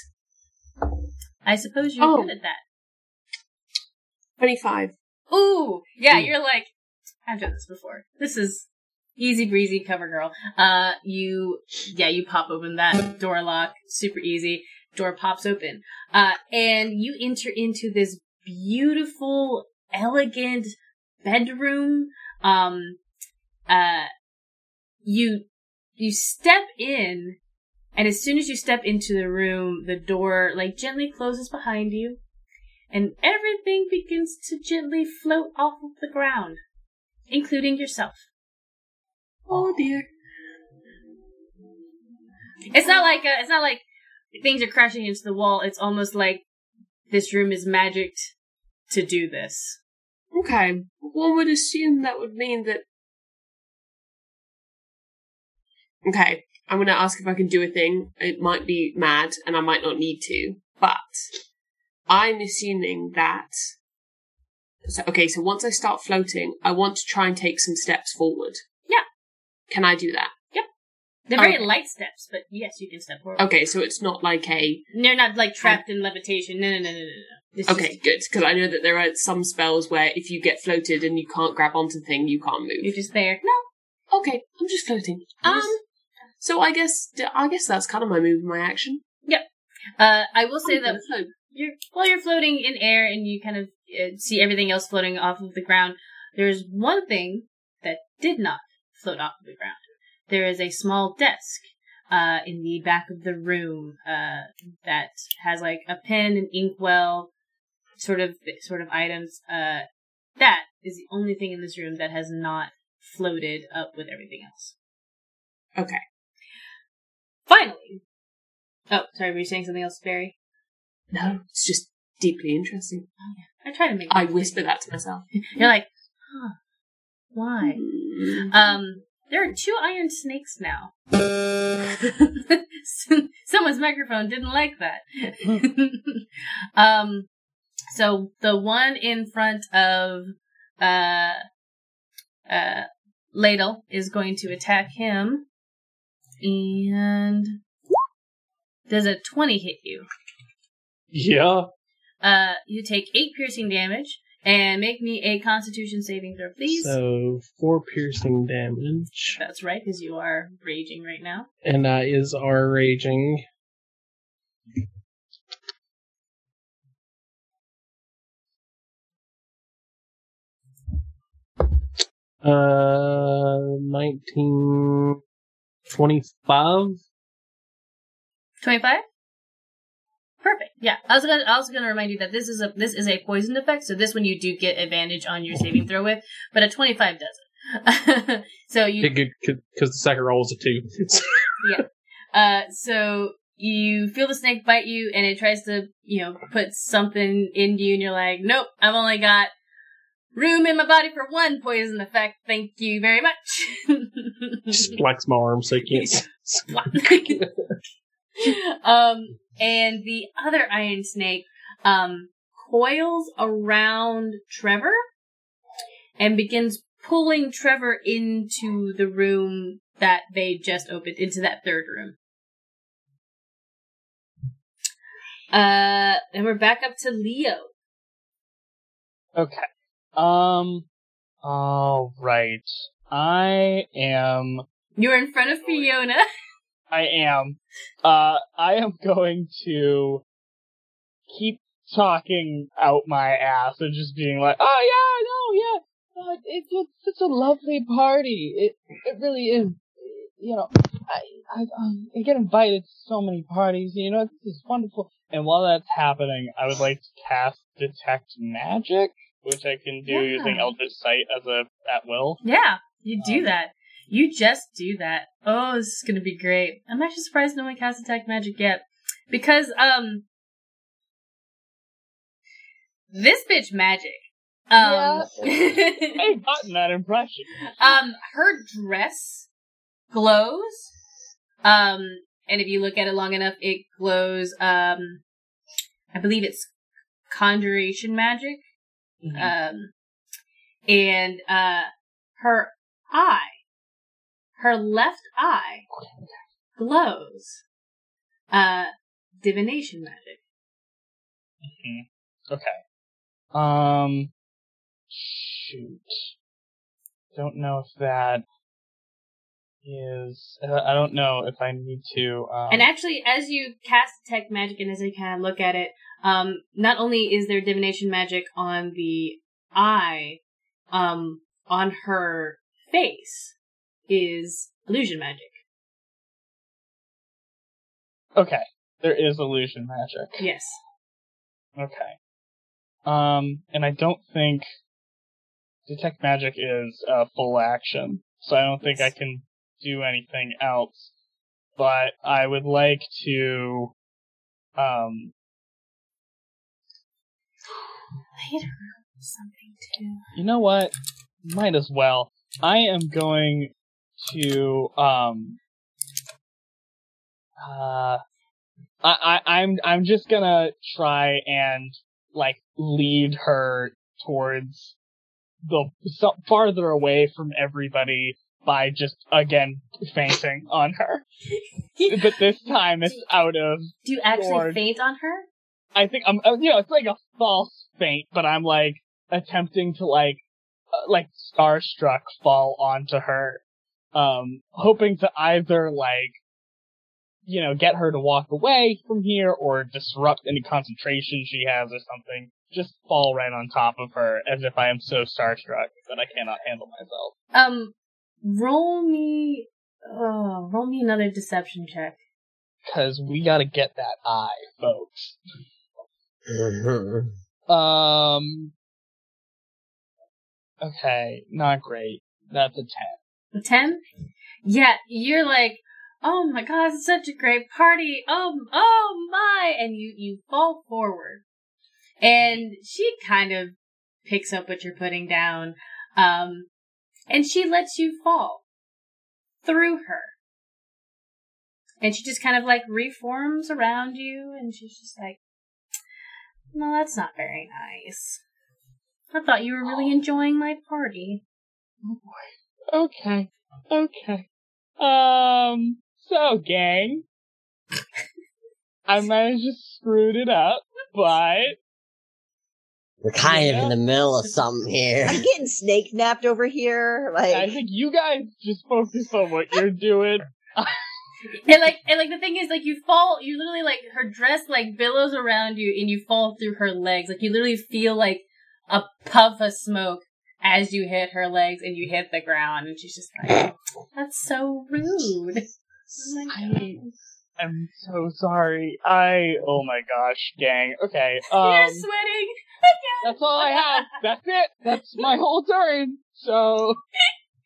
I suppose you're good at that. 25. Ooh! Yeah, you're like, I've done this before. This is easy breezy cover girl. You pop open that door lock. Super easy. Door pops open. And you enter into this beautiful, elegant bedroom. You step in. And as soon as you step into the room, the door, gently closes behind you, and everything begins to gently float off of the ground, including yourself. Oh, dear. It's not like things are crashing into the wall. It's almost like this room is magicked to do this. Okay. One would assume that would mean that... Okay. I'm going to ask if I can do a thing. It might be mad, and I might not need to, but I'm assuming that... So once I start floating, I want to try and take some steps forward. Yeah. Can I do that? Yep. They're very light steps, but yes, you can step forward. Okay, so it's not like a... They're not, trapped in levitation. No. Good, because I know that there are some spells where if you get floated and you can't grab onto the thing, you can't move. You're just there. No. Okay, I'm just floating. So I guess that's kind of my move and my action. Yep. I will say that you're floating in air and you kind of see everything else floating off of the ground. There's one thing that did not float off of the ground. There is a small desk in the back of the room that has like a pen and inkwell sort of items. That is the only thing in this room that has not floated up with everything else. Okay. Finally. Oh, sorry, were you saying something else, Barry? No, it's just deeply interesting. Oh, yeah. I try to make I whisper that to myself. You're like, huh, why? Mm-hmm. There are 2 iron snakes now. Someone's microphone didn't like that. So the one in front of Lydell is going to attack him. And does a 20 hit you? Yeah. You take 8 piercing damage. And make me a Constitution saving throw, please. So, 4 piercing damage. That's right, because you are raging right now. And that is our raging. Twenty-five? Perfect. Yeah, I was gonna remind you that this is a poisoned effect, so this one you do get advantage on your saving throw with, but a 25 doesn't. So you because the second roll is a 2. Yeah. So you feel the snake bite you, and it tries to put something in you, and you're like, nope, I've only got room in my body for 1 poison effect. Thank you very much. Just flex my arm so you can't. And the other iron snake coils around Trevor and begins pulling Trevor into the room that they just opened, into that third room. And we're back up to Leo. Okay. All right. I am... You're in front of Fiona. I am. I am going to keep talking out my ass and just being like, oh yeah, no, yeah, it's such a lovely party. It really is. I get invited to so many parties. This is wonderful. And while that's happening, I would like to cast Detect Magic, which I can do using Eldritch Sight at will. Yeah, you do that. You just do that. Oh, this is going to be great. I'm actually surprised no one cast Detect Magic yet. Because, this bitch magic. Yeah. I've gotten that impression. Her dress glows. And if you look at it long enough, it glows, I believe it's conjuration magic. Mm-hmm. And her eye. Her left eye glows. Divination magic. Mm-hmm. Okay. Shoot. Don't know if that is... I don't know if I need to... And actually, as you cast Detect Magic and as you kind of look at it, not only is there divination magic on the eye, on her face... is illusion magic. Okay. There is illusion magic. Yes. Okay. And I don't think Detect Magic is a full action, so I don't think I can do anything else, but I would like to later something too. You know what? Might as well. I am going to I'm just gonna try and like lead her towards farther away from everybody by just again fainting on her. But this time it's out of. Do you actually faint on her? I think I'm, you know, it's like a false faint, but I'm like attempting to like starstruck fall onto her, hoping to either like, you know, get her to walk away from here or disrupt any concentration she has or something. Just fall right on top of her as if I am so starstruck that I cannot handle myself. Roll me another deception check. 'Cause we gotta get that eye, folks. Okay, not great. That's a 10. A 10? Yeah, you're like, oh my god, it's such a great party. Oh my! And you fall forward. And she kind of picks up what you're putting down, and she lets you fall through her. And she just kind of, like, reforms around you, and she's just like, well, that's not very nice. I thought you were really enjoying my party. Oh, boy. Okay. So, gang. I might have just screwed it up, but... we're kind of in the middle of something here. I'm getting snake-napped over here. Like, I think you guys just focus on what you're doing. And the thing is, like, you fall, you literally, like, her dress, like, billows around you, and you fall through her legs. Like, you literally feel, like, a puff of smoke as you hit her legs, and you hit the ground, and she's just like, that's so rude. Oh my god. I'm so sorry. Oh my gosh, gang. Okay, You're sweating! That's all I have. That's it. That's my whole turn. So...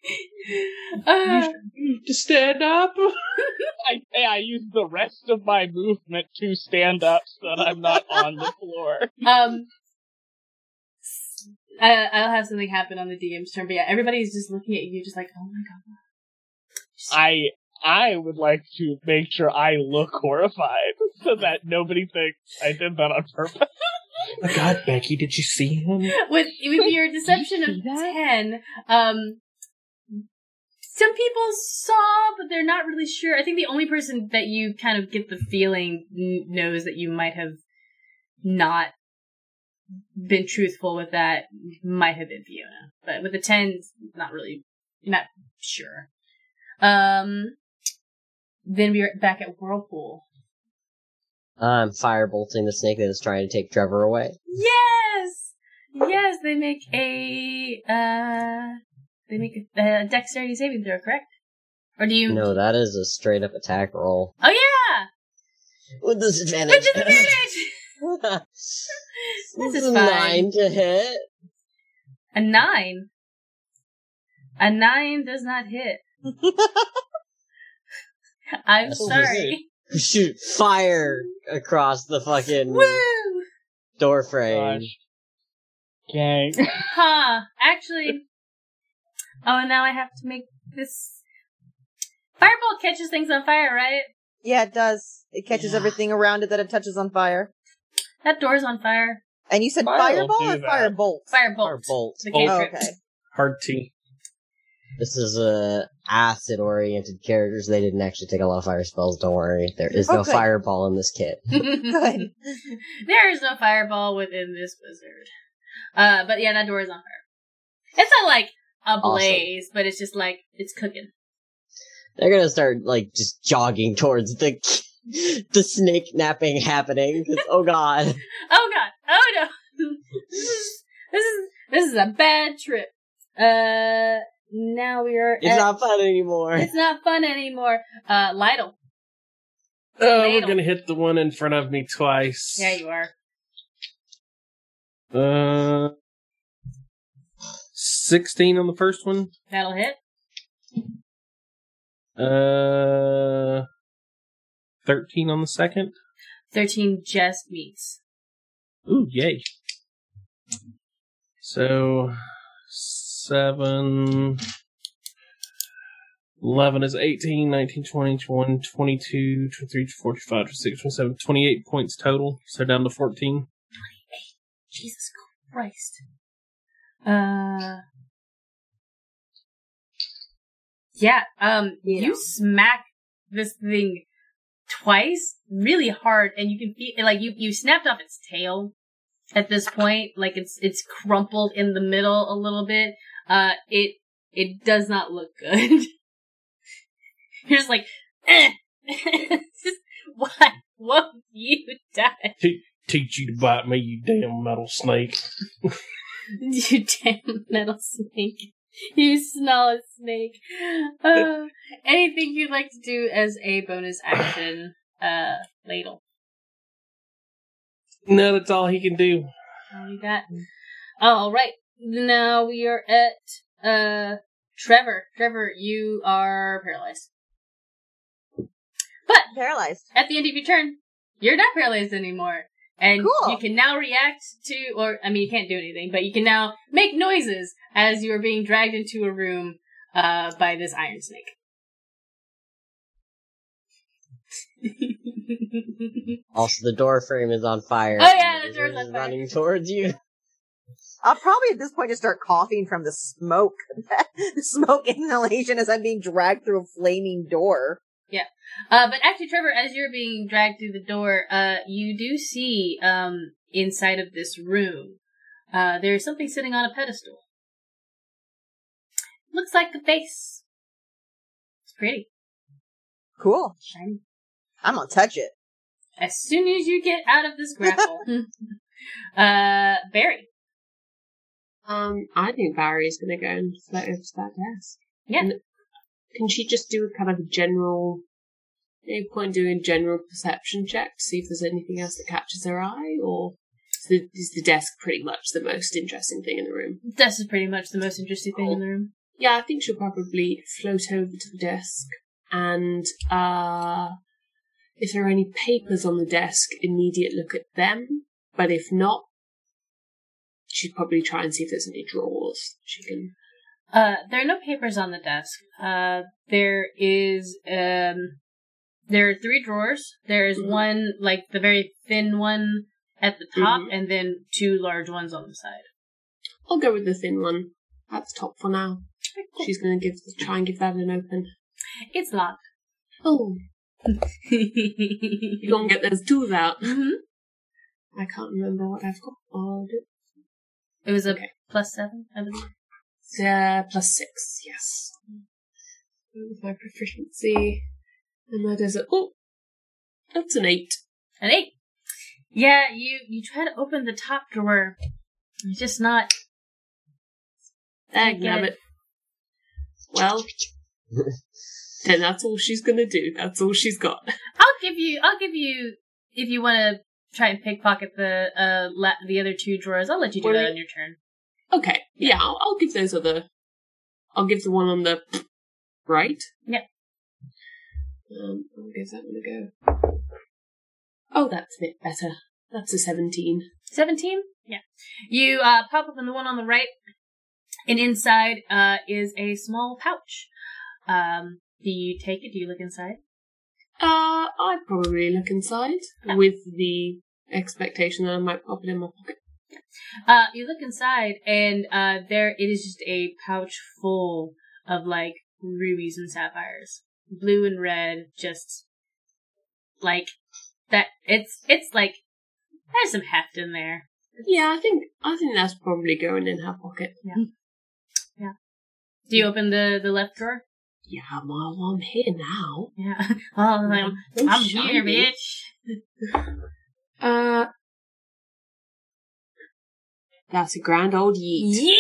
to stand up? I used the rest of my movement to stand up so that I'm not on the floor. I'll have something happen on the DM's turn, but yeah, everybody's just looking at you just like, oh my god. I would like to make sure I look horrified so that nobody thinks I did that on purpose. Oh my god, Becky, did you see him? With your deception of 10, some people saw, but they're not really sure. I think the only person that you kind of get the feeling knows that you might have not been truthful with that might have been Fiona. But with the 10, not really, not sure. Then we're back at Whirlpool. I'm firebolting the snake that is trying to take Trevor away. Yes, they make a... they make a dexterity saving throw, correct? Or do you... No, that is a straight-up attack roll. Oh, yeah! With disadvantage. With disadvantage! This is fine. 9 to hit. A 9? A 9 does not hit. I'm sorry. Shoot fire across the fucking door frame. Gang. Huh, actually... Oh, and now I have to make this... Firebolt catches things on fire, right? Yeah, it does. It catches everything around it that it touches on fire. That door's on fire. And you said fireball or firebolt? Firebolt. Okay. Hard T. This is acid-oriented characters. They didn't actually take a lot of fire spells, don't worry. There is no fireball in this kit. Good. There is no fireball within this wizard. But yeah, that door is on fire. It's not like... ablaze, awesome. But it's just like, it's cooking. They're gonna start, like, just jogging towards the snake napping happening. Oh god. Oh god. Oh no. This is a bad trip. Now we are not fun anymore. It's not fun anymore. Lydell. We're gonna hit the one in front of me twice. Yeah, you are. 16 on the first one. That'll hit. 13 on the second. 13 just meets. Ooh, yay. So, 7, 11 is 18, 19, 20, 21, 22, 23, 24, 25, 26, 27, 28 points total. So down to 14. 28. Jesus Christ. You smack this thing twice really hard, and you can feel like you snapped off its tail at this point. Like it's crumpled in the middle a little bit. It does not look good. You're just like, what you done? Teach you to bite me, you damn metal snake. You damn metal snake. You snarl snake. Anything you'd like to do as a bonus action, Ladle? No, that's all he can do. All you got. All right. Now we are at Trevor. Trevor, you are paralyzed. But paralyzed. At the end of your turn, you're not paralyzed anymore. And cool. You can now react to, or, I mean, you can't do anything, but you can now make noises as you are being dragged into a room, by this iron snake. Also, the door frame is on fire. Oh yeah, the door's on fire. Running towards you. I'll probably at this point just start coughing from the smoke. The smoke inhalation as I'm being dragged through a flaming door. Yeah. But actually, Trevor, as you're being dragged through the door, you do see, inside of this room, there's something sitting on a pedestal. Looks like a face. It's pretty. Cool. Shiny. I'm gonna touch it. As soon as you get out of this grapple. Barry. I think Barry's gonna go and float over to that desk. Yeah. Can she just do kind of a general... Any point doing general perception check to see if there's anything else that catches her eye, or is the desk pretty much the most interesting thing in the room? The desk is pretty much the most interesting thing in the room. Yeah, I think she'll probably float over to the desk, and if there are any papers on the desk, immediate look at them. But if not, she'd probably try and see if there's any drawers she can. There are no papers on the desk. There is There are three drawers. There's one, like, the very thin one at the top, and then two large ones on the side. I'll go with the thin one at the top for now. Okay, cool. She's going to try and give that an open. It's locked. Oh. You're going to get those tools out. Mm-hmm. I can't remember what I've got. It was okay. +7, I believe. It's +6, yes. With my proficiency... And that is that's an 8. An 8? Yeah, you try to open the top drawer. It's just not... Damn it. Well, then that's all she's gonna do. That's all she's got. I'll give you, if you want to try and pickpocket the other two drawers, I'll let you do that on your turn. Okay. Yeah, I'll give those other... I'll give the one on the... right? Yep. I'll give that one a go. Oh, that's a bit better. That's a 17. 17? Yeah. You pop open the one on the right, and inside is a small pouch. Do you take it? Do you look inside? I probably look inside with the expectation that I might pop it in my pocket. You look inside, and there it is, just a pouch full of like rubies and sapphires. Blue and red, just like that. It's like there's some heft in there. Yeah, I think that's probably going in her pocket. Yeah. Do you open the left drawer? Yeah, well, I'm here now. Yeah, I'm here, bitch. That's a grand old yeet. Yeet.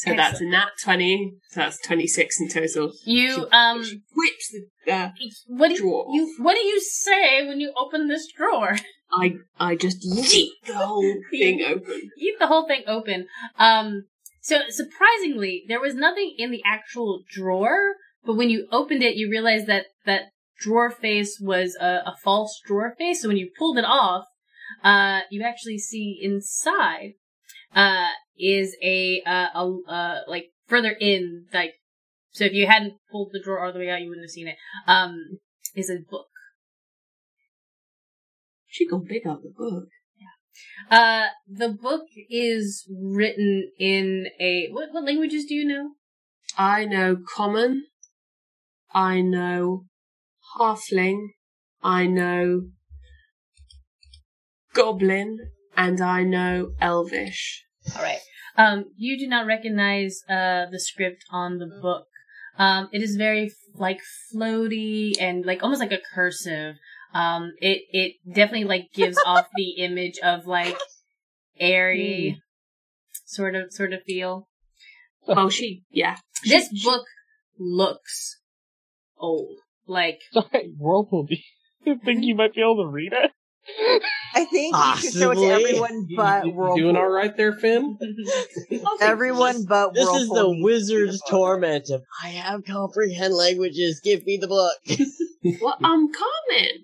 So that's a nat 20, so that's 26 in total. You, she whips the drawer. What do you say when you open this drawer? I just yeet the whole thing open. Yeet the whole thing open. So surprisingly, there was nothing in the actual drawer, but when you opened it, you realized that drawer face was a false drawer face, so when you pulled it off, you actually see inside, is like further in, like, so if you hadn't pulled the drawer all the way out, you wouldn't have seen it. Is a book. She gonna pick out the book. Yeah. The book is written in what languages do you know? I know Common. I know Halfling. I know Goblin, and I know Elvish. All right. You do not recognize the script on the book. It is very like floaty and like almost like a cursive. It definitely like gives off the image of like airy sort of feel. Oh, yeah. This book looks old. Like, sorry, Whirlpool. Do you think you might be able to read it? I think possibly. You should show it to everyone but Whirlpool. Doing all right there, Finn? Everyone but Whirlpool. This is the wizard's torment of, I have comprehend languages, give me the book. Well, I'm coming.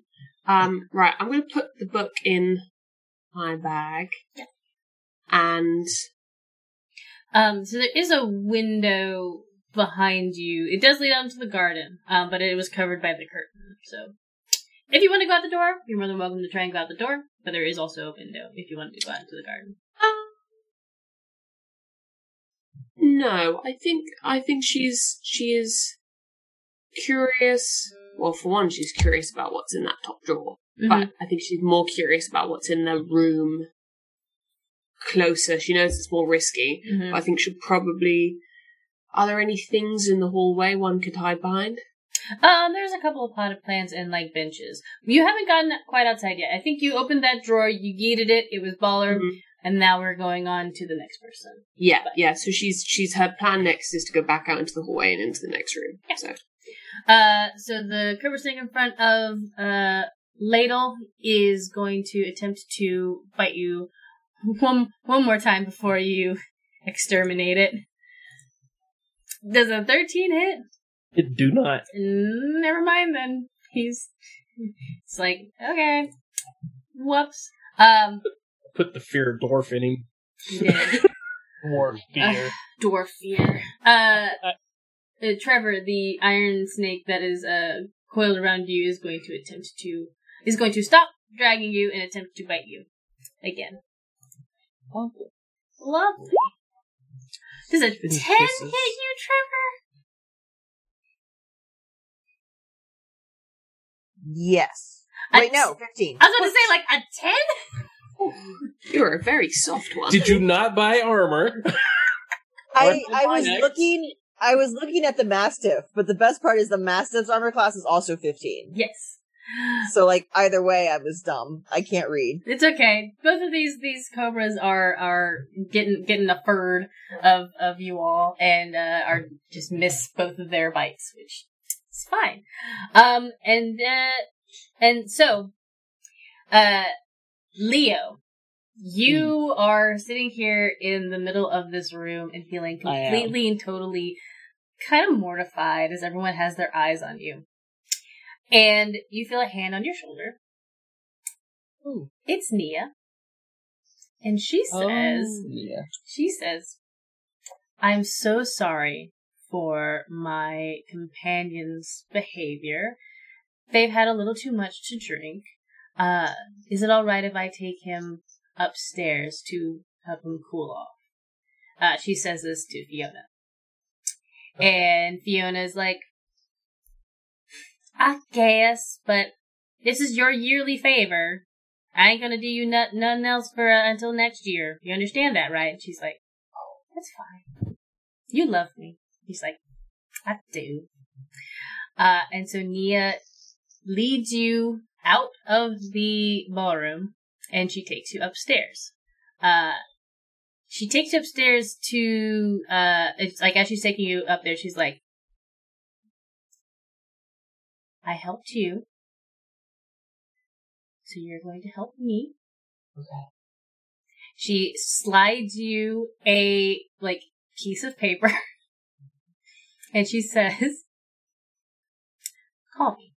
Right, I'm going to put the book in my bag. And... so there is a window behind you. It does lead out into the garden, but it was covered by the curtain, so... If you want to go out the door, you're more than welcome to try and go out the door, but there is also a window if you want to go out into the garden. No, I think she is curious. Well, for one, she's curious about what's in that top drawer, but I think she's more curious about what's in the room closer. She knows it's more risky, but I think she'll probably... Are there any things in the hallway one could hide behind? There's a couple of potted plants and, like, benches. You haven't gotten quite outside yet. I think you opened that drawer, you yeeted it, it was baller, and now we're going on to the next person. Yeah, but. Yeah, so she's her plan next is to go back out into the hallway and into the next room. Yeah. So the Kerber sitting in front of, Ladle is going to attempt to bite you one more time before you exterminate it. Does a 13 hit? It do not. Never mind then. It's like, okay. Whoops. Put the fear of dwarf in him. You did. Dwarf fear. Dwarf fear. Trevor, the iron snake that is coiled around you is going to stop dragging you and attempt to bite you again. Lovely. Lovely. Does a 10 hit you, Trevor? Yes. Wait, no, 15. I was going to say, like, a 10? Oh, you're a very soft one. Did you not buy armor? I was looking at the Mastiff, but the best part is the Mastiff's armor class is also 15. Yes. So, like, either way, I was dumb. I can't read. It's okay. Both of these cobras are getting a third of you all, and are just miss both of their bites, which... It's fine. So, Leo, you are sitting here in the middle of this room and feeling completely and totally kind of mortified as everyone has their eyes on you. And you feel a hand on your shoulder. Ooh. It's Nia. And she says, I'm so sorry for my companion's behavior. They've had a little too much to drink. Is it all right if I take him upstairs to help him cool off? She says this to Fiona. And Fiona's like, I guess, but this is your yearly favor. I ain't gonna do you nothing else for until next year. You understand that, right? And she's like, that's fine. You love me. He's like, I do. And so Nia leads you out of the ballroom, and she takes you upstairs. She takes you upstairs to, it's like as she's taking you up there, she's like, I helped you, so you're going to help me. Okay. She slides you a, like, piece of paper. And she says, call me.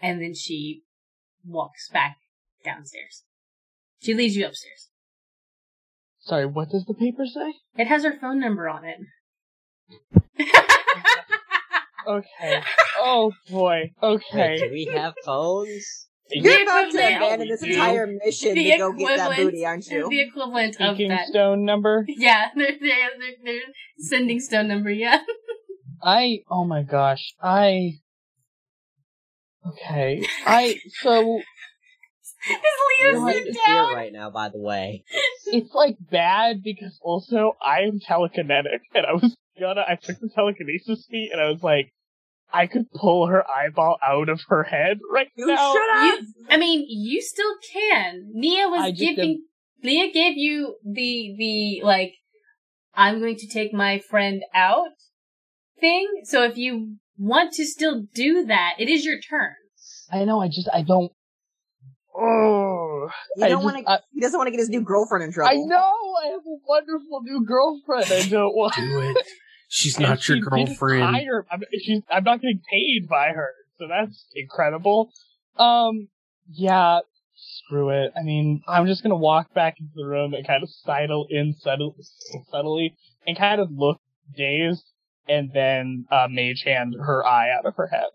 And then she walks back downstairs. She leads you upstairs. Sorry, what does the paper say? It has her phone number on it. Okay. Oh, boy. Okay. Wait, do we have phones? You're about to abandon this entire mission to go get that booty, aren't you? The equivalent of that. Sending stone number? Yeah, they're sending stone number, yeah. Oh my gosh, Okay. His Leo's in down right now, by the way. It's like bad because also I am telekinetic, and I took the telekinesis feat, and I was like, I could pull her eyeball out of her head right now. Shut up! You still can. Nia gave you the I'm going to take my friend out thing. So if you want to still do that, it is your turn. I know. I don't. Oh, he doesn't want to get his new girlfriend in trouble. I know. I have a wonderful new girlfriend. I don't want. Do it. She's not your girlfriend. I'm not getting paid by her, so that's incredible. Yeah, screw it. I'm just gonna walk back into the room and kind of sidle in subtly and kind of look dazed, and then mage hand her eye out of her head.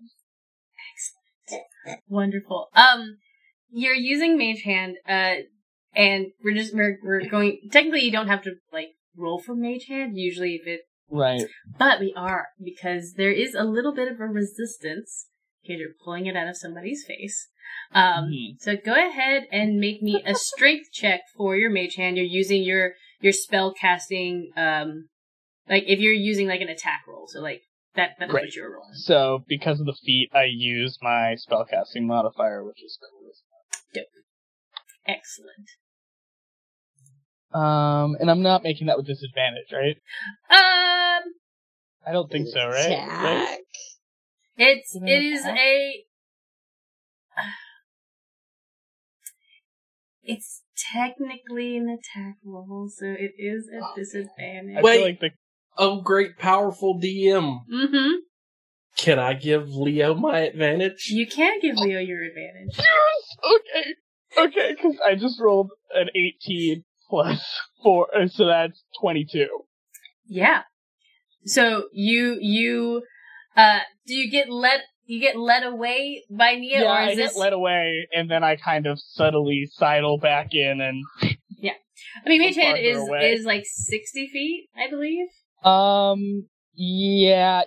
Excellent, wonderful. You're using mage hand, and we're going. Technically, you don't have to roll for mage hand. Usually, if it. Right. But we are, because there is a little bit of a resistance because you're pulling it out of somebody's face. So go ahead and make me a strength check for your mage hand. You're using your spell casting, if you're using an attack roll. So that's right. What you're rolling. So because of the feat, I use my spell casting modifier, which is cool. Dope. Excellent. And I'm not making that with disadvantage, right? I don't think so, right? Right? It's technically an attack roll, so it is a disadvantage. Wait, great powerful DM. Mm-hmm. Can I give Leo my advantage? You can give Leo your advantage. Yes! Okay, because I just rolled an 18. Plus 4, so that's 22. Yeah. So you do you get led away by Nia, yeah, or is this... Yeah, I get led away, and then I kind of subtly sidle back in and... Yeah. Mage Hand is 60 feet, I believe. Yeah.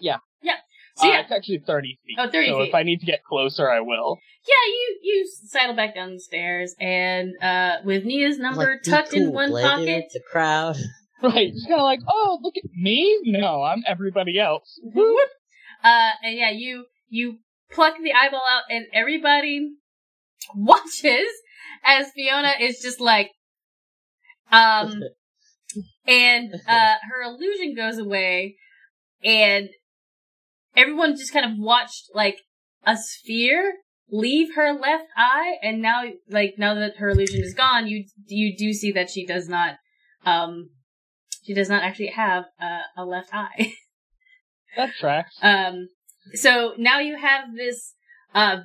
So yeah. It's actually 30 feet. Oh, 30 feet. So if I need to get closer, I will. Yeah, you sidle back down the stairs, and with Nia's number tucked in one pocket. The crowd. Right, just kind of oh, look at me? No, I'm everybody else. And yeah, you pluck the eyeball out, and everybody watches as Fiona is just and her illusion goes away, and everyone just kind of watched, a sphere leave her left eye, and now, now that her illusion is gone, you do see that she does not actually have a left eye. That tracks. So now you have this,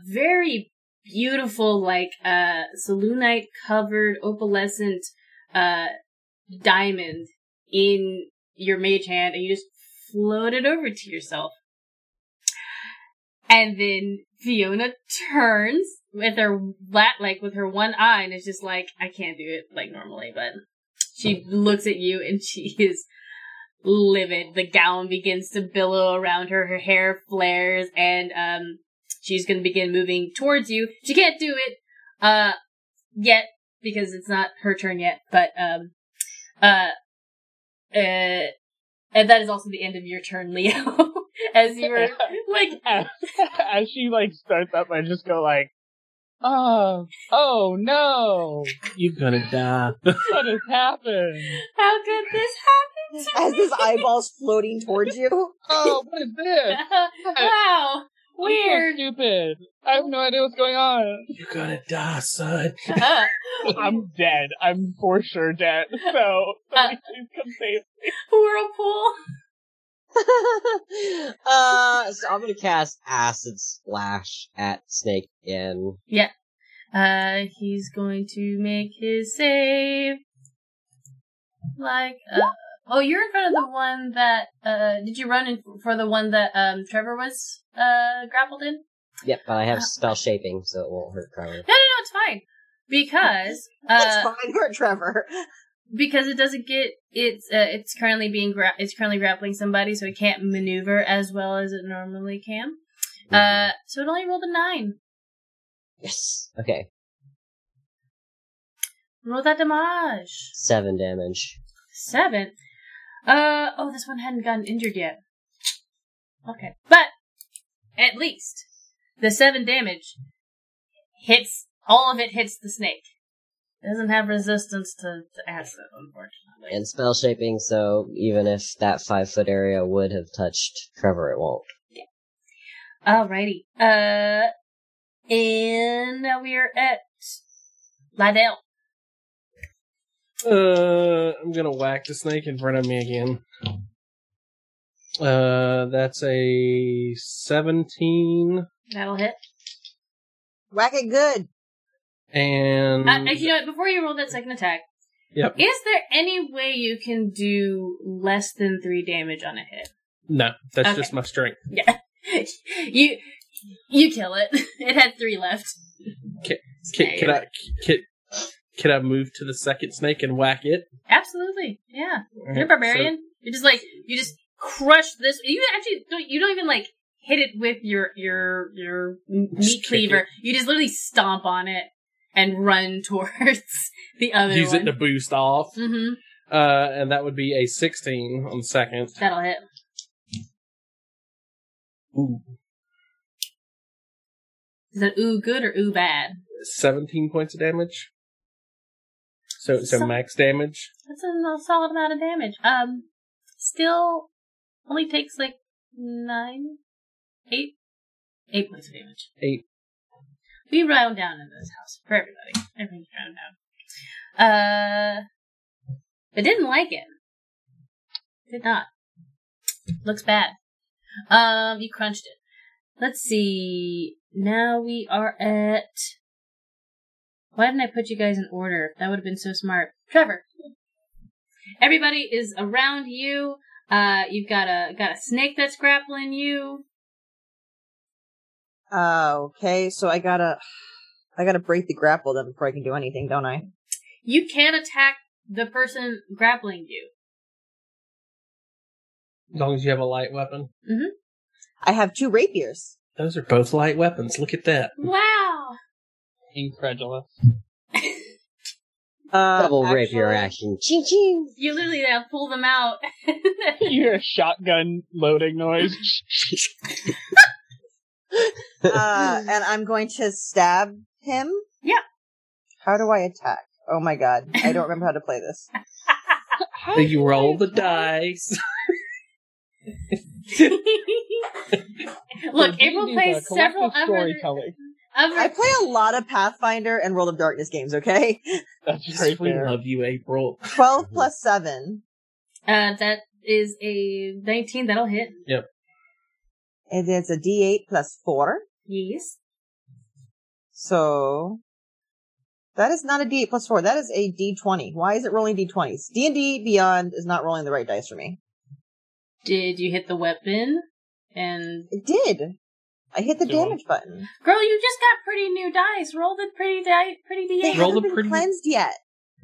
very beautiful, saloonite covered opalescent, diamond in your mage hand, and you just float it over to yourself. And then Fiona turns with her with her one eye, and it's just I can't do it normally, but she looks at you and she is livid. The gown begins to billow around her, her hair flares, and she's gonna begin moving towards you. She can't do it yet because it's not her turn yet, but and that is also the end of your turn, Leo. As you were, as she, starts up, I just go, oh no. You're gonna die. What has happened? How could this happen to me? As his eyeball's floating towards you. Oh, what is this? Wow. Weird. So stupid. I have no idea what's going on. You're gonna die, son. I'm dead. I'm for sure dead. So, somebody please come save me. Whirlpool. So I'm gonna cast Acid Splash at Snake Inn. Yeah. He's going to make his save. You're in front of the one that, did you run in for the one that, Trevor was, grappled in? Yep, but I have spell shaping, so it won't hurt Trevor. No, it's fine. Because, it's fine, hurt Trevor. Because it doesn't get it's currently being grappling somebody, so it can't maneuver as well as it normally can. So it only rolled a 9. Yes. Okay. Roll that damage. 7 damage. 7? Oh, this one hadn't gotten injured yet. Okay. But, at least, the 7 damage hits, all of it hits the snake. Doesn't have resistance to acid, unfortunately. And spell shaping, so even if that 5-foot area would have touched Trevor, it won't. Yeah. Alrighty. And now we are at Lydell. I'm gonna whack the snake in front of me again. That's a 17. That'll hit. Whack it good. And you know, before you roll that second attack, yep. Is there any way you can do less than 3 damage on a hit? No, that's okay. Just my strength. Yeah, you kill it. It had 3 left. Can I move to the second snake and whack it? Absolutely. Yeah, right, you're a barbarian. So you just crush this. You actually don't even hit it with your meat cleaver. You just literally stomp on it and run towards the other one. Use it to boost off. Mm-hmm. And that would be a 16 on the second. That'll hit. Ooh. Is that ooh good or ooh bad? 17 points of damage. So it's a max damage. That's a solid amount of damage. Still only takes 8 points of damage. 8. We round down in this house for everybody. Everything's round down. But didn't like it. Did not. Looks bad. You crunched it. Let's see. Now we are at... Why didn't I put you guys in order? That would have been so smart. Trevor. Everybody is around you. You've got a snake that's grappling you. Okay, so I gotta break the grapple then before I can do anything, don't I? You can attack the person grappling you. As long as you have a light weapon. Mm-hmm. I have 2 rapiers. Those are both light weapons. Look at that. Wow. Incredulous. Double rapier action. Ching ching. You literally now pull them out. You hear a shotgun loading noise. And I'm going to stab him? Yeah. How do I attack? Oh my god. I don't remember how to play this. You roll the dice. Look, April plays several other... I play a lot of Pathfinder and World of Darkness games, okay? That's very fair. We love you, April. 12 plus 7. That is a 19. That'll hit. Yep. And it's a D8 plus 4. Yes. So, that is not a D8 plus 4. That is a D20. Why is it rolling D20s? D&D Beyond is not rolling the right dice for me. Did you hit the weapon? And it did. I hit the damage button. Girl, you just got pretty new dice. Roll the pretty dice. Pretty D8. They haven't been cleansed yet.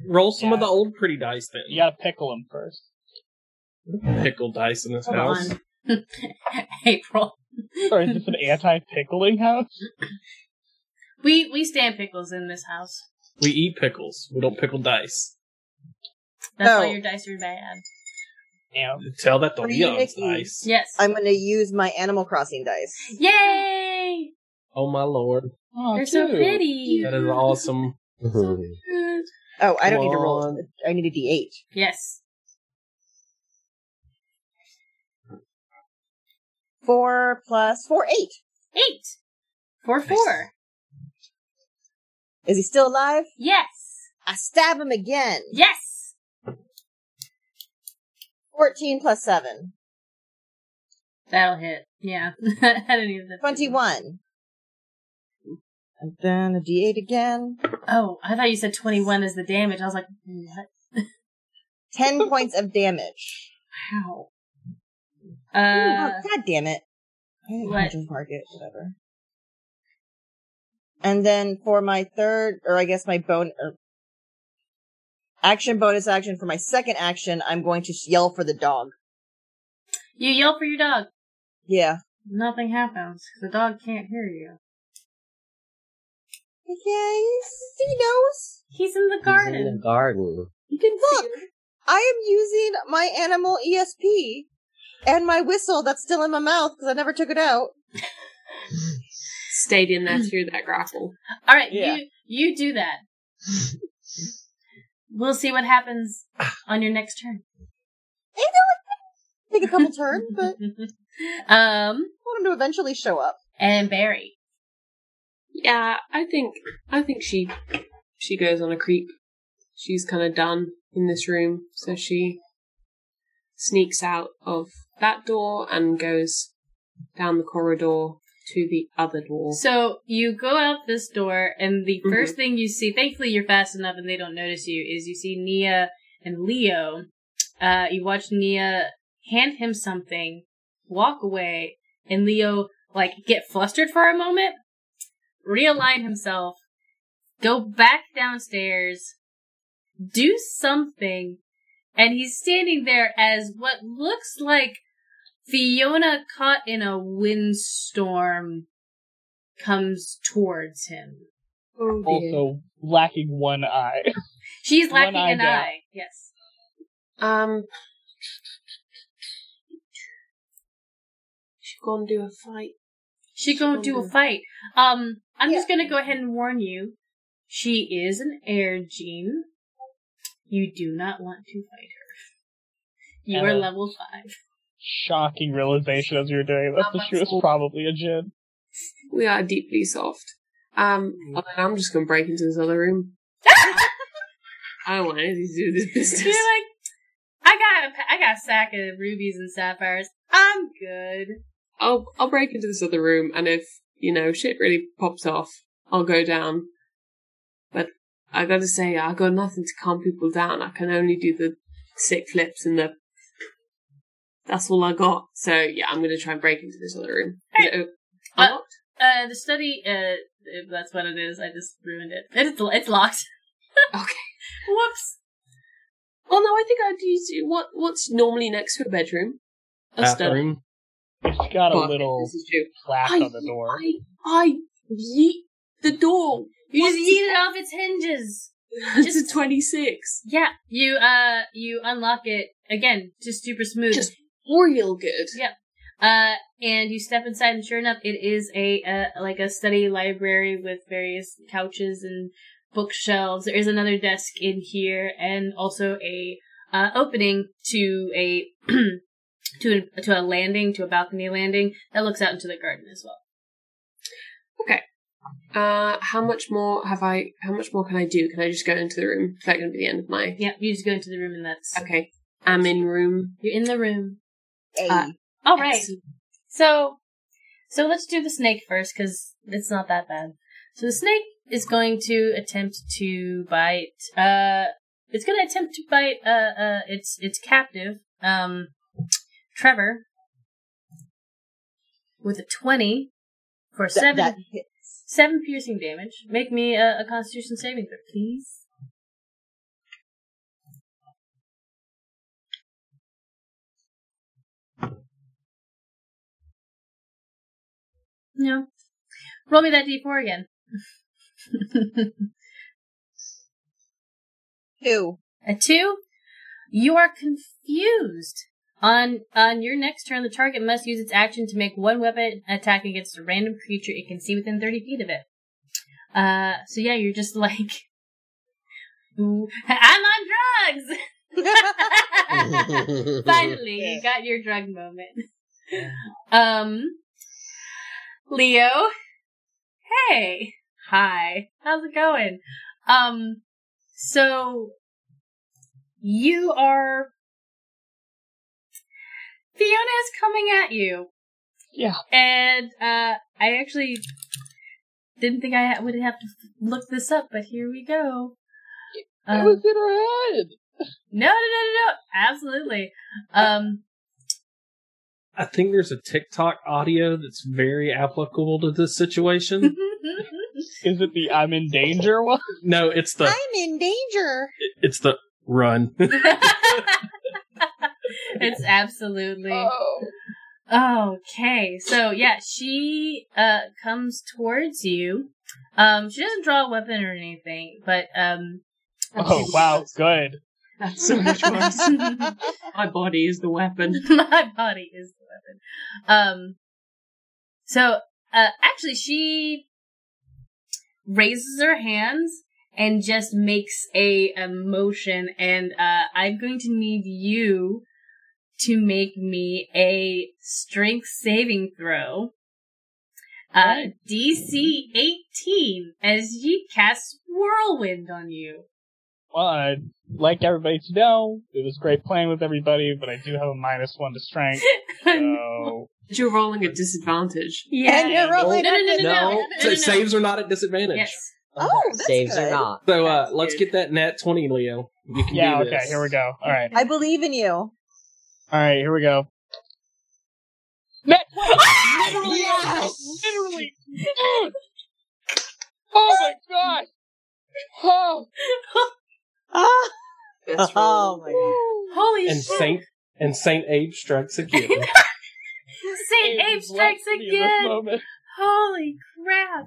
Roll some of the old pretty dice then. You gotta pickle them first. Pickle dice in this house. April. Or is this an anti-pickling house? We stand pickles in this house. We eat pickles. We don't pickle dice. That's why your dice are bad. Yeah. Tell that to Leon's dice. Yes. I'm going to use my Animal Crossing dice. Yay! Oh my lord. Oh, they're so pretty. That is awesome. So good. Oh, I don't need to roll. I need a D8. Yes. 4 plus 4, 8. 8. 4, 4. Nice. Is he still alive? Yes. I stab him again. Yes. 14 plus 7. That'll hit. Yeah. I didn't even have 21. And then a D8 again. Oh, I thought you said 21 is the damage. I was like, what? 10 points of damage. Wow. God damn it. I didn't market, whatever. And then for my third, or I guess my bonus action, for my second action, I'm going to yell for the dog. You yell for your dog? Yeah. Nothing happens, because the dog can't hear you. Yeah, he knows. He's in the garden. He's in the garden. You can look. I am using my animal ESP and my whistle that's still in my mouth because I never took it out. Stayed in that through that grapple. All right, yeah. you do that. We'll see what happens on your next turn. I think a couple turns, but I want him to eventually show up. And Barry. Yeah, I think she goes on a creep. She's kind of done in this room, so she sneaks out of that door and goes down the corridor to the other door. So you go out this door, and the first thing you see, thankfully you're fast enough and they don't notice you, is you see Nia and Leo. You watch Nia hand him something, walk away, and Leo, get flustered for a moment. Realign himself, go back downstairs, do something, and he's standing there as what looks like Fiona caught in a windstorm comes towards him. Oh, also lacking one eye. She's lacking an eye, yes. She's gonna do a fight. I'm just going to go ahead and warn you. She is an air gene. You do not want to fight her. You are level 5. Shocking realization as we were doing this that she was probably a djinn. We are deeply soft. I'm just going to break into this other room. I don't want anything to do with this business. You're I got a sack of rubies and sapphires. I'm good. I'll break into this other room, and if, shit really pops off, I'll go down. But I gotta say, I got nothing to calm people down. I can only do the sick flips and the... That's all I got. So, yeah, I'm gonna try and break into this other room. Hey. Is it unlocked? The study, if that's what it is, I just ruined it. It's locked. Okay. Whoops. Oh, no, I think I'd use... What's normally next to a bedroom? A study. It's got a little plaque on the door. I yeet the door. You just yeet it off its hinges. It's a 26. Yeah, you unlock it again, just super smooth, just real good. Yeah, and you step inside, and sure enough, it is a study library with various couches and bookshelves. There is another desk in here, and also a opening to a. To a balcony landing that looks out into the garden as well. Okay. How much more can I do? Can I just go into the room? Is that going to be the end of my... Yeah, you just go into the room and that's... Okay. I'm in room. You're in the room. Hey. All right. Excellent. So let's do the snake first, because it's not that bad. So the snake is going to attempt to bite... It's going to attempt to bite its captive, Trevor, with a 20 for 7 piercing damage. Make me a Constitution saving throw, please. No. Roll me that d4 again. 2. A 2? You are confused. On your next turn, the target must use its action to make one weapon attack against a random creature it can see within 30 feet of it. So yeah, you're just like, ooh, I'm on drugs! Finally, you got your drug moment. Leo. Hey. Hi. How's it going? So, you are... Fiona is coming at you. Yeah. And I actually didn't think I would have to look this up, but here we go. It was in her head. No. Absolutely. I think there's a TikTok audio that's very applicable to this situation. Is it the I'm in danger one? No, it's the... I'm in danger. It's the run. It's absolutely... Oh. Okay, so yeah, she comes towards you. She doesn't draw a weapon or anything, but oh wow, good. That's so much worse. My body is the weapon. My body is the weapon. So actually, she raises her hands and just makes a motion, and I'm going to need you to make me a strength saving throw. DC 18 as you cast Whirlwind on you. Well, I'd like everybody to know it was great playing with everybody, but I do have a -1 to strength. So you're rolling at disadvantage. Yeah, and you're rolling. No. Saves are not at disadvantage. Yes. Oh, that's saves good. Are not. So let's get that nat 20, Leo. You can do this. Okay, here we go. All right. I believe in you. All right, here we go. Nat 20. Literally, yes! Literally. Oh my god. Oh. That's oh my god. Holy and shit. Saint Abe strikes again. Saint Abe strikes again. Holy crap.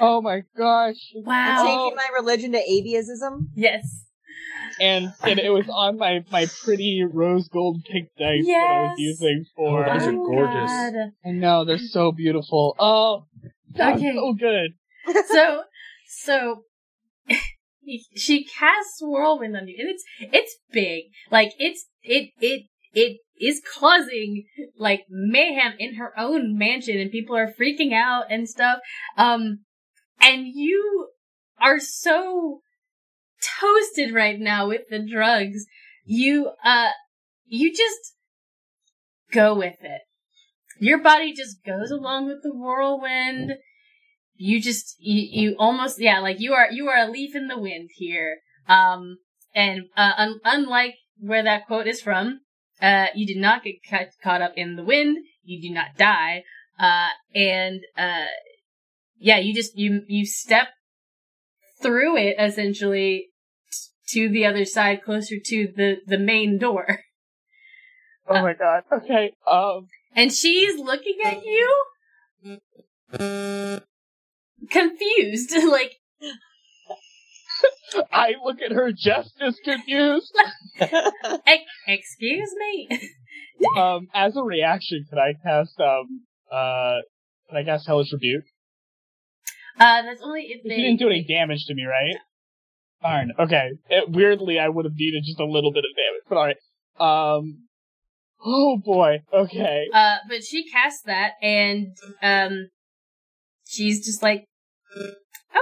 Oh my gosh. Wow. I'm taking my religion to atheism? Yes. And it was on my pretty rose gold pink dice that I was using for. Oh, those are gorgeous. God. I know, they're so beautiful. Oh, that's so good. So she casts Whirlwind on you, and it's big. Like it is causing like mayhem in her own mansion, and people are freaking out and stuff. And you are so toasted right now with the drugs. You just go with it. Your body just goes along with the whirlwind. You almost you are a leaf in the wind here. Unlike where that quote is from, you did not get caught up in the wind. You do not die. You step through it essentially to the other side, closer to the main door. Oh my god. Okay. And she's looking at you confused, like I look at her just as confused. Excuse me. As a reaction, can I cast Hellish Rebuke? That's only if they... You didn't do any damage to me, right? Darn. Okay. Weirdly, I would have needed just a little bit of damage, but alright. Oh boy. Okay. But she cast that, and she's just like,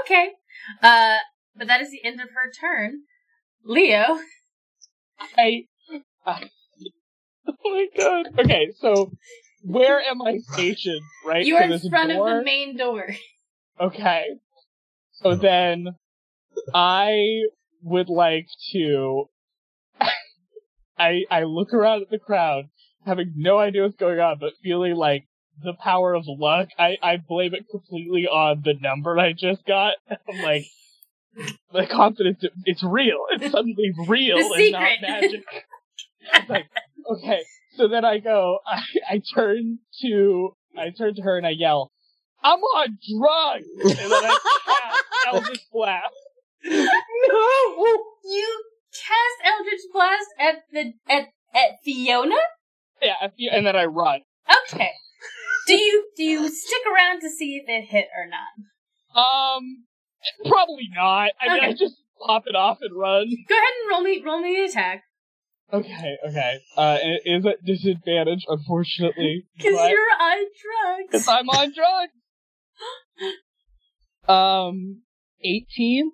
okay. But that is the end of her turn. Leo. Oh my god. Okay, so where am I stationed, right? You are in front of the main door. Okay, so then I would like to, I look around at the crowd, having no idea what's going on, but feeling like the power of luck. I blame it completely on the number I just got. I'm like, the confidence, it's real. It's suddenly real and not magic. It's like, okay, so then I go, I turn to her and I yell, I'm on drugs! And then I cast Eldritch Blast. No! You cast Eldritch Blast at Fiona? Yeah, and then I run. Okay. Do you stick around to see if it hit or not? Probably not. I mean, I just pop it off and run. Go ahead and roll me the attack. Okay. It is at disadvantage, unfortunately. Because you're on drugs. Because I'm on drugs! 18?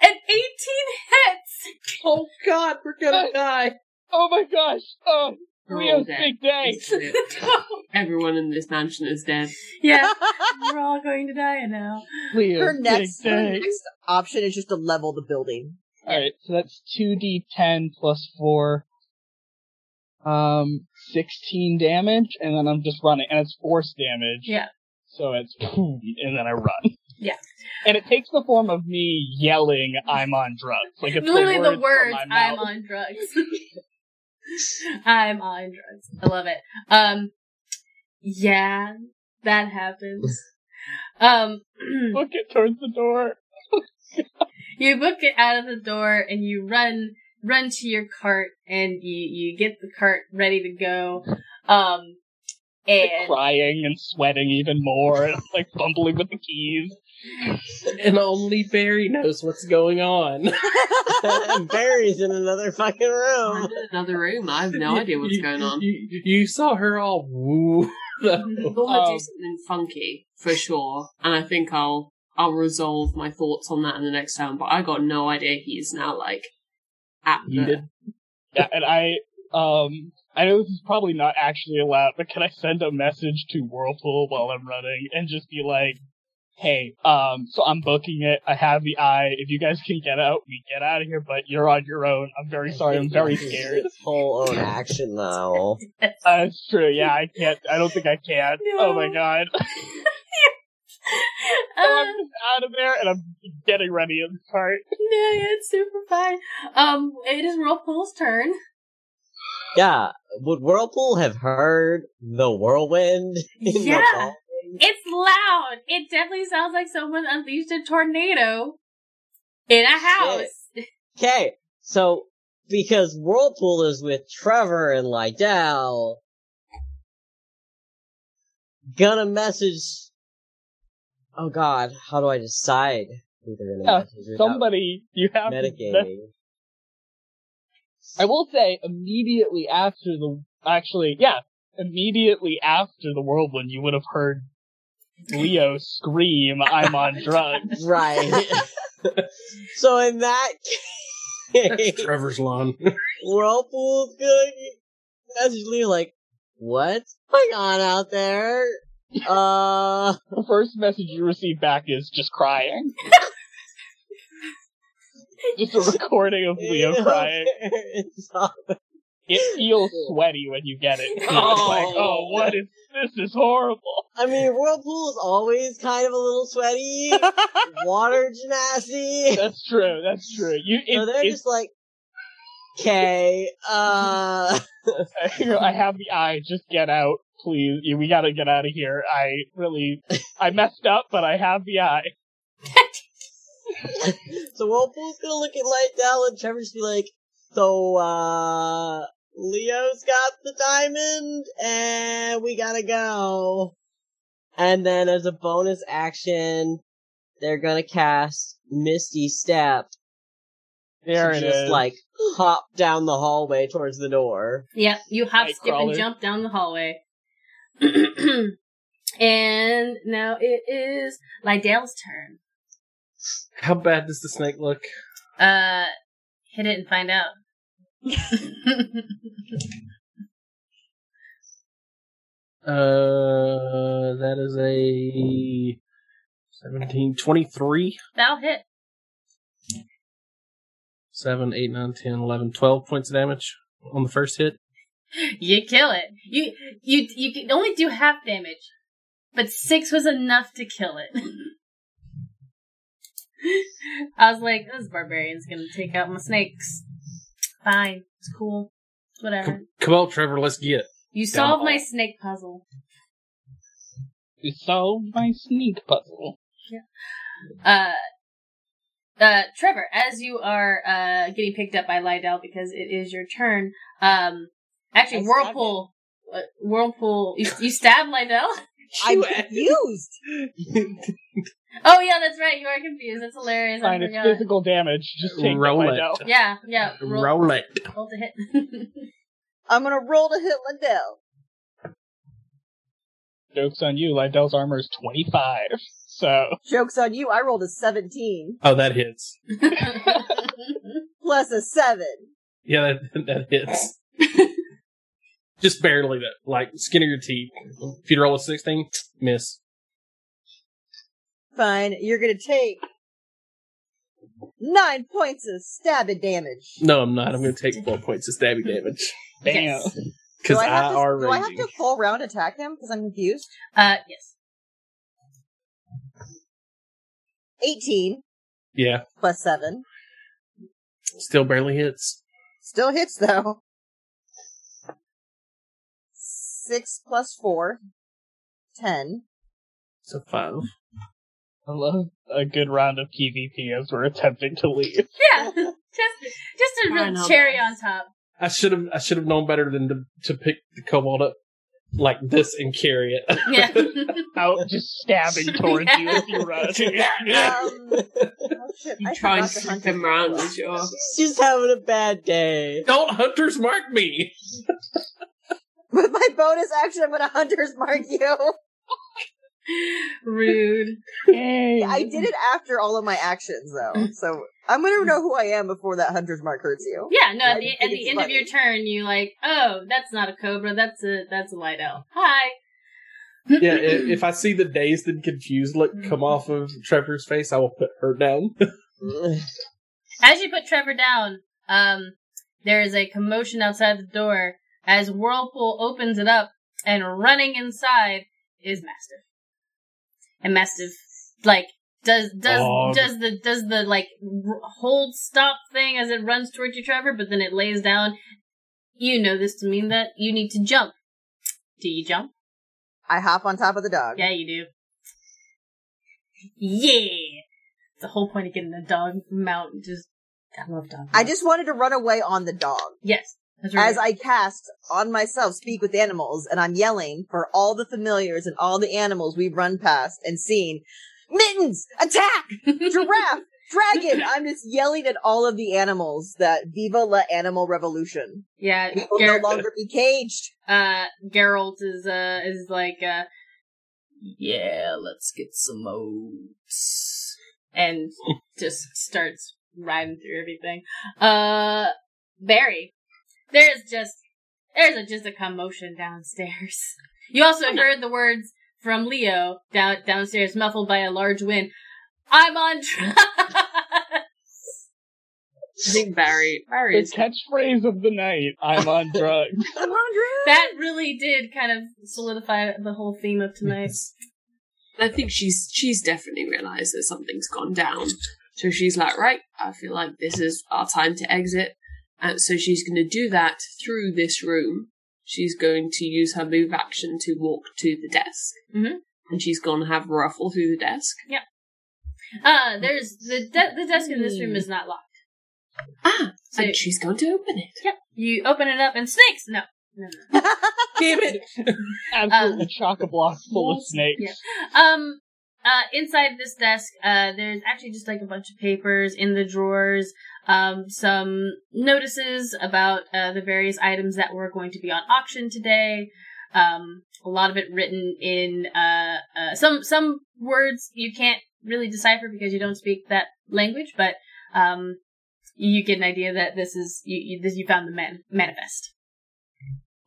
And 18 hits! Oh god, we're gonna die! Oh my gosh! Oh, Leo's big day! Everyone in this mansion is dead. Yeah, we're all going to die now. Leo's her next option is just to level the building. Alright, so that's 2d10 plus 4, 16 damage, and then I'm just running, and it's force damage. Yeah. So it's boom, and then I run. Yeah. And it takes the form of me yelling, I'm on drugs. Like, it's literally the words I'm on drugs. I'm on drugs. I love it. Yeah, that happens. Book it towards the door. You book it out of the door and you run to your cart and you get the cart ready to go. And like crying and sweating even more, and like fumbling with the keys. And only Barry knows what's going on. Barry's in another fucking room. I'm in another room. I have no idea what's going on. You saw her all woo. I'm gonna do something funky for sure, and I think I'll resolve my thoughts on that in the next round. But I got no idea he is now like at the. Yeah, and I know this is probably not actually allowed, but can I send a message to Whirlpool while I'm running and just be like, hey, so I'm booking it, I have the eye, if you guys can get out, we get out of here, but you're on your own, I'm very sorry, I'm very scared. Full own action, though. That's true, yeah, I don't think I can. No. Oh my god. I'm just out of there, and I'm getting ready in the cart. No, yeah, it's super fine. It is Whirlpool's turn. Yeah, would Whirlpool have heard the whirlwind? Yeah, it's loud. It definitely sounds like someone unleashed a tornado in a house. Okay, so because Whirlpool is with Trevor and Lydell, gonna message. Oh God, how do I decide who they're gonna message? Somebody you have medicating. I will say, immediately after the whirlwind, you would have heard Leo scream, I'm on drugs. Right. So in that case... Trevor's lawn. Whirlpool's good. Message Leo like, what's going on out there? The first message you receive back is just crying. Just a recording of Leo crying. It feels sweaty when you get it. It's like, oh, what is this? Is horrible. I mean, Whirlpool is always kind of a little sweaty. Water Genasi. That's true. It's just like, okay, I have the eye. Just get out, please. We gotta get out of here. I messed up, but I have the eye. So Whirlpool's gonna look at Lydell and Trevor's be like, so, Leo's got the diamond, and we gotta go. And then as a bonus action, they're gonna cast Misty Step. There it is. Just, like, hop down the hallway towards the door. Yep, you hop, skip, and jump down the hallway. And now it is Lydell's turn. How bad does the snake look? Hit it and find out. That is a 17, 23. That'll hit. 7, 8, 9, 10, 11, 12 points of damage on the first hit. You kill it. You can only do half damage, but 6 was enough to kill it. I was like, this barbarian's gonna take out my snakes. Fine. It's cool. Whatever. Come on, Trevor, let's get. You solved my snake puzzle. Yeah. Trevor, as you are getting picked up by Lydell because it is your turn, actually, Whirlpool, you stabbed Lydell? I'm confused. Oh yeah, that's right. You are confused. That's hilarious. Fine, it's physical damage. Just take Lydell. Yeah. Roll it. Roll to hit. I'm gonna roll to hit Lydell. Joke's on you. Lydell's armor is 25. So joke's on you. I rolled a 17. Oh, that hits. Plus a 7. Yeah, that hits. Just barely, though. Like, skin of your teeth. If you'd roll a 16, miss. Fine. You're gonna take 9 points of stabbing damage. No, I'm not. I'm gonna take 4 points of stabbing damage. Bam. Because I are raging. Do I have to full round attack him? Because I'm confused? Yes. 18. Yeah. Plus 7. Still barely hits. Still hits, though. 6 plus 4, 10. So 5. I love a good round of PvP as we're attempting to leave. Yeah, just a real cherry on top. I should have known better than to pick the kobold up like this and carry it. Yeah. Out, just stabbing towards you as you run. You try and hunt him around with you. She's having a bad day. Don't hunter's mark me! With my bonus action, I'm gonna hunter's mark you. Rude. Yeah, I did it after all of my actions, though, so I'm gonna know who I am before that hunter's mark hurts you. Yeah, no. At the end of your turn, you like, oh, that's not a cobra. That's a Lydell. Hi. Yeah. If I see the dazed and confused look come off of Trevor's face, I will put her down. As you put Trevor down, there is a commotion outside the door as Whirlpool opens it up, and running inside is Mastiff. And Mastiff, like, does the hold stop thing as it runs towards you, Trevor, but then it lays down. You know this to mean that you need to jump. Do you jump? I hop on top of the dog. Yeah, you do. Yeah! It's the whole point of getting the dog mount. Just, I love dogs. I just wanted to run away on the dog. Yes. Right. As I cast on myself, Speak with Animals, and I'm yelling for all the familiars and all the animals we've run past and seen. Mittens! Attack! Giraffe! Dragon! I'm just yelling at all of the animals that Viva la Animal Revolution. Yeah. We will no longer be caged. Geralt is like, yeah, let's get some oats. And just starts riding through everything. Barry. There's just a commotion downstairs. You also heard the words from Leo downstairs, muffled by a large wind. I'm on drugs. I think Barry. The catchphrase of the night: I'm on drugs. I'm on drugs. That really did kind of solidify the whole theme of tonight. I think she's definitely realized that something's gone down. So she's like, right, I feel like this is our time to exit. So she's going to do that through this room. She's going to use her move action to walk to the desk. Mm-hmm. And she's going to have a ruffle through the desk. Yep. There's the desk in this room is not locked. Ah, so and she's going to open it. Yep. You open it up and snakes! No. Damn it! Absolutely chock-a-block full of snakes. Yeah. Inside this desk, there's actually just like a bunch of papers in the drawers, some notices about, the various items that were going to be on auction today. A lot of it written in, some words you can't really decipher because you don't speak that language, but, you get an idea that this is, you found the manifest.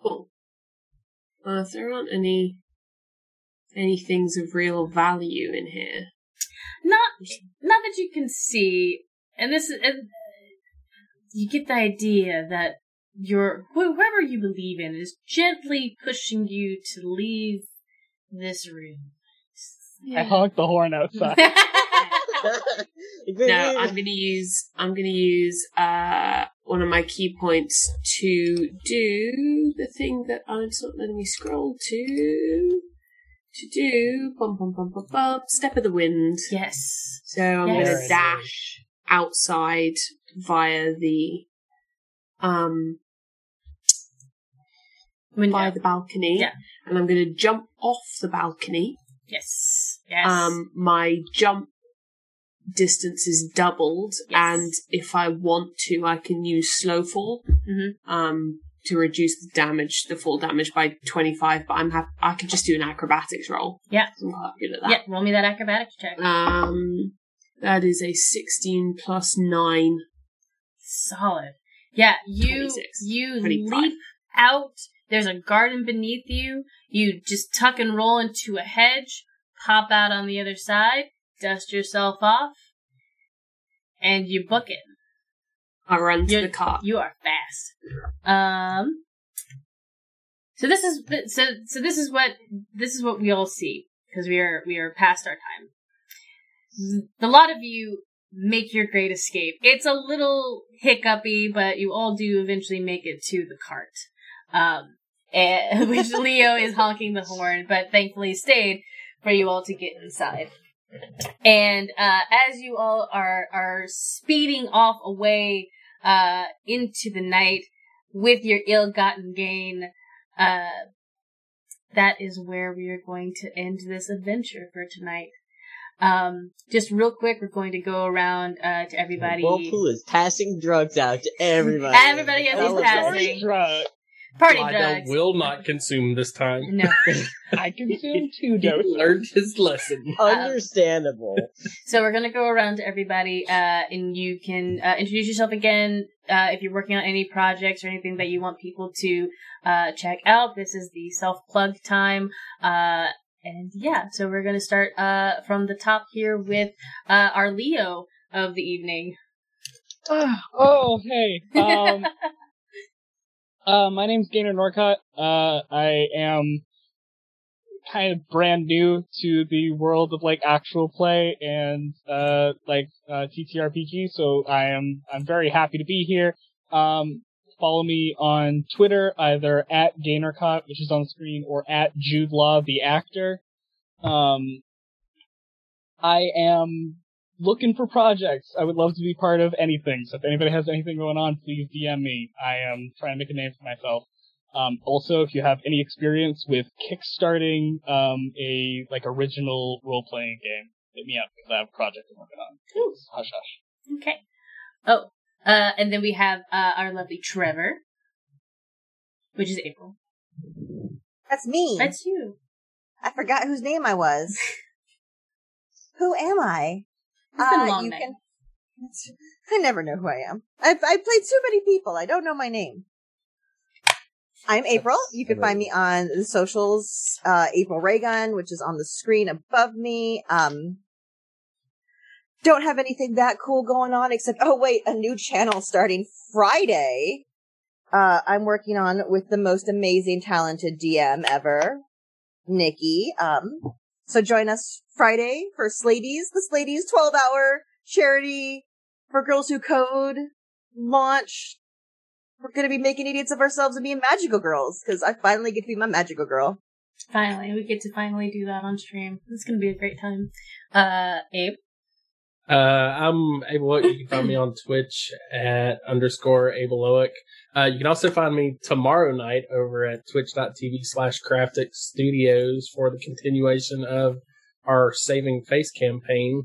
Cool. If there aren't any things of real value in here? Not that you can see. And this is, you get the idea that whoever you believe in is gently pushing you to leave this room. Yeah. I honk the horn outside. No, I'm gonna use one of my key points to do the thing that it's not letting me scroll to. To do bum, bum, bum, bum, bum, step of the wind. Yes. So I'm going to dash outside via the window. By the balcony. Yeah. And I'm going to jump off the balcony. Yes. Yes. My jump distance is doubled, yes. And if I want to, I can use slow fall. Mm-hmm. To reduce the fall damage by 25, but I could just do an acrobatics roll. Yeah. I'm quite good at that. Yeah, roll me that acrobatics check. That is a 16 plus 9. Solid. Yeah, you 25. Leap out, there's a garden beneath you, you just tuck and roll into a hedge, pop out on the other side, dust yourself off, and you book it. I run to the car. You are fast. So this is what we all see because we are past our time. The lot of you make your great escape. It's a little hiccupy, but you all do eventually make it to the cart, which Leo is honking the horn, but thankfully stayed for you all to get inside. And as you all are speeding off away into the night with your ill-gotten gain, that is where we are going to end this adventure for tonight. Just real quick, we're going to go around to everybody. Whirlpool is passing drugs out to everybody. Everybody has these passing drugs. Party Lydell drugs. Will not consume this time. No. I consumed two doses. He learned his lesson. Understandable. So we're going to go around to everybody, and you can introduce yourself again if you're working on any projects or anything that you want people to check out. This is the self-plug time. And yeah, so we're going to start from the top here with our Leo of the evening. Oh, hey. My name's Gaynor Norcott. I am kind of brand new to the world of like actual play and TTRPG, so I'm very happy to be here. Follow me on Twitter, either at GaynorCott, which is on the screen, or at Jude Law the actor. I am looking for projects. I would love to be part of anything. So if anybody has anything going on, please DM me. I am trying to make a name for myself. Also, if you have any experience with kickstarting a like original role playing game, hit me up because I have a project I'm working on. Cool. Hush hush. Okay. Oh, and then we have our lovely Trevor, which is April. That's me. That's you. I forgot whose name I was. Who am I? It's been a long night. I never know who I am. I played so many people. I don't know my name. I'm April. You can find me on the socials, April Raygun, which is on the screen above me. Don't have anything that cool going on except, a new channel starting Friday. I'm working on with the most amazing, talented DM ever, Nikki. So join us Friday for Sladies, the Sladies 12-hour charity for Girls Who Code launch. We're going to be making idiots of ourselves and being magical girls, because I finally get to be my magical girl. Finally, we get to finally do that on stream. It's going to be a great time. Abe? I'm Abeloic. You can find me on Twitch at _Abeloic. You can also find me tomorrow night over at twitch.tv/Craftic Studios for the continuation of our Saving Face campaign.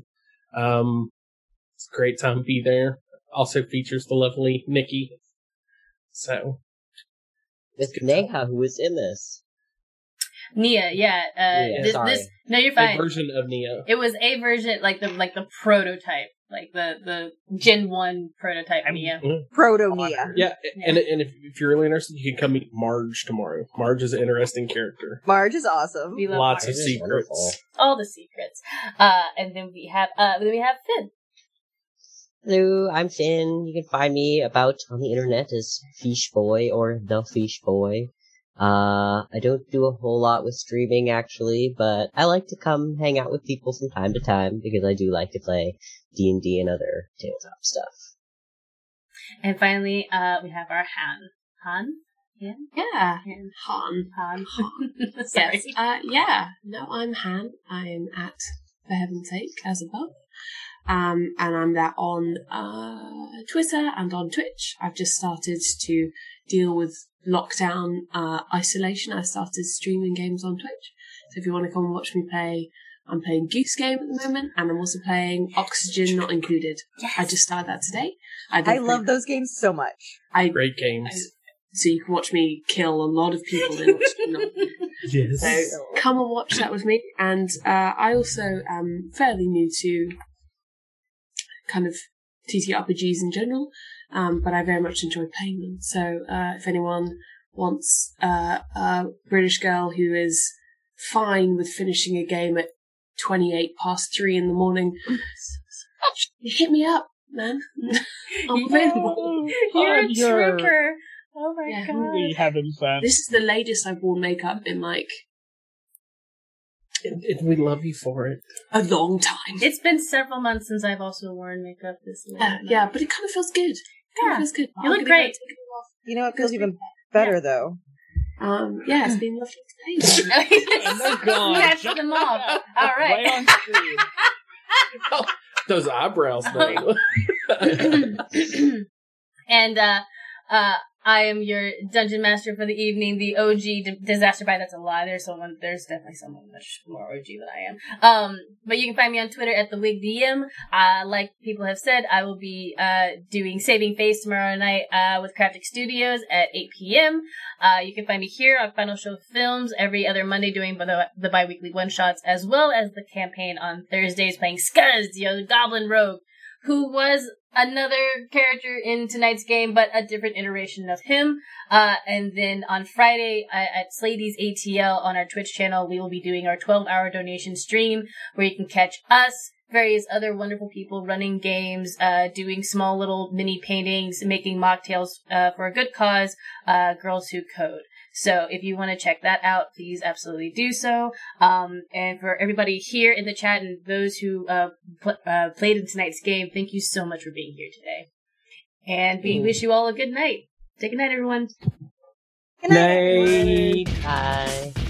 It's a great time to be there. Also features the lovely Nikki. So. With Neha, who is in this. Nia, yeah. This no, you're fine. A version of Nia. It was a version, like the prototype, like the Gen 1 prototype Nia. Proto Nia. Yeah, and if you're really interested, you can come meet Marge tomorrow. Marge is an interesting character. Marge is awesome. We love lots Marge. Of secrets. Wonderful. All the secrets. And then we have Finn. Hello, I'm Finn. You can find me about on the internet as Feesh Boy or the Feesh Boy. I don't do a whole lot with streaming, actually, but I like to come hang out with people from time to time because I do like to play D&D and other tabletop stuff. And finally, we have our Han. Han? Yeah? Yeah. Han. Sorry. Yes. Yeah. No, I'm Han. I'm at For Heaven's Sake, as above. And I'm there on Twitter and on Twitch. I've just started to deal with lockdown isolation. I started streaming games on Twitch. So if you want to come and watch me play, I'm playing Goose Game at the moment, and I'm also playing Oxygen Not Included. Yes. I just started that today. I love those games so much. Great games. So you can watch me kill a lot of people in Oxygen Not Included. Yes. So come and watch that with me. And I also am fairly new to kind of TTRPGs in general, but I very much enjoy playing them. So if anyone wants a British girl who is fine with finishing a game at 3:28 in the morning, hit me up, man. I'm available. You're a trooper. Oh my god! We haven't found. This is the latest I've worn makeup in like. And we love you for it. A long time. It's been several months since I've also worn makeup this late. Yeah, but it kind of feels good. Yeah, it feels good. You look great. You know, it feels even better though. Yeah, it's been lovely today. Oh my god! Catch them all. All right. Right on screen. Oh, those eyebrows, though. And I am your dungeon master for the evening, the OG disaster bite. That's a lie. There's definitely someone much more OG than I am. But you can find me on Twitter at TheWigDM. Like people have said, I will be doing Saving Face tomorrow night with Craftic Studios at 8 p.m. You can find me here on Final Show Films every other Monday doing the biweekly one shots, as well as the campaign on Thursdays playing Scuzz, the other goblin rogue, who was another character in tonight's game, but a different iteration of him. And then on Friday at Sladies ATL on our Twitch channel, we will be doing our 12-hour donation stream where you can catch us, various other wonderful people running games, doing small little mini paintings, making mocktails for a good cause, Girls Who Code. So if you want to check that out, please absolutely do so. And for everybody here in the chat and those who played in tonight's game, thank you so much for being here today. And we wish you all a good night. Say good night, everyone. Good night. Bye.